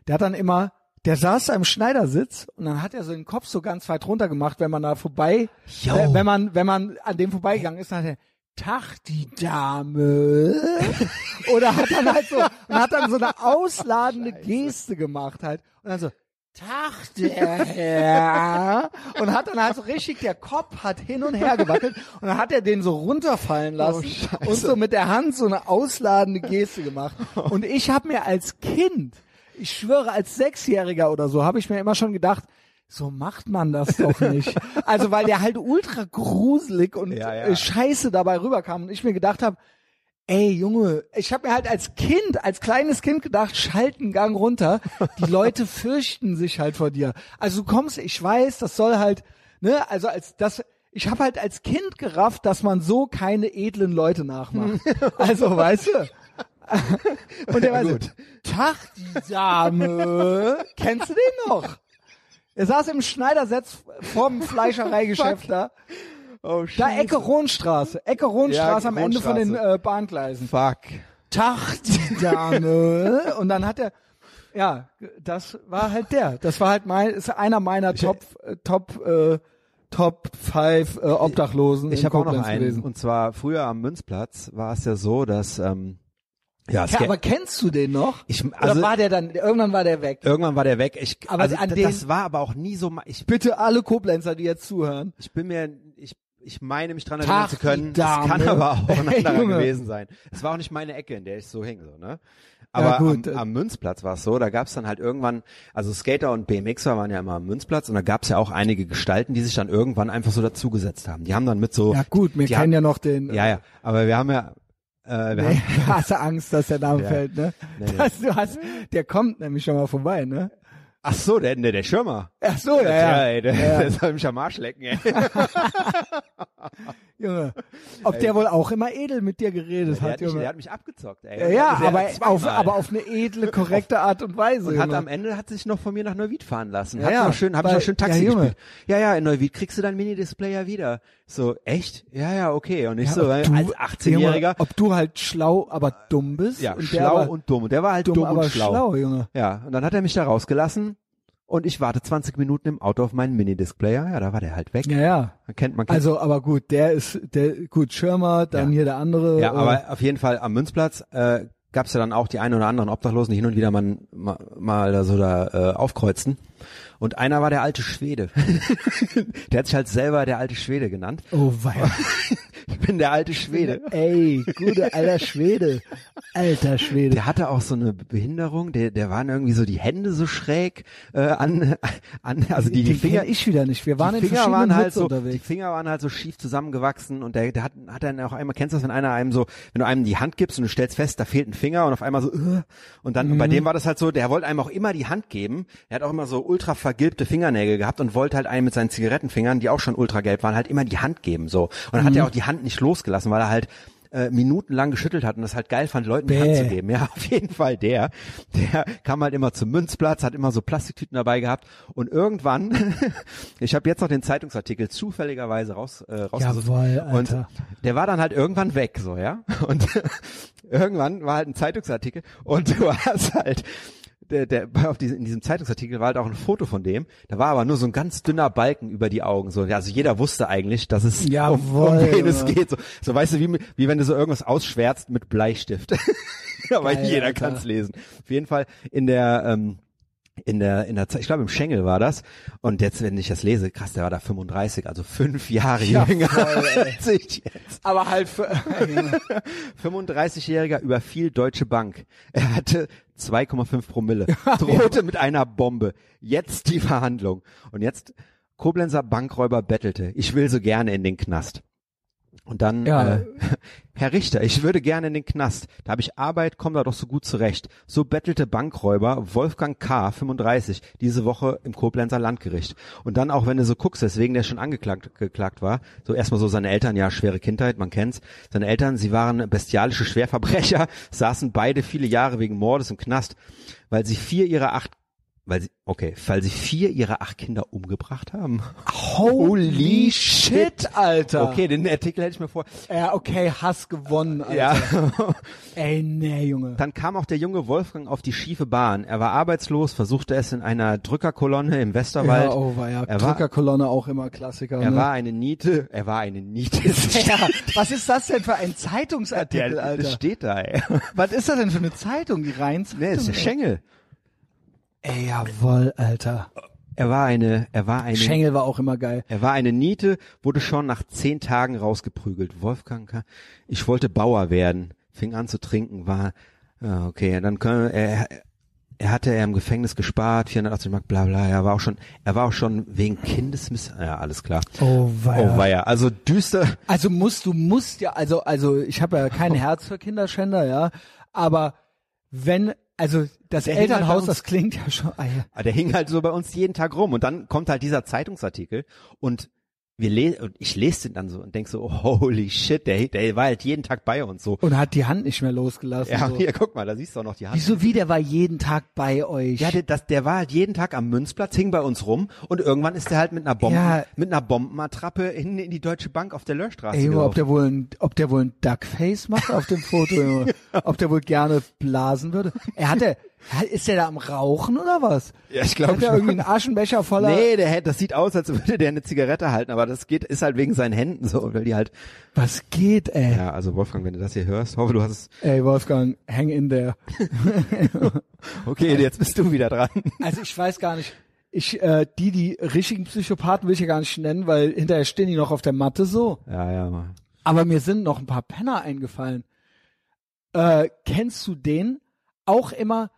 der hat dann immer, der saß da im Schneidersitz und dann hat er so den Kopf so ganz weit runter gemacht, wenn man da vorbei, äh, wenn man, wenn man an dem vorbeigegangen ist, dann hat er, Tag, die Dame. Oder hat dann halt so, und hat dann so eine ausladende Scheiße. Geste gemacht halt. Und dann so, Tag, der Herr. Und hat dann halt so richtig, der Kopf hat hin und her gewackelt und dann hat er den so runterfallen lassen oh, und so mit der Hand so eine ausladende Geste gemacht. Und ich habe mir als Kind, ich schwöre, als Sechsjähriger oder so habe ich mir immer schon gedacht, so macht man das doch nicht. Also weil der halt ultra gruselig und ja, ja. scheiße dabei rüberkam und ich mir gedacht habe, ey Junge, ich habe mir halt als Kind, als kleines Kind gedacht, schalt einen Gang runter, die Leute fürchten sich halt vor dir. Also du kommst, ich weiß, das soll halt, ne, also als das... Ich habe halt als Kind gerafft, dass man so keine edlen Leute nachmacht. Also, weißt du? Und der war so, Tag, die Dame. Kennst du den noch? Er saß im Schneidersitz vorm Fleischereigeschäft da. Oh, Scheiße. Da Ecke Rohnstraße. Ecke Rohnstraße ja, am Ende von den äh, Bahngleisen. Fuck. Tag, die Dame. Und dann hat er... Ja, das war halt der. Das war halt mein, ist einer meiner ich, Top... Äh, top äh, Top fünf äh, Obdachlosen. Ich habe auch noch einen. Gewesen. Und zwar früher am Münzplatz war es ja so, dass ähm, ja. ja aber kennst du den noch? Ich, also, oder war der dann? Irgendwann war der weg. Irgendwann war der weg. Ich, aber also, an das, den, das war aber auch nie so. Ich bitte alle Koblenzer, die jetzt zuhören. Ich bin mir, ich, ich meine mich dran erinnern zu können. Das kann aber auch ein anderer hey, gewesen sein. Es war auch nicht meine Ecke, in der ich so hing, so ne? Aber ja, gut. Am, am Münzplatz war es so, da gab es dann halt irgendwann, also Skater und BMXer waren ja immer am Münzplatz und da gab es ja auch einige Gestalten, die sich dann irgendwann einfach so dazugesetzt haben. Die haben dann mit so... Ja gut, wir kennen haben, ja noch den... Ja, ja, aber wir haben ja... Äh, wir nee, haben, hast du Angst, dass der Name ja, fällt, ne? Nee, dass du hast, der kommt nämlich schon mal vorbei, ne? Ach so, der, der, der Schirmer. Ach so, ja, ja. ja, ey, der, ja, ja. der soll mich am Arsch lecken, ey. Junge, ob ey. Der wohl auch immer edel mit dir geredet ja, der hat, hat mich, Junge. Der hat mich abgezockt, ey. Ja, ja aber, auf, aber auf eine edle, korrekte Art und Weise. Und hat am Ende hat sich noch von mir nach Neuwied fahren lassen. Ja, ja. Noch schön, hab ich noch schön Taxi ja, gespielt. Ja, ja, in Neuwied kriegst du dein Mini-Display ja wieder. So, echt? Ja, ja, okay. Und ich ja, so, weil du, als achtzehnjähriger. Ob du halt schlau, aber dumm bist. Ja, und schlau der und dumm. Und der war halt dumm, dumm aber und schlau. schlau Junge. Ja, und dann hat er mich da rausgelassen. Und ich warte zwanzig Minuten im Auto auf meinen Mini-Displayer. Ja, da war der halt weg. Ja, ja. Man kennt, man kennt. Also, aber gut, der ist, der, gut, Schirmer, dann ja. hier der andere. Ja, aber auf jeden Fall am Münzplatz, äh, gab es ja dann auch die einen oder anderen Obdachlosen, die hin und wieder mal, mal, mal so da äh, aufkreuzten. Und einer war der alte Schwede. Der hat sich halt selber der alte Schwede genannt. Oh weia. Ich bin der alte Schwede. Ey, guter alter Schwede. Alter Schwede. Der hatte auch so eine Behinderung, der, der waren irgendwie so die Hände so schräg äh, an, an, also die, die, die Finger. Finger ich wieder nicht. Wir waren die in Finger verschiedenen waren halt so, unterwegs. Die Finger waren halt so schief zusammengewachsen und der, der hat, hat dann auch einmal, kennst du das, wenn einer einem so, wenn du einem die Hand gibst und du stellst fest, da fehlt ein Finger und auf einmal so, uh, und dann, mhm. und bei dem war das halt so, der wollte einem auch immer die Hand geben, er hat auch immer so ultra vergilbte Fingernägel gehabt und wollte halt einem mit seinen Zigarettenfingern, die auch schon ultragelb waren, halt immer die Hand geben, so. Und dann mhm. hat er auch die Hand nicht losgelassen, weil er halt äh, minutenlang geschüttelt hat und das halt geil fand, Leuten die Hand zu geben. Ja, auf jeden Fall der. Der kam halt immer zum Münzplatz, hat immer so Plastiktüten dabei gehabt und irgendwann, ich habe jetzt noch den Zeitungsartikel zufälligerweise raus, äh, rausgesucht. Jawohl, Alter. Und der war dann halt irgendwann weg, so, ja. Und irgendwann war halt ein Zeitungsartikel und du hast halt Der, der, auf diesem, in diesem Zeitungsartikel war halt auch ein Foto von dem, da war aber nur so ein ganz dünner Balken über die Augen, so, also jeder wusste eigentlich, dass es Jawohl, um, um wen es geht, so, so weißt du, wie, wie wenn du so irgendwas ausschwärzt mit Bleistift, aber Geil, jeder kann es lesen. Auf jeden Fall in der, ähm, in der, in der Zeit, ich glaube im Schengel war das, und jetzt, wenn ich das lese, krass, der war da fünfunddreißig, also fünf Jahre ja, jünger voll, als ich jetzt. Aber halt für, fünfunddreißigjähriger überfiel Deutsche Bank. Er hatte zwei Komma fünf Promille, drohte mit einer Bombe. Jetzt die Verhandlung. Und jetzt, Koblenzer Bankräuber bettelte, ich will so gerne in den Knast. Und dann, ja. äh, Herr Richter, ich würde gerne in den Knast. Da habe ich Arbeit, komm da doch so gut zurecht. So bettelte Bankräuber Wolfgang K., fünfunddreißig, diese Woche im Koblenzer Landgericht. Und dann auch, wenn du so guckst, deswegen der schon angeklagt geklagt war, so erstmal so seine Eltern, ja, schwere Kindheit, man kennt's. Seine Eltern, sie waren bestialische Schwerverbrecher, saßen beide viele Jahre wegen Mordes im Knast, weil sie vier ihrer acht Weil sie, okay, weil sie vier ihrer acht Kinder umgebracht haben. Holy shit, Alter. Okay, den Artikel hätte ich mir vor. Ja, okay, Hass gewonnen, Alter. Ja. Ey, nee, Junge. Dann kam auch der junge Wolfgang auf die schiefe Bahn. Er war arbeitslos, versuchte es in einer Drückerkolonne im Westerwald. Ja, oh, war ja. Er Drückerkolonne war, auch immer Klassiker. Er ne? war eine Niete. Er war eine Niete. Ja, was ist das denn für ein Zeitungsartikel, der, Alter? Das steht da, ey. Was ist das denn für eine Zeitung? Die Rheinzeitung? Nee, das ist der Schengel. Ey, jawohl, Alter. Er war eine, er war eine. Schengel war auch immer geil. Er war eine Niete, wurde schon nach zehn Tagen rausgeprügelt. Wolfgang, ich wollte Bauer werden, fing an zu trinken, war, okay, dann können, er, er hatte er im Gefängnis gespart, vierhundertachtzig Mark, bla, bla, er war auch schon, er war auch schon wegen Kindesmiss, ja, alles klar. Oh, weia. Oh, weia. Also düster. Also musst, du musst ja, also, also, ich habe ja kein Herz für Kinderschänder, ja, aber wenn, also das der Elternhaus, uns, das klingt ja schon... Ah ja. Der hing halt so bei uns jeden Tag rum. Und dann kommt halt dieser Zeitungsartikel und wir le und ich lese den dann so und denk so, oh, holy shit, der, der war halt jeden Tag bei uns so. Und hat die Hand nicht mehr losgelassen. Ja, so. Hier, guck mal, da siehst du auch noch die Hand. Wieso, wie, der war jeden Tag bei euch? Ja, der, das, der war halt jeden Tag am Münzplatz, hing bei uns rum und irgendwann ist der halt mit einer Bomben, ja. mit einer Bombenattrappe in, in die Deutsche Bank auf der Löhrstraße Ey, ob der wohl ein, ob der wohl ein Duckface macht auf dem Foto, ob der wohl gerne blasen würde. Er hatte... Ist der da am Rauchen oder was? Ja, ich glaube schon. Hat der irgendwie einen Aschenbecher voller? Nee, der, das sieht aus, als würde der eine Zigarette halten, aber das geht, ist halt wegen seinen Händen so, weil die halt... Was geht, ey? Ja, also Wolfgang, wenn du das hier hörst, hoffe, du hast es... Ey, Wolfgang, hang in there. Okay, jetzt bist du wieder dran. Also ich weiß gar nicht, ich, äh, die, die richtigen Psychopathen will ich ja gar nicht nennen, weil hinterher stehen die noch auf der Matte so. Ja, ja, Mann. Aber mir sind noch ein paar Penner eingefallen. Äh, kennst du den? Auch immer...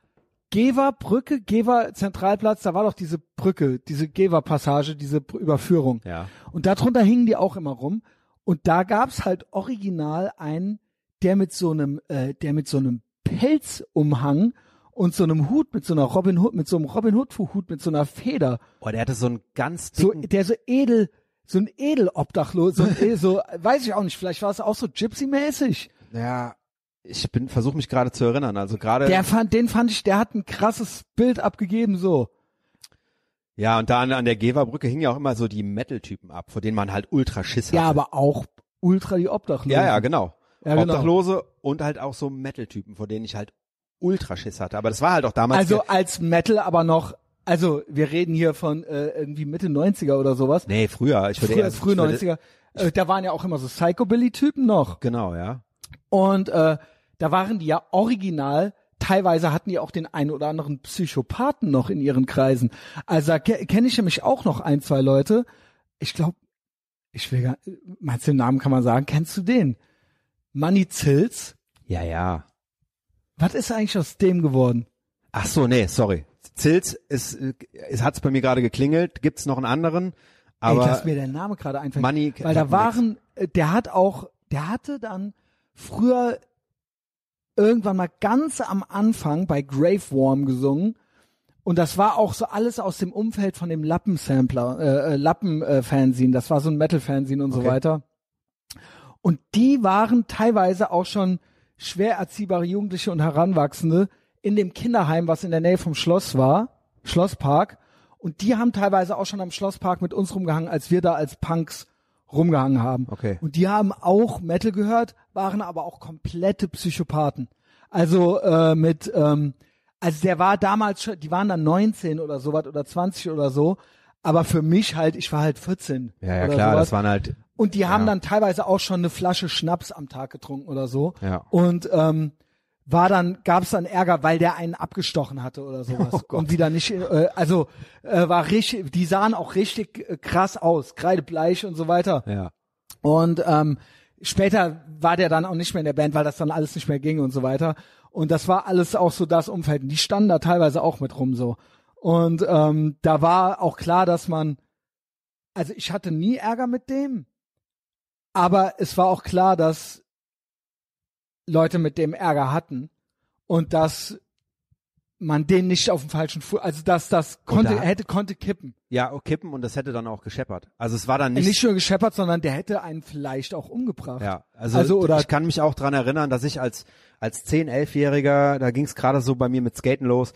Gever Brücke, Gever Zentralplatz, da war doch diese Brücke, diese Gever Passage, diese Überführung. Ja. Und darunter hingen die auch immer rum. Und da gab's halt original einen, der mit so einem, äh, der mit so einem Pelzumhang und so einem Hut mit so einer Robin Hood, mit so einem Robin Hood Hut mit so einer Feder. Oh, der hatte so einen ganz dicken, so, der so edel, so ein edel Obdachlos, so, ein, so weiß ich auch nicht. Vielleicht war es auch so Gypsy-mäßig. Ja. Ich bin, versuche mich gerade zu erinnern, also gerade. Der fand, den fand ich, der hat ein krasses Bild abgegeben, so. Ja, und da an, an der Geverbrücke hingen ja auch immer so die Metal-Typen ab, vor denen man halt ultra Schiss hatte. Ja, aber auch ultra die Obdachlosen. Ja, ja, genau. Ja, genau. Obdachlose und halt auch so Metal-Typen, vor denen ich halt ultra Schiss hatte. Aber das war halt auch damals. Also als Metal aber noch, also wir reden hier von äh, irgendwie Mitte neunziger oder sowas. Nee, früher. Ich würde früher, eher, früh ich neunziger. Würde, ich, äh, da waren ja auch immer so Psychobilly-Typen noch. Genau, ja. Und, äh, da waren die ja original, teilweise hatten die auch den einen oder anderen Psychopathen noch in ihren Kreisen. Also da ke- kenne ich nämlich auch noch ein, zwei Leute. Ich glaube, ich will gar meinst du den Namen kann man sagen? Kennst du den? Manny Zils? Ja, ja. Was ist eigentlich aus dem geworden? Ach so, nee, sorry. Zils ist, es hat's bei mir gerade geklingelt. Gibt's noch einen anderen? Aber ey, dass mir der Name gerade einfällt. Manny, weil da waren, nix. Der hat auch, der hatte dann früher irgendwann mal ganz am Anfang bei Graveworm gesungen. Und das war auch so alles aus dem Umfeld von dem Lappen-Sampler, äh, Lappen-Fanzine. Das war so ein Metal-Fanzine und okay. so weiter. Und die waren teilweise auch schon schwer erziehbare Jugendliche und Heranwachsende in dem Kinderheim, was in der Nähe vom Schloss war, Schlosspark. Und die haben teilweise auch schon am Schlosspark mit uns rumgehangen, als wir da als Punks rumgehangen haben. Okay. Und die haben auch Metal gehört, waren aber auch komplette Psychopathen. Also äh, mit, ähm, also der war damals schon, die waren dann neunzehn oder sowas oder zwanzig oder so, aber für mich halt, ich war halt vierzehn. Ja, ja, oder klar, sowas. Das waren halt. Und die haben ja. dann teilweise auch schon eine Flasche Schnaps am Tag getrunken oder so. Ja. Und ähm, war dann, gab's dann Ärger, weil der einen abgestochen hatte oder sowas. Oh Gott. Und die dann nicht, äh, also äh, war richtig, die sahen auch richtig äh, krass aus, kreidebleich und so weiter. Ja. Und ähm, später war der dann auch nicht mehr in der Band, weil das dann alles nicht mehr ging und so weiter. Und das war alles auch so das Umfeld. Die standen da teilweise auch mit rum so. Und ähm, da war auch klar, dass man, also ich hatte nie Ärger mit dem. Aber es war auch klar, dass Leute mit dem Ärger hatten und dass man den nicht auf dem falschen Fuß, also dass das konnte, da, hätte, konnte kippen. Ja, kippen und das hätte dann auch gescheppert. Also es war dann nicht... Nicht nur gescheppert, sondern der hätte einen vielleicht auch umgebracht. Ja, also, also oder, ich kann mich auch dran erinnern, dass ich als als zehn-, elfjähriger, da ging es gerade so bei mir mit Skaten los,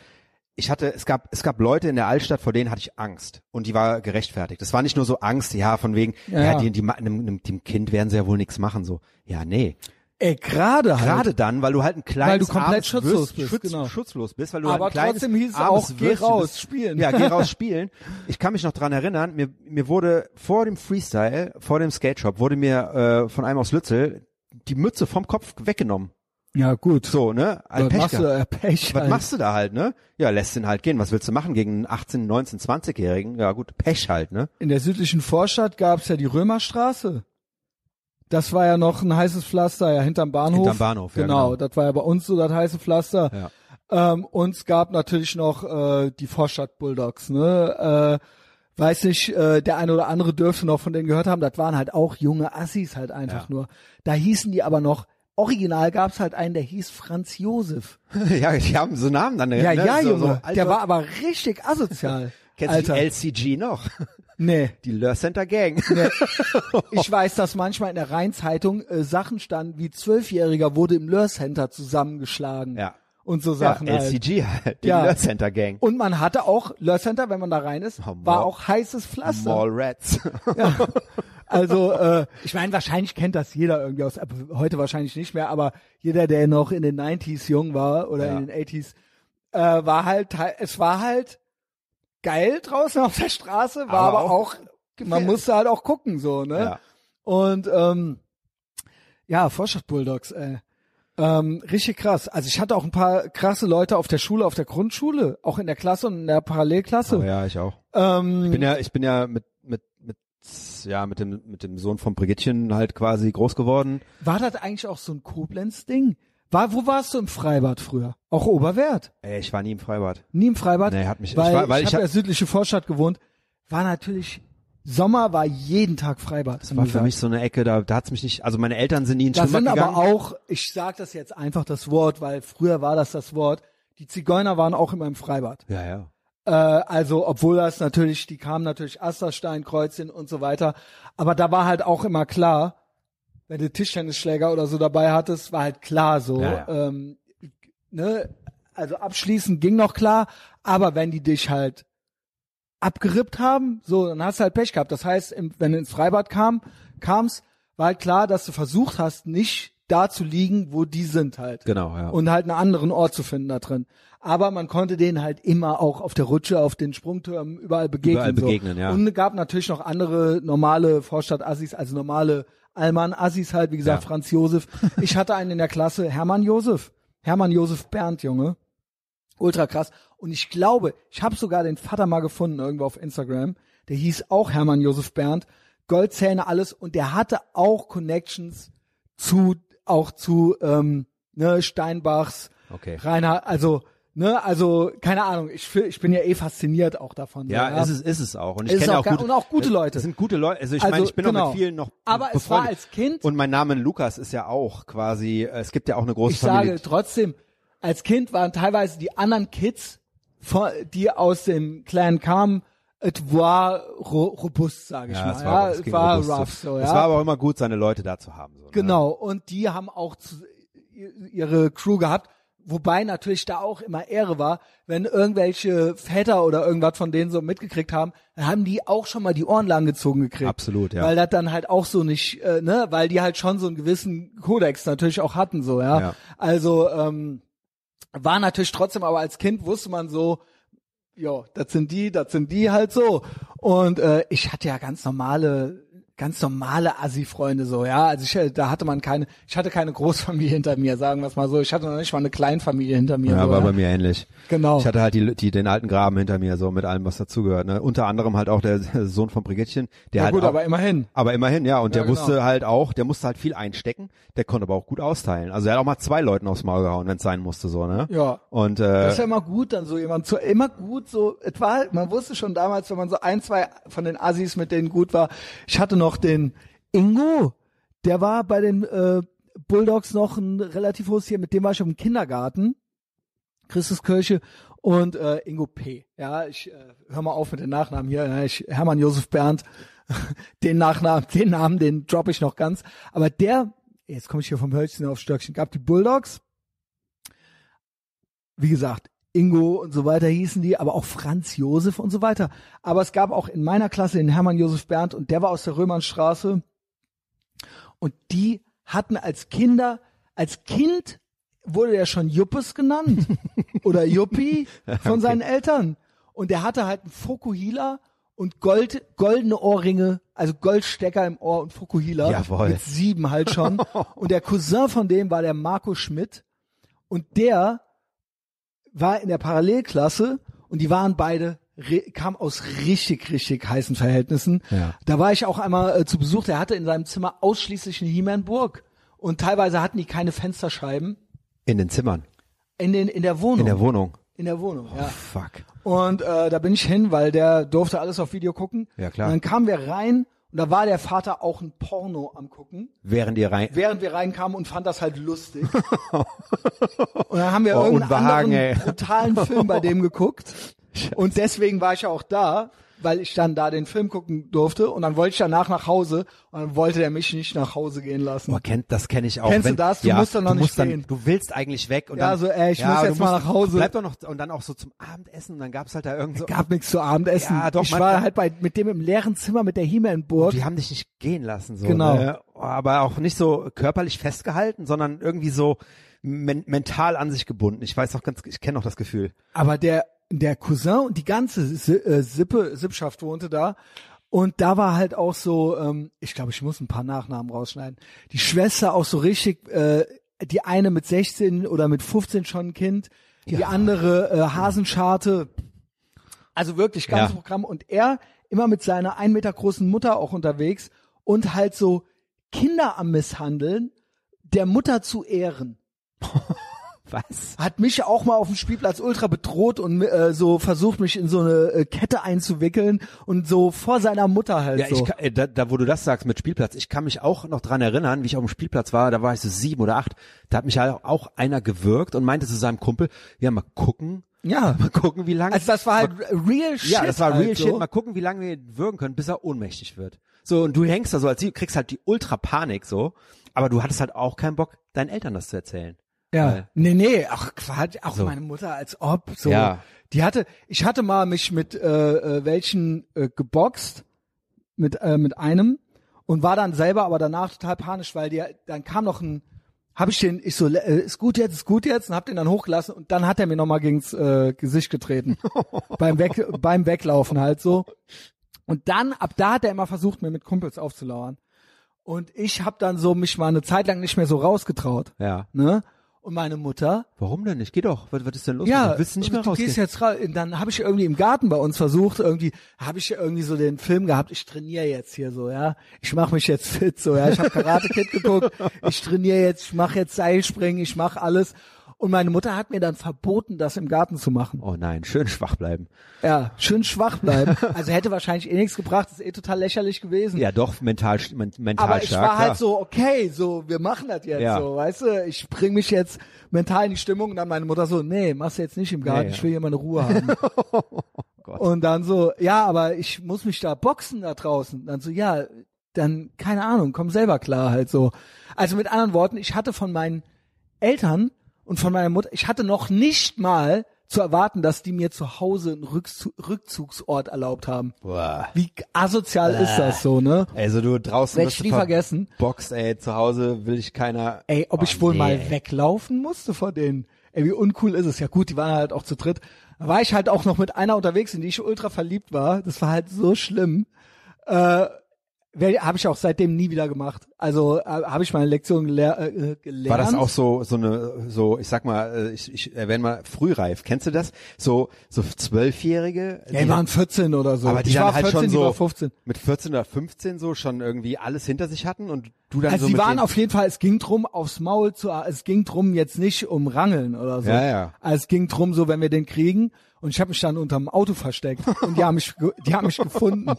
ich hatte, es gab, es gab Leute in der Altstadt, vor denen hatte ich Angst. Und die war gerechtfertigt. Das war nicht nur so Angst, ja, von wegen, ja, ja die, die, dem, dem Kind werden sie ja wohl nichts machen, so. Ja, nee. Ey, gerade halt. Gerade dann, weil du halt ein kleines, weil du komplett schutzlos bist, Schutz, genau. schutzlos bist, weil du aber halt ein kleines, trotzdem hieß es auch, geh raus, bist. Spielen. Ja, geh raus, spielen. Ich kann mich noch dran erinnern, mir, mir wurde vor dem Freestyle, vor dem Skate-Shop, wurde mir, äh, von einem aus Lützel die Mütze vom Kopf weggenommen. Ja, gut. So, ne? Ein Pech. Machst du, äh, Pech was halt. machst du da halt, ne? Ja, lässt ihn halt gehen. Was willst du machen gegen einen achtzehn-, neunzehn-, zwanzigjährigen? Ja, gut, Pech halt, ne? In der südlichen Vorstadt gab's ja die Römerstraße. Das war ja noch ein heißes Pflaster, ja, hinterm Bahnhof. Hinterm Bahnhof, genau, ja. Genau, das war ja bei uns so das heiße Pflaster. Ja. Ähm, und es gab natürlich noch äh, die Vorstadt-Bulldogs, ne? Äh, Weiß nicht, äh, der eine oder andere dürfte noch von denen gehört haben. Das waren halt auch junge Assis halt einfach ja. nur. Da hießen die aber noch original gab's halt einen, der hieß Franz Josef. Ja, die haben so Namen dann. Ja, ne? ja, so, Junge. So der war aber richtig asozial. Kennst du die L C G noch? Nee. Die Lure Center Gang. Nee. Ich weiß, dass manchmal in der Rheinzeitung äh, Sachen standen, wie Zwölfjähriger wurde im Lure Center zusammengeschlagen. Ja. Und so Sachen ja, L C G halt. halt. Die ja. Lure Center Gang. Und man hatte auch, Lure Center, wenn man da rein ist, oh, war auch heißes Pflaster. Mallrats. Ja. Also, äh, ich meine, wahrscheinlich kennt das jeder irgendwie aus, heute wahrscheinlich nicht mehr, aber jeder, der noch in den neunziger jung war oder ja. in den achtziger, äh, war halt, es war halt geil draußen auf der Straße, war aber, aber auch, auch man musste halt auch gucken, so, ne? Ja. Und, ähm, ja, Vorstadt Bulldogs, ey. Ähm, richtig krass. Also ich hatte auch ein paar krasse Leute auf der Schule, auf der Grundschule, auch in der Klasse und in der Parallelklasse. Oh ja, ich auch. Ähm, ich bin ja, ich bin ja mit, mit, mit, ja, mit dem, mit dem Sohn von Brigittchen halt quasi groß geworden. War das eigentlich auch so ein Koblenz-Ding? War, wo warst du im Freibad früher? Auch Oberwerth? Ey, ich war nie im Freibad. Nie im Freibad? Nee, hat mich, weil ich, war, weil ich, ich habe in der südlichen Vorstadt gewohnt. War natürlich, Sommer war jeden Tag Freibad. Das war für mich so eine Ecke, da, da hat's mich nicht, also meine Eltern sind nie ins Schwimmbad gegangen. Da sind aber auch, ich sag das jetzt einfach das Wort, weil früher war das das Wort, die Zigeuner waren auch immer im Freibad. Ja, ja. Äh, also, obwohl das natürlich, die kamen natürlich Asterstein, Kreuzchen und so weiter. Aber da war halt auch immer klar, wenn du Tischtennisschläger oder so dabei hattest, war halt klar so, ja, ja. Ähm, ne, also abschließend ging noch klar, aber wenn die dich halt abgerippt haben, so, dann hast du halt Pech gehabt. Das heißt, im, wenn du ins Freibad kam, kam's, war halt klar, dass du versucht hast, nicht da zu liegen, wo die sind halt. Genau, ja. Und halt einen anderen Ort zu finden da drin. Aber man konnte denen halt immer auch auf der Rutsche, auf den Sprungtürmen überall begegnen. Überall begegnen, so. Ja. Und es gab natürlich noch andere normale Vorstadt-Assis, also normale Allmann-Assis halt, wie gesagt, ja. Franz Josef. Ich hatte einen in der Klasse, Hermann Josef. Hermann Josef Bernd, Junge. Ultra krass. Und ich glaube, ich habe sogar den Vater mal gefunden, irgendwo auf Instagram. Der hieß auch Hermann Josef Bernd. Goldzähne, alles. Und der hatte auch Connections zu, auch zu, ähm, ne, Steinbachs, okay. Rainer, also, ne, also, keine Ahnung, ich, ich bin ja eh fasziniert auch davon. Ja, ja. Ist es, ist es auch. Und ich kenne auch, auch, auch gute Leute. Das sind gute Leute. Also ich also, meine, ich bin genau. auch mit vielen noch aber befreundet. Es war als Kind. Und mein Name Lukas ist ja auch quasi, es gibt ja auch eine große ich Familie. Ich sage trotzdem, als Kind waren teilweise die anderen Kids, die aus dem Clan kamen, es war robust, sage ich ja, mal. Es war, ja, es war robust, rough. So, ja. Es war aber auch immer gut, seine Leute da zu haben. So, genau, ne? Und die haben auch zu, ihre Crew gehabt. Wobei natürlich da auch immer Ehre war, wenn irgendwelche Väter oder irgendwas von denen so mitgekriegt haben, dann haben die auch schon mal die Ohren lang gezogen gekriegt. Absolut, ja. Weil das dann halt auch so nicht, äh, ne, weil die halt schon so einen gewissen Kodex natürlich auch hatten, so, ja. ja. Also, ähm, war natürlich trotzdem, aber als Kind wusste man so, ja, das sind die, das sind die halt so. Und äh, ich hatte ja ganz normale, ganz normale Assi-Freunde so, ja. Also ich, da hatte man keine, ich hatte keine Großfamilie hinter mir, sagen wir es mal so. Ich hatte noch nicht mal eine Kleinfamilie hinter mir. Ja, so, war ja. bei mir ähnlich. Genau. Ich hatte halt die, die, den alten Graben hinter mir so mit allem, was dazugehört. Ne? Unter anderem halt auch der Sohn von Brigittchen. Der ja, halt gut, auch, aber immerhin. Aber immerhin, ja. Und ja, der genau. wusste halt auch, der musste halt viel einstecken. Der konnte aber auch gut austeilen. Also er hat auch mal zwei Leuten aufs Maul gehauen, wenn es sein musste so, ne? Ja. Und äh, das ist ja immer gut, dann so jemand zu, immer gut so. Es war halt, man wusste schon damals, wenn man so ein, zwei von den Assis mit denen gut war. Ich hatte noch den Ingo, der war bei den äh, Bulldogs noch ein relativ hohes hier, mit dem war ich im Kindergarten, Christuskirche, und äh, Ingo P. Ja, ich äh, hör mal auf mit den Nachnamen hier, ja, ich, Hermann Josef Bernd, den Nachnamen, den Namen, den droppe ich noch ganz, aber der, jetzt komme ich hier vom Hölzchen aufs Stöckchen, gab die Bulldogs, wie gesagt, Ingo und so weiter hießen die, aber auch Franz Josef und so weiter. Aber es gab auch in meiner Klasse den Hermann Josef Bernd und der war aus der Römernstraße. Und die hatten als Kinder, als Kind wurde der schon Juppes genannt oder Juppie von seinen okay. Eltern. Und der hatte halt einen Fokuhila und Gold, goldene Ohrringe, also Goldstecker im Ohr und Fokuhila. Jawohl. Mit sieben halt schon. Und der Cousin von dem war der Marco Schmidt und der war in der Parallelklasse und die waren beide, kamen aus richtig, richtig heißen Verhältnissen. Ja. Da war ich auch einmal äh, zu Besuch, der hatte in seinem Zimmer ausschließlich eine He-Man-Burg und teilweise hatten die keine Fensterscheiben. In den Zimmern? In den in der Wohnung. In der Wohnung? In der Wohnung, oh, ja. fuck. Und äh, da bin ich hin, weil der durfte alles auf Video gucken. Ja, klar. Und dann kamen wir rein und da war der Vater auch ein Porno am gucken. Während ihr rein... Während wir reinkamen und fand das halt lustig. Und dann haben wir oh, irgendeinen anderen ey. brutalen Film bei dem geguckt. Scheiße. Und deswegen war ich ja auch da, weil ich dann da den Film gucken durfte. Und dann wollte ich danach nach Hause. Und dann wollte der mich nicht nach Hause gehen lassen. Boah, kennt, das kenne ich auch. Kennst Wenn, du das? Du ja, musst dann noch nicht gehen. Du willst eigentlich weg. Und ja, dann, so ey, ich ja, muss jetzt mal musst, nach Hause. Bleib doch noch... Und dann auch so zum Abendessen. Und dann gab's halt da irgend so... Es gab nichts zu Abendessen. Ja, doch, ich war halt bei mit dem im leeren Zimmer mit der He-Man-Burg. Die haben dich nicht gehen lassen. So, genau. Ne? Aber auch nicht so körperlich festgehalten, sondern irgendwie so men mental an sich gebunden. Ich weiß auch ganz... Ich kenne auch das Gefühl. Aber der... Der Cousin und die ganze Sippe, Sippschaft wohnte da. Und da war halt auch so, ähm, ich glaube, ich muss ein paar Nachnamen rausschneiden. Die Schwester auch so richtig, äh, die eine mit sechzehn oder mit fünfzehn schon ein Kind, ja. die andere äh, Hasenscharte. Also wirklich ganzes ja. Programm. Und er immer mit seiner ein Meter großen Mutter auch unterwegs und halt so Kinder am Misshandeln, der Mutter zu ehren. Was? Hat mich auch mal auf dem Spielplatz ultra bedroht und äh, so versucht, mich in so eine äh, Kette einzuwickeln und so vor seiner Mutter halt ja, so. Ja, da, da wo du das sagst mit Spielplatz, ich kann mich auch noch dran erinnern, wie ich auf dem Spielplatz war, da war ich so sieben oder acht, da hat mich halt auch einer gewürgt und meinte zu seinem Kumpel, ja mal gucken, ja mal gucken, wie lange... Also das war halt mal, real shit. Ja, das war real halt shit, so. Mal gucken, wie lange wir ihn würgen können, bis er ohnmächtig wird. So, und du hängst da so, als kriegst halt die Ultra-Panik so, aber du hattest halt auch keinen Bock, deinen Eltern das zu erzählen. Ja, ja, nee, nee, ach Quatsch, auch so. Meine Mutter als ob, so, ja. Die hatte, ich hatte mal mich mit äh, äh, welchen äh, geboxt, mit äh, mit einem und war dann selber aber danach total panisch, weil die, dann kam noch ein, habe ich den, ich so, äh, ist gut jetzt, ist gut jetzt, und hab den dann hochgelassen und dann hat er mir nochmal gegens äh, Gesicht getreten. beim, Weg, beim Weglaufen halt so. Und dann, ab da hat er immer versucht, mir mit Kumpels aufzulauern. Und ich habe dann so mich mal eine Zeit lang nicht mehr so rausgetraut. Ja. Ne? Und meine Mutter. Warum denn nicht? Geh doch. Was, was ist denn los? Ja, du willst nicht mehr rausgehen. Gehst jetzt raus. Und dann habe ich irgendwie im Garten bei uns versucht, irgendwie habe ich irgendwie so den Film gehabt. Ich trainiere jetzt hier so, ja. Ich mache mich jetzt fit, so, ja. Ich habe Karate Kid geguckt. Ich trainiere jetzt. Ich mache jetzt Seilspringen. Ich mache alles. Und meine Mutter hat mir dann verboten, das im Garten zu machen. Oh nein, schön schwach bleiben. Ja, schön schwach bleiben. Also hätte wahrscheinlich eh nichts gebracht, ist eh total lächerlich gewesen. Ja, doch, mental, mental aber stark. Aber ich war klar. halt so, okay, so, wir machen das jetzt, ja. so, weißt du, ich bringe mich jetzt mental in die Stimmung und dann meine Mutter so, nee, machst du jetzt nicht im Garten, nee, ja. ich will hier mal eine Ruhe haben. Oh Gott. Und dann so, ja, aber ich muss mich da boxen da draußen. Dann so, ja, dann, keine Ahnung, komm selber klar halt so. Also mit anderen Worten, ich hatte von meinen Eltern und von meiner Mutter, ich hatte noch nicht mal zu erwarten, dass die mir zu Hause einen Rückzug, Rückzugsort erlaubt haben. Boah. Wie asozial Boah. ist das so, ne? Also du draußen Werd ich nie vergessen. Box, ey, zu Hause will ich keiner... Ey, ob oh, ich wohl nee. mal weglaufen musste vor denen. Ey, wie uncool ist es. Ja gut, die waren halt auch zu dritt. Da war ich halt auch noch mit einer unterwegs, in die ich ultra verliebt war. Das war halt so schlimm. Äh... Habe ich auch seitdem nie wieder gemacht. Also habe ich meine Lektion gelehr, äh, gelernt. War das auch so so eine so ich sag mal ich ich erwähne mal frühreif. Kennst du das? So so zwölfjährige. Ja, die waren vierzehn oder so. Aber die ich dann war halt vierzehn, schon so fünfzehn. Mit vierzehn oder fünfzehn so schon irgendwie alles hinter sich hatten und du dann also so. Also die mit waren auf jeden Fall. Es ging drum aufs Maul zu. Es ging drum jetzt nicht um Rangeln oder so. Ja ja. Es ging drum so, wenn wir den kriegen. Und ich habe mich dann unterm Auto versteckt und die haben mich die haben mich gefunden.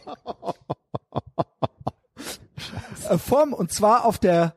Äh, vom, und zwar auf der,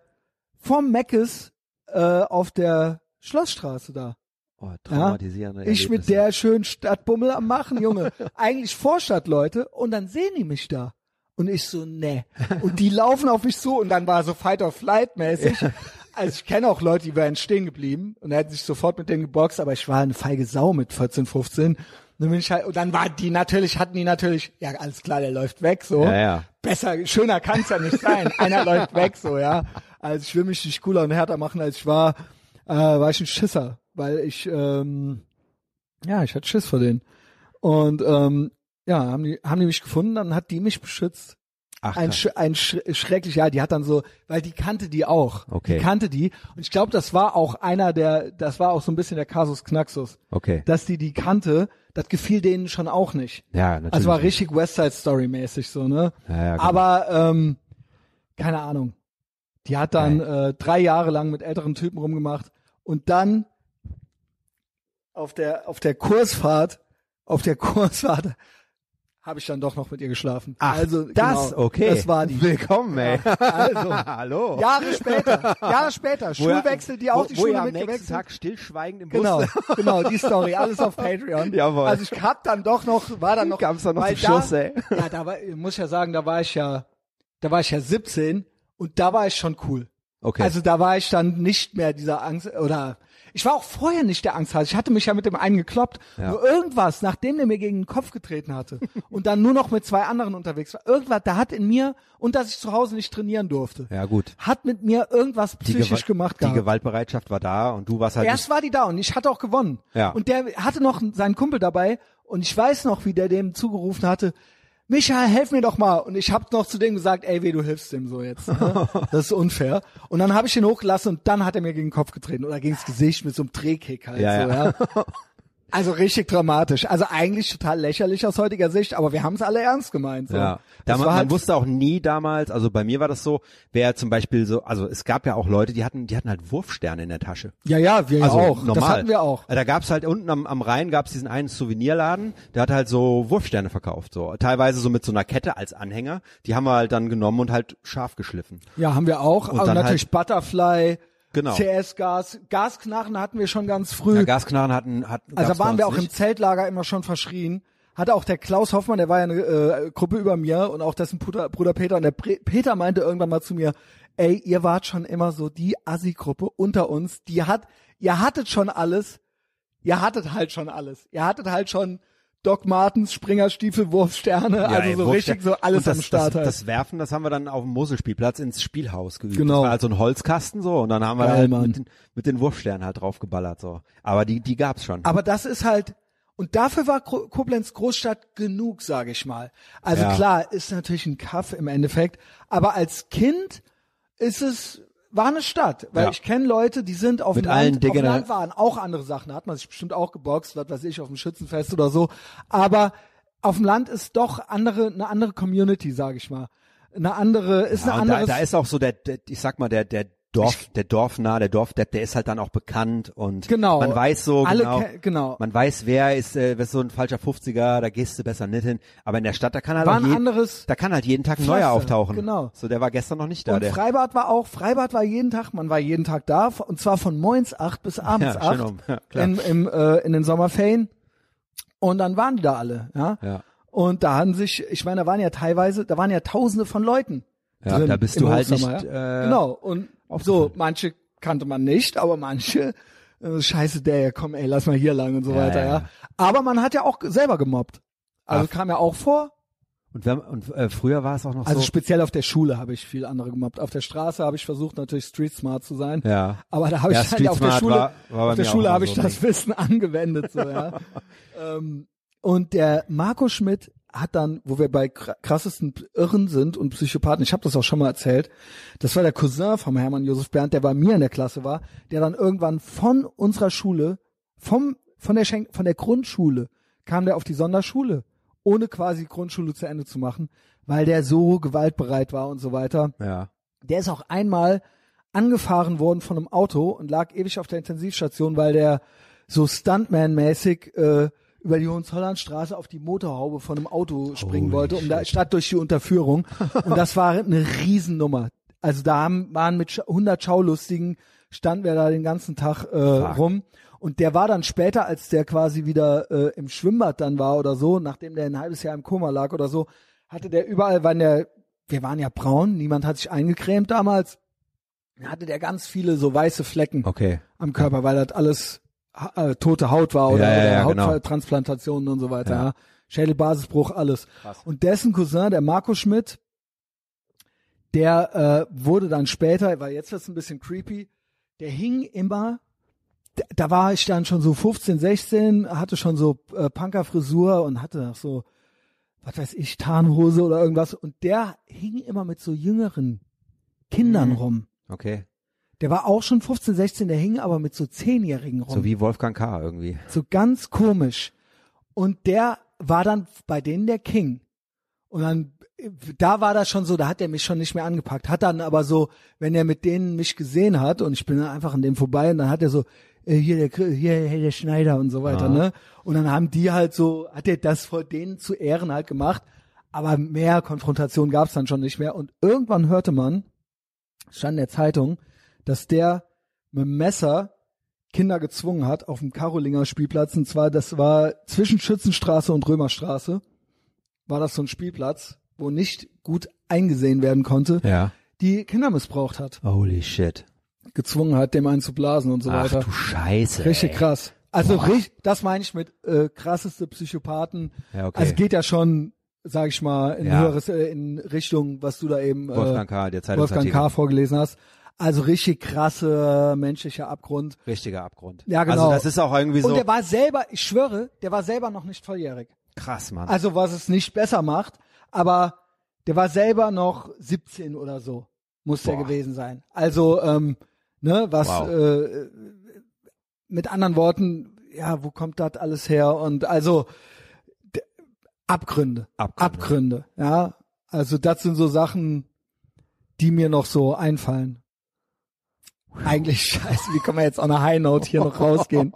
vom Meckes, äh, auf der Schlossstraße da. Oh, traumatisierende ja? Ich Erlebnisse. Mit der schönen Stadtbummel am machen, Junge. Eigentlich Vorstadtleute und dann sehen die mich da. Und ich so, ne. Und die laufen auf mich zu und dann war so Fight or Flight mäßig. Ja. Also ich kenne auch Leute, die wären stehen geblieben und hätten sich sofort mit denen geboxt, aber ich war eine feige Sau mit vierzehn, fünfzehn. Dann bin ich halt, und dann war die natürlich, hatten die natürlich, ja, alles klar, der läuft weg, so. Ja, ja. Besser, schöner kann's ja nicht sein. Einer läuft weg, so, ja. Also ich will mich nicht cooler und härter machen, als ich war, äh, war ich ein Schisser, weil ich, ähm, ja, ich hatte Schiss vor denen. Und, ähm, ja, haben die, haben die mich gefunden, dann hat die mich beschützt. Ach, ein, sch ein sch schrecklich, ja, die hat dann so, weil die kannte die auch. Okay. Die kannte die. Und ich glaube, das war auch einer der, das war auch so ein bisschen der Kasus Knaxus. Okay. Dass die die kannte, das gefiel denen schon auch nicht. Ja, natürlich. Also war richtig Westside Story mäßig so, ne? Ja, ja, genau. Aber, ähm, keine Ahnung. Die hat dann äh, drei Jahre lang mit älteren Typen rumgemacht und dann auf der, auf der Kursfahrt, auf der Kursfahrt, habe ich dann doch noch mit ihr geschlafen. Ach, also das, genau, okay. Das war die. Willkommen, ey. Ja, also, hallo. Jahre später, Jahre später, Schulwechsel, die wo, auch die Schule mitgewechselt. Am nächsten Tag stillschweigend im Bus. Genau, genau, die Story, alles auf Patreon. Jawohl. Also ich hab dann doch noch, war dann noch. Gab's dann noch zum da, Schuss, ey. Ja, da war, muss ich ja sagen, da war ich ja, da war ich ja siebzehn und da war ich schon cool. Okay. Also da war ich dann nicht mehr dieser Angst, oder, ich war auch vorher nicht der Angsthase. Ich hatte mich ja mit dem einen gekloppt. Ja. Nur irgendwas, nachdem der mir gegen den Kopf getreten hatte und dann nur noch mit zwei anderen unterwegs war, irgendwas, da hat in mir, und dass ich zu Hause nicht trainieren durfte, ja, gut. hat mit mir irgendwas psychisch gemacht. Die Gewaltbereitschaft war da und du warst halt... Erst war die da und ich hatte auch gewonnen. Ja. Und der hatte noch seinen Kumpel dabei und ich weiß noch, wie der dem zugerufen hatte, Michael, helf mir doch mal. Und ich habe noch zu dem gesagt, ey, weh, du hilfst dem so jetzt. Ne? Das ist unfair. Und dann habe ich ihn hochgelassen und dann hat er mir gegen den Kopf getreten oder gegen das Gesicht mit so einem Drehkick halt. Ja, so, ja. Ja. Also richtig dramatisch. Also eigentlich total lächerlich aus heutiger Sicht, aber wir haben es alle ernst gemeint. So. Ja. Damals, man halt wusste auch nie damals, also bei mir war das so, wer zum Beispiel so, also es gab ja auch Leute, die hatten die hatten halt Wurfsterne in der Tasche. Ja, ja, wir also ja auch. Normal. Das hatten wir auch. Da gab's halt unten am, am Rhein, gab's diesen einen Souvenirladen, der hat halt so Wurfsterne verkauft. So teilweise so mit so einer Kette als Anhänger. Die haben wir halt dann genommen und halt scharf geschliffen. Ja, haben wir auch. Und aber natürlich halt Butterfly... Genau. C S-Gas, Gasknarren hatten wir schon ganz früh. Ja, Gasknarren hatten... Hat, also da waren wir auch nicht. Im Zeltlager immer schon verschrien. Hatte auch der Klaus Hoffmann, der war ja eine äh, Gruppe über mir und auch dessen Bruder, Bruder Peter. Und der Pre Peter meinte irgendwann mal zu mir, ey, ihr wart schon immer so die Assi-Gruppe unter uns. Die hat, ihr hattet schon alles. Ihr hattet halt schon alles. Ihr hattet halt schon... Doc Martens, Springerstiefel, Wurfsterne, ja, also ey, so Wurfsterne. Richtig so alles das, am Start. Das, halt. das Werfen, das haben wir dann auf dem Moselspielplatz ins Spielhaus geübt. Genau. Das war halt so ein Holzkasten so und dann haben wir Geil, halt mit den, mit den Wurfsternen halt draufgeballert so. Aber die, die gab's schon. Aber das ist halt, und dafür war Koblenz Großstadt genug, sage ich mal. Also ja. Klar, ist natürlich ein Kaff im Endeffekt, aber als Kind ist es... war eine Stadt, weil ja. ich kenne Leute, die sind auf dem Land, auf dem Land waren, auch andere Sachen, da hat man sich bestimmt auch geboxt, was weiß ich, auf dem Schützenfest oder so, aber auf dem Land ist doch andere, eine andere Community, sage ich mal, eine andere, ist ja, eine andere. Da, da ist auch so der, der, ich sag mal, der, der Dorf, ich, der Dorfnah, der Dorf, der, der ist halt dann auch bekannt und genau, man weiß so, alle genau, ke- genau, man weiß, wer ist, äh, wer ist so ein falscher fünfziger, da gehst du besser nicht hin, aber in der Stadt, da kann halt, je- anderes da kann halt jeden Tag ein neuer auftauchen. Genau. So, der war gestern noch nicht da. Und der. Freibad war auch, Freibad war jeden Tag, man war jeden Tag da, und zwar von morgens acht bis abends ja, acht um. ja, in, im, äh, in den Sommerferien, und dann waren die da alle, ja? ja, und da haben sich, ich meine, da waren ja teilweise, da waren ja tausende von Leuten. Ja, drin, da bist du halt nicht. Ja. Äh, genau, und so, manche kannte man nicht, aber manche, äh, scheiße, der, ja, komm, ey, lass mal hier lang und so ja, weiter, ja. ja. Aber man hat ja auch selber gemobbt. Also Ach. kam ja auch vor. Und, wenn, und äh, früher war es auch noch also so. Also speziell auf der Schule habe ich viel andere gemobbt. Auf der Straße habe ich versucht, natürlich street smart zu sein. Ja. Aber da habe ja, ich halt auf der Schule, war, war auf der Schule habe so ich das Wissen angewendet, so, ja. ähm, und der Marco Schmidt hat dann, wo wir bei krassesten Irren sind und Psychopathen, ich habe das auch schon mal erzählt, das war der Cousin vom Hermann Josef Bernd, der bei mir in der Klasse war, der dann irgendwann von unserer Schule, vom von der Schenk, von der Grundschule, kam der auf die Sonderschule, ohne quasi Grundschule zu Ende zu machen, weil der so gewaltbereit war und so weiter. Ja. Der ist auch einmal angefahren worden von einem Auto und lag ewig auf der Intensivstation, weil der so Stuntman-mäßig äh, über die Hohenzollernstraße auf die Motorhaube von einem Auto springen Holy wollte, um da, statt durch die Unterführung. Und das war eine Riesennummer. Also da haben, waren mit hundert Schaulustigen, standen wir da den ganzen Tag äh, rum. Und der war dann später, als der quasi wieder äh, im Schwimmbad dann war oder so, nachdem der ein halbes Jahr im Koma lag oder so, hatte der überall, weil der, wir waren ja braun, niemand hat sich eingecremt damals, hatte der ganz viele so weiße Flecken okay. am Körper, weil das alles... tote Haut war oder, ja, ja, ja, oder Hauttransplantationen genau. und so weiter. Ja. Ja. Schädelbasisbruch, alles. Krass. Und dessen Cousin, der Marco Schmidt, der äh, wurde dann später, weil jetzt wird's ein bisschen creepy, der hing immer, da, da war ich dann schon so fünfzehn, sechzehn, hatte schon so äh, Punkerfrisur und hatte noch so, was weiß ich, Tarnhose oder irgendwas. Und der hing immer mit so jüngeren Kindern mhm. rum. Okay. Der war auch schon fünfzehn, sechzehn, der hing aber mit so Zehnjährigen rum. So wie Wolfgang K. irgendwie. So ganz komisch. Und der war dann bei denen der King. Und dann, da war das schon so, da hat er mich schon nicht mehr angepackt. Hat dann aber so, wenn er mit denen mich gesehen hat und ich bin dann einfach an dem vorbei und dann hat er so, äh, hier der, hier, hier der Schneider und so weiter, ah. ne? Und dann haben die halt so, hat er das vor denen zu Ehren halt gemacht. Aber mehr Konfrontation gab's dann schon nicht mehr. Und irgendwann hörte man, stand in der Zeitung, dass der mit dem Messer Kinder gezwungen hat auf dem Karolinger Spielplatz. Und zwar, das war zwischen Schützenstraße und Römerstraße, war das so ein Spielplatz, wo nicht gut eingesehen werden konnte, ja. die Kinder missbraucht hat. Holy shit. Gezwungen hat, dem einen zu blasen und so Ach, weiter. Ach du Scheiße. Richtig ey. krass. Also richtig, das meine ich mit äh, krasseste Psychopathen. Ja, okay. Also geht ja schon, sag ich mal, in ja. höheres, äh, in Richtung, was du da eben äh, Wolfgang K., der Wolfgang K. vorgelesen hast. Also richtig krasse menschlicher Abgrund. Richtiger Abgrund. Ja, genau. Also das ist auch irgendwie so. Und der war selber, ich schwöre, der war selber noch nicht volljährig. Krass, Mann. Also was es nicht besser macht, aber der war selber noch siebzehn oder so, muss Boah. der gewesen sein. Also, ähm, ne, was, wow. äh, mit anderen Worten, ja, wo kommt das alles her? Und also, d- Abgründe. Abgründe. Abgründe, ja. Also das sind so Sachen, die mir noch so einfallen. Eigentlich scheiße, wie kann man jetzt on a High Note hier noch rausgehen?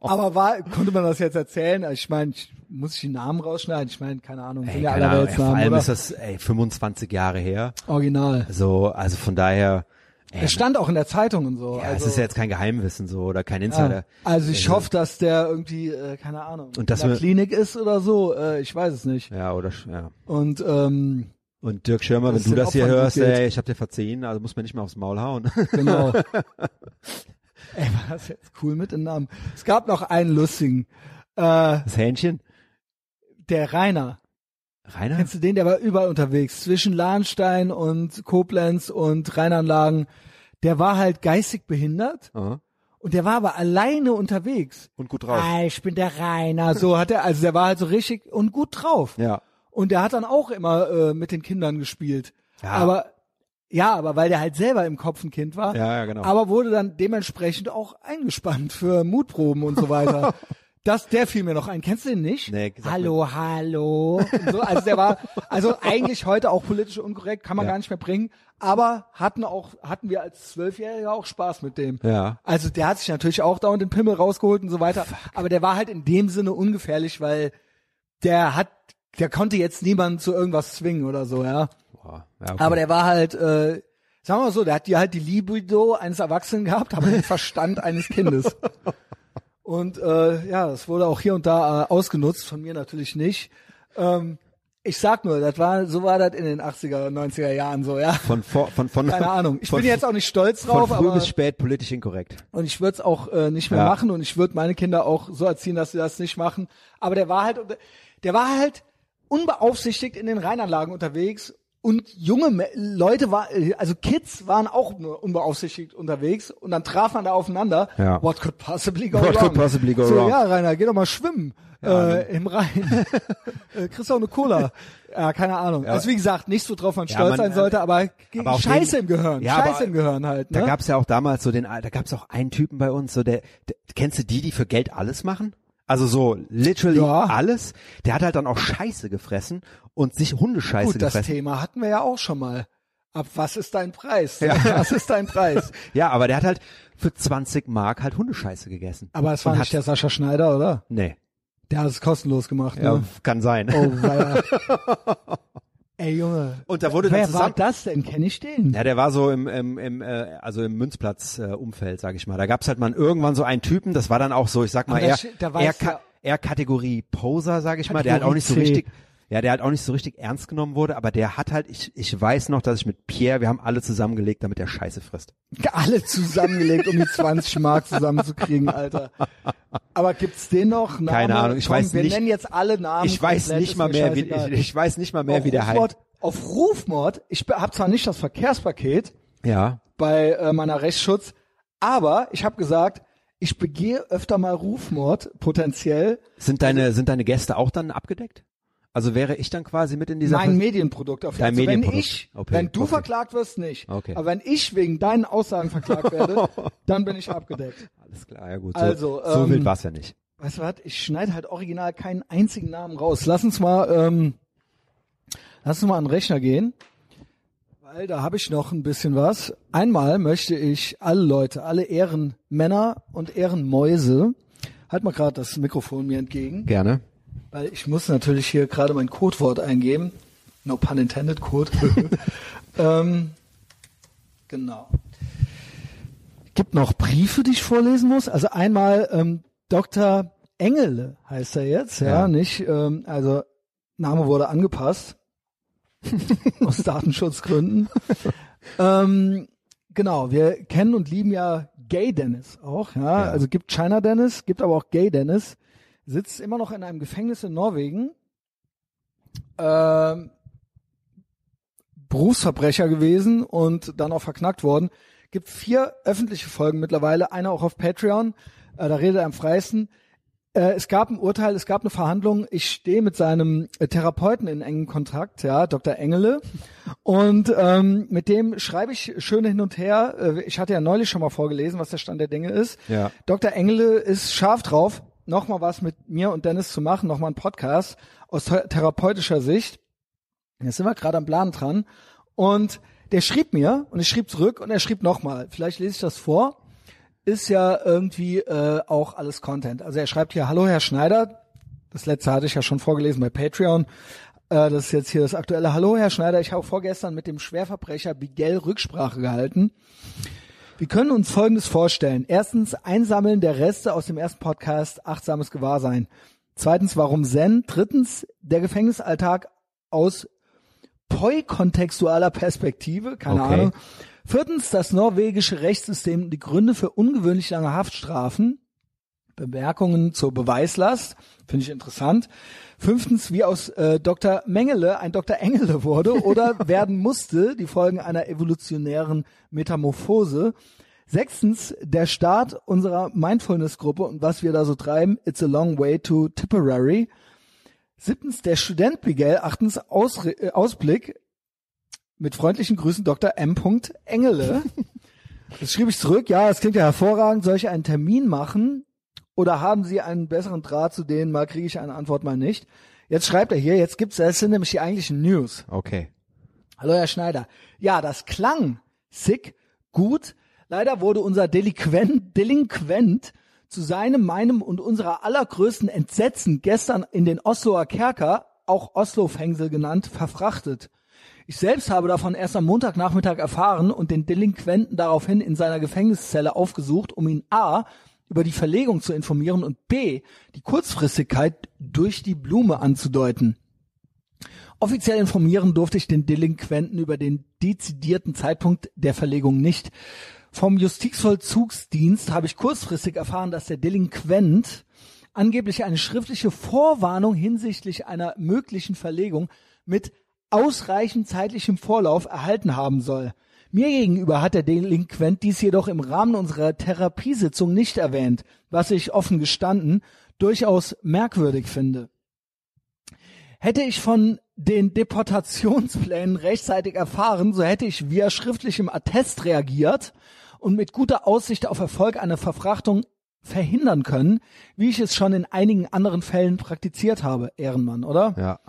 Aber war, konnte man das jetzt erzählen? Ich meine, muss ich die Namen rausschneiden? Ich meine, keine Ahnung. Ey, sind ja alle Ahnung. Namen, vor allem oder? Ist das ey, fünfundzwanzig Jahre her. Original. So, also von daher. Es stand auch in der Zeitung und so. Ja, also, es ist ja jetzt kein Geheimwissen so oder kein Insider. Ja, also ich also, hoffe, dass der irgendwie, äh, keine Ahnung, und dass in der wir, Klinik ist oder so. Äh, ich weiß es nicht. Ja, oder ja. Und ähm. Und Dirk Schirmer, wenn du das hier hörst, ey, ich hab dir verziehen, also muss man nicht mehr aufs Maul hauen. Genau. Ey, war das jetzt cool mit den Namen? Es gab noch einen lustigen. Äh, das Hähnchen? der Rainer. Rainer? Kennst du den? Der war überall unterwegs. Zwischen Lahnstein und Koblenz und Rheinanlagen. Der war halt geistig behindert. Aha. Und der war aber alleine unterwegs. Und gut drauf. Ah, ich bin der Rainer. So hat er, also der war halt so richtig und gut drauf. Ja. Und der hat dann auch immer äh, mit den Kindern gespielt. Ja. Aber, ja, aber weil der halt selber im Kopf ein Kind war. Ja, ja, genau. Aber wurde dann dementsprechend auch eingespannt für Mutproben und so weiter. Das, der fiel mir noch ein. Kennst du den nicht? Nee, hallo, nicht. Hallo. Und so, also der war, also eigentlich heute auch politisch unkorrekt, kann man ja gar nicht mehr bringen. Aber hatten auch, hatten wir als Zwölfjähriger auch Spaß mit dem. Ja. Also der hat sich natürlich auch dauernd den Pimmel rausgeholt und so weiter. Fuck. Aber der war halt in dem Sinne ungefährlich, weil der hat, der konnte jetzt niemanden zu irgendwas zwingen oder so, ja. Boah. Ja, okay. Aber der war halt, äh, sagen wir mal so, der hat ja halt die Libido eines Erwachsenen gehabt, aber den Verstand eines Kindes. Und äh, ja, das wurde auch hier und da äh, ausgenutzt, von mir natürlich nicht. Ähm, ich sag nur, das war so war das in den achtziger, neunziger Jahren so, ja. Von vor, von von keine Ahnung. Ich von, bin jetzt auch nicht stolz drauf, von früh aber bis spät politisch inkorrekt. Und ich würde es auch äh, nicht mehr ja. machen und ich würde meine Kinder auch so erziehen, dass sie das nicht machen. Aber der war halt, der war halt unbeaufsichtigt in den Rheinanlagen unterwegs. Und junge Leute, war, also Kids waren auch nur unbeaufsichtigt unterwegs und dann traf man da aufeinander. Ja. What could possibly go What wrong? What could possibly go so, wrong? Ja, Rainer, geh doch mal schwimmen ja, äh, ne. im Rhein. äh, kriegst du auch eine Cola? Ja, keine Ahnung. Ja. Also wie gesagt, nicht so drauf man ja, stolz man, sein sollte, aber, aber Scheiße den, im Gehirn. Ja, Scheiße aber, im Gehirn halt. Ne? Da gab's ja auch damals so den, da gab's auch einen Typen bei uns, so der, der kennst du die, die für Geld alles machen? Also so literally ja. alles. Der hat halt dann auch Scheiße gefressen und sich Hundescheiße Gut, gefressen. Das Thema hatten wir ja auch schon mal. Ab was ist dein Preis? Ja. Was ist dein Preis? Ja, aber der hat halt für zwanzig Mark halt Hundescheiße gegessen. Aber es war und nicht der Sascha Schneider, oder? Nee. Der hat es kostenlos gemacht. Ja, ne? Kann sein. Oh, weil er Ey Junge, und da wurde wer war das denn? Kenn ich den? Ja, der war so im, im, im äh, also im Münzplatz-Umfeld, äh, sag ich mal. Da gab's halt mal irgendwann so einen Typen, das war dann auch so, ich sag mal, eher, eher, ja, eher Kategorie Poser, sag ich Kategorie mal, der halt auch nicht so richtig, ja, der halt auch nicht so richtig ernst genommen wurde, aber der hat halt, ich ich weiß noch, dass ich mit Pierre, wir haben alle zusammengelegt, damit der Scheiße frisst. Alle zusammengelegt, um die zwanzig Mark zusammenzukriegen, Alter. Aber gibt's den noch? Namen? Keine Ahnung, ich Komm, weiß wir nicht. Wir nennen jetzt alle Namen. Ich weiß nicht mal mehr, wie, ich, ich weiß nicht mal mehr, auf wie der heißt. Auf Rufmord, ich habe zwar nicht das Verkehrspaket ja. bei äh, meiner Rechtsschutz, aber ich habe gesagt, ich begehe öfter mal Rufmord, potenziell. Sind deine, sind deine Gäste auch dann abgedeckt? Also wäre ich dann quasi mit in dieser... Mein Vers Medienprodukt auf jeden Fall. Dein also Medienprodukt. Wenn ich, okay. wenn du okay. verklagt wirst, nicht. Okay. Aber wenn ich wegen deinen Aussagen verklagt werde, dann bin ich abgedeckt. Alles klar, ja gut. So, also, so ähm, wild war es ja nicht. Weißt du was, ich schneide halt original keinen einzigen Namen raus. Lass uns mal, ähm, lass uns mal an den Rechner gehen, weil da habe ich noch ein bisschen was. Einmal möchte ich alle Leute, alle Ehrenmänner und Ehrenmäuse, halt mal gerade das Mikrofon mir entgegen. Gerne. Weil ich muss natürlich hier gerade mein Codewort eingeben. No pun intended, Code. ähm, genau. Gibt noch Briefe, die ich vorlesen muss. Also einmal ähm, Doktor Engele heißt er jetzt, ja, ja. nicht. Ähm, also Name wurde angepasst aus Datenschutzgründen. ähm, genau, wir kennen und lieben ja Gay Dennis auch. Ja? Ja. Also gibt China Dennis, gibt aber auch Gay Dennis. Sitzt immer noch in einem Gefängnis in Norwegen, ähm, Berufsverbrecher gewesen und dann auch verknackt worden. Gibt vier öffentliche Folgen mittlerweile, eine auch auf Patreon, äh, da redet er am freisten. Äh, es gab ein Urteil, es gab eine Verhandlung, ich stehe mit seinem äh, Therapeuten in engem Kontakt, ja, Doktor Engele, und ähm, mit dem schreibe ich schön hin und her, äh, ich hatte ja neulich schon mal vorgelesen, was der Stand der Dinge ist. Ja. Doktor Engele ist scharf drauf, nochmal was mit mir und Dennis zu machen, nochmal ein Podcast aus therapeutischer Sicht. Jetzt sind wir gerade am Plan dran. Und der schrieb mir und ich schrieb zurück und er schrieb nochmal. Vielleicht lese ich das vor. Ist ja irgendwie äh, auch alles Content. Also er schreibt hier, hallo Herr Schneider. Das letzte hatte ich ja schon vorgelesen bei Patreon. Äh, das ist jetzt hier das aktuelle. Hallo Herr Schneider, ich habe vorgestern mit dem Schwerverbrecher Bigel Rücksprache gehalten. Wir können uns Folgendes vorstellen. Erstens, Einsammeln der Reste aus dem ersten Podcast, achtsames Gewahrsein. Zweitens, warum Zen? Drittens, der Gefängnisalltag aus poi-kontextualer Perspektive. Keine okay. Ahnung. Viertens, das norwegische Rechtssystem, die Gründe für ungewöhnlich lange Haftstrafen. Bemerkungen zur Beweislast, finde ich interessant. Fünftens, wie aus äh, Doktor Mengele ein Doktor Engele wurde oder werden musste, die Folgen einer evolutionären Metamorphose. Sechstens, der Start unserer Mindfulness-Gruppe und was wir da so treiben, it's a long way to Tipperary. Siebtens, der Student Miguel. Achtens, aus, äh, Ausblick mit freundlichen Grüßen Doktor M. Engele. Das schrieb ich zurück, ja, das klingt ja hervorragend, soll ich einen Termin machen? Oder haben Sie einen besseren Draht zu denen? Mal kriege ich eine Antwort, mal nicht. Jetzt schreibt er hier, jetzt gibt's, das sind nämlich die eigentlichen News. Okay. Hallo, Herr Schneider. Ja, das klang sick, gut. Leider wurde unser Delinquent, Delinquent zu seinem, meinem und unserer allergrößten Entsetzen gestern in den Osloer Kerker, auch Oslo-Fängsel genannt, verfrachtet. Ich selbst habe davon erst am Montagnachmittag erfahren und den Delinquenten daraufhin in seiner Gefängniszelle aufgesucht, um ihn a. über die Verlegung zu informieren und b. die Kurzfristigkeit durch die Blume anzudeuten. Offiziell informieren durfte ich den Delinquenten über den dezidierten Zeitpunkt der Verlegung nicht. Vom Justizvollzugsdienst habe ich kurzfristig erfahren, dass der Delinquent angeblich eine schriftliche Vorwarnung hinsichtlich einer möglichen Verlegung mit ausreichend zeitlichem Vorlauf erhalten haben soll. Mir gegenüber hat der Delinquent dies jedoch im Rahmen unserer Therapiesitzung nicht erwähnt, was ich offen gestanden durchaus merkwürdig finde. Hätte ich von den Deportationsplänen rechtzeitig erfahren, so hätte ich via schriftlichem Attest reagiert und mit guter Aussicht auf Erfolg eine Verfrachtung verhindern können, wie ich es schon in einigen anderen Fällen praktiziert habe. Ehrenmann, oder? Ja.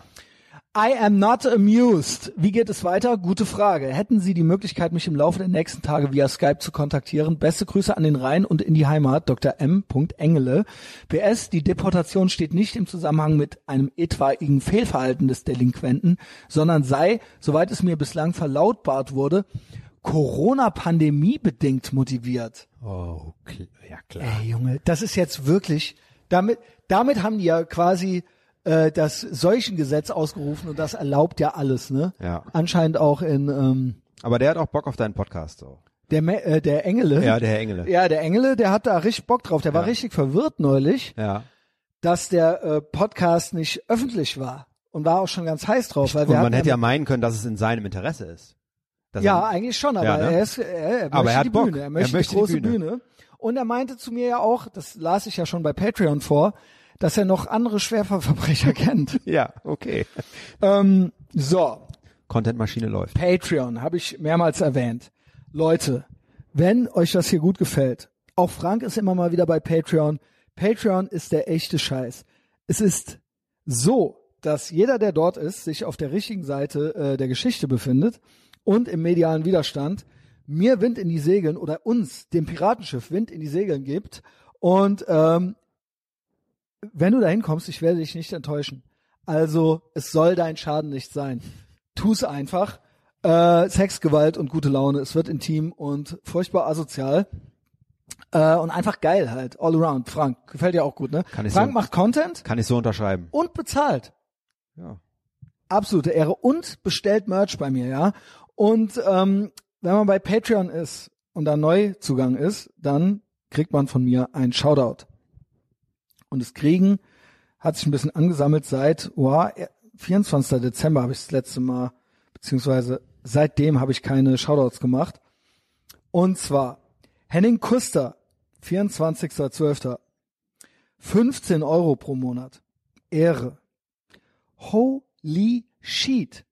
I am not amused. Wie geht es weiter? Gute Frage. Hätten Sie die Möglichkeit, mich im Laufe der nächsten Tage via Skype zu kontaktieren? Beste Grüße an den Rhein und in die Heimat, Doktor M. Engele. P S, die Deportation steht nicht im Zusammenhang mit einem etwaigen Fehlverhalten des Delinquenten, sondern sei, soweit es mir bislang verlautbart wurde, Corona-Pandemie bedingt motiviert. Oh, ja klar. Ey Junge, das ist jetzt wirklich, damit, damit haben die ja quasi das Seuchengesetz ausgerufen und das erlaubt ja alles, ne? Ja. Anscheinend auch in. Ähm, Aber der hat auch Bock auf deinen Podcast, so. Der äh, der Engele. Ja, der Herr Engele. Ja, der Engele, der hat da richtig Bock drauf. Der ja. war richtig verwirrt neulich, ja. dass der äh, Podcast nicht öffentlich war und war auch schon ganz heiß drauf. Weil und wir man hätte ja meinen können, dass es in seinem Interesse ist. Ja, er, eigentlich schon, aber ja, ne? er ist, er, er aber möchte er hat die Bock. Bühne, er möchte, er möchte die große die Bühne. Bühne. Und er meinte zu mir ja auch, das las ich ja schon bei Patreon vor, dass er noch andere Schwerverbrecher kennt. Ja, okay. Ähm, so. Contentmaschine läuft. Patreon habe ich mehrmals erwähnt. Leute, wenn euch das hier gut gefällt, auch Frank ist immer mal wieder bei Patreon. Patreon ist der echte Scheiß. Es ist so, dass jeder, der dort ist, sich auf der richtigen Seite äh, der Geschichte befindet und im medialen Widerstand mir Wind in die Segeln oder uns, dem Piratenschiff, Wind in die Segeln gibt und ähm, wenn du da hinkommst, ich werde dich nicht enttäuschen. Also, es soll dein Schaden nicht sein. Tu's einfach. Äh, Sex, Gewalt und gute Laune. Es wird intim und furchtbar asozial. Äh, und einfach geil halt. All around. Frank, gefällt dir auch gut, ne? Kann ich Frank so, macht Content. Kann ich so unterschreiben. Und bezahlt. Ja. Absolute Ehre. Und bestellt Merch bei mir, ja? Und ähm, wenn man bei Patreon ist und da Neuzugang ist, dann kriegt man von mir einen Shoutout. Und das Kriegen hat sich ein bisschen angesammelt seit oh, vierundzwanzigsten Dezember habe ich das letzte Mal, beziehungsweise seitdem habe ich keine Shoutouts gemacht. Und zwar Henning Kuster, vierundzwanzigsten zwölften fünfzehn Euro pro Monat. Ehre. Holy Shit.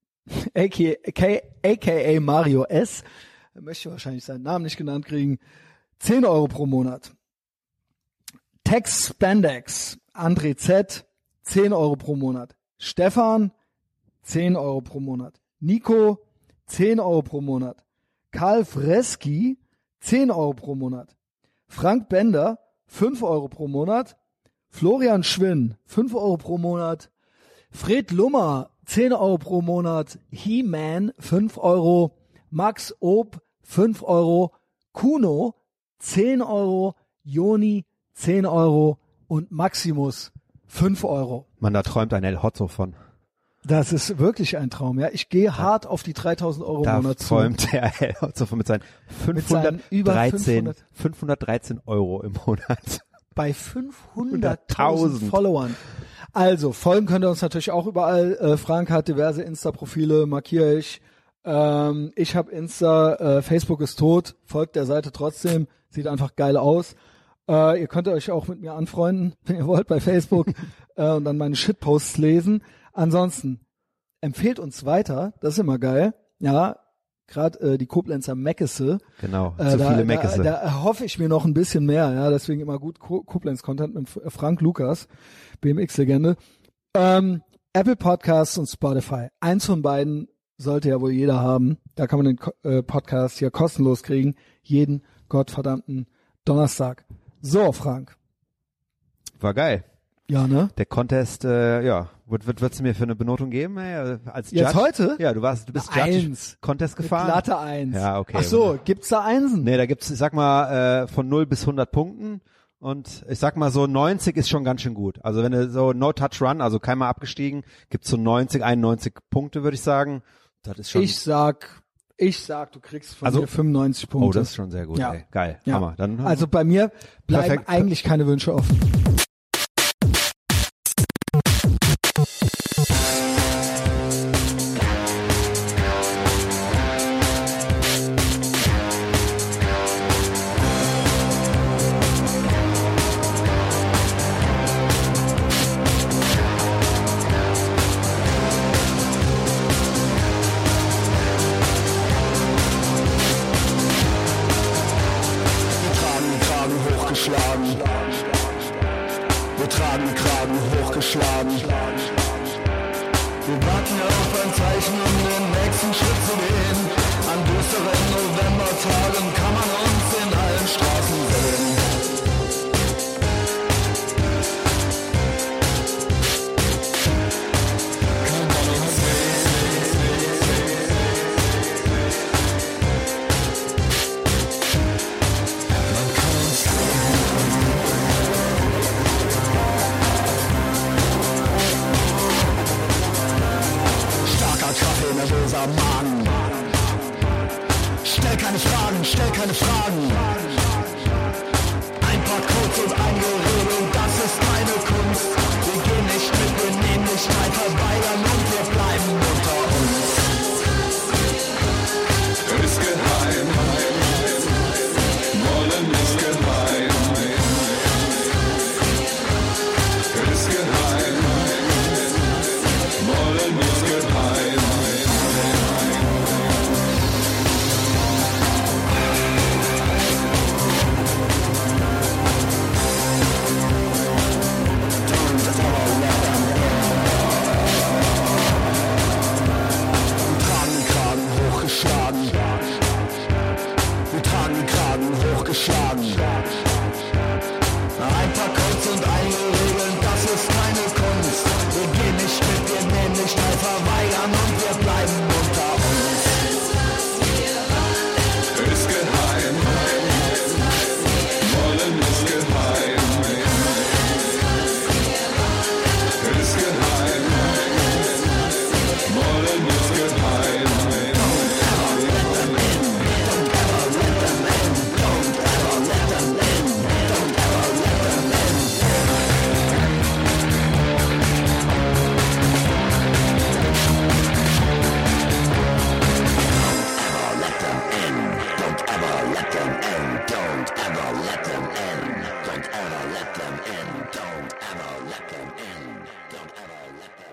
A K A Mario S. Er möchte wahrscheinlich seinen Namen nicht genannt kriegen. zehn Euro pro Monat. Tex Spandex, André Z, zehn Euro pro Monat. Stefan, zehn Euro pro Monat. Nico, zehn Euro pro Monat. Karl Freski, zehn Euro pro Monat. Frank Bender, fünf Euro pro Monat. Florian Schwinn, fünf Euro pro Monat. Fred Lummer, zehn Euro pro Monat. He-Man, fünf Euro. Max Ob, fünf Euro. Kuno, zehn Euro. Joni, zehn Euro und Maximus fünf Euro. Man, da träumt ein El Hotzo von. Das ist wirklich ein Traum, ja. Ich gehe ja. hart auf die dreitausend Euro im Monat zu. Da träumt der El Hotzo von mit seinen fünfhundertdreizehn, mit seinen über fünfhundert. fünfhundertdreizehn Euro im Monat. bei fünfhunderttausend Followern. Also, folgen könnt ihr uns natürlich auch überall. Äh, Frank hat diverse Insta-Profile, markiere ich. Ähm, ich habe Insta, äh, Facebook ist tot, folgt der Seite trotzdem, sieht einfach geil aus. Äh, ihr könnt euch auch mit mir anfreunden, wenn ihr wollt, bei Facebook äh, und dann meine Shitposts lesen. Ansonsten, empfehlt uns weiter, das ist immer geil. Ja, gerade äh, die Koblenzer Meckesse. Genau, äh, zu da, viele Meckesse. Da, da erhoffe ich mir noch ein bisschen mehr, ja, deswegen immer gut Ko- Koblenz-Content mit Frank Lukas, B M X-Legende. Ähm, Apple Podcasts und Spotify, eins von beiden sollte ja wohl jeder haben. Da kann man den äh, Podcast hier kostenlos kriegen, jeden gottverdammten Donnerstag. So, Frank. War geil. Ja, ne? Der Contest, äh, ja, wird wird wird's mir für eine Benotung geben? Hey, als Judge? Jetzt heute? Ja, du warst, du bist Na, Judge. Eins. Contest gefahren. Glatte eins. Ja, okay. Ach so, gibt's da Einsen? Nee, da gibt's, ich sag mal, äh, von null bis hundert Punkten. Und ich sag mal so, neunzig ist schon ganz schön gut. Also wenn du so No-Touch-Run, also keinmal abgestiegen, gibt's so neunzig, einundneunzig Punkte, würde ich sagen. Das ist schon. Ich sag, ich sag, du kriegst von also, mir fünfundneunzig Punkte. Oh, das ist schon sehr gut, ja. Ey. Geil, ja. Hammer. Dann, also bei mir bleiben perfekt. Eigentlich keine Wünsche offen. Don't ever let them in. Don't ever let them in.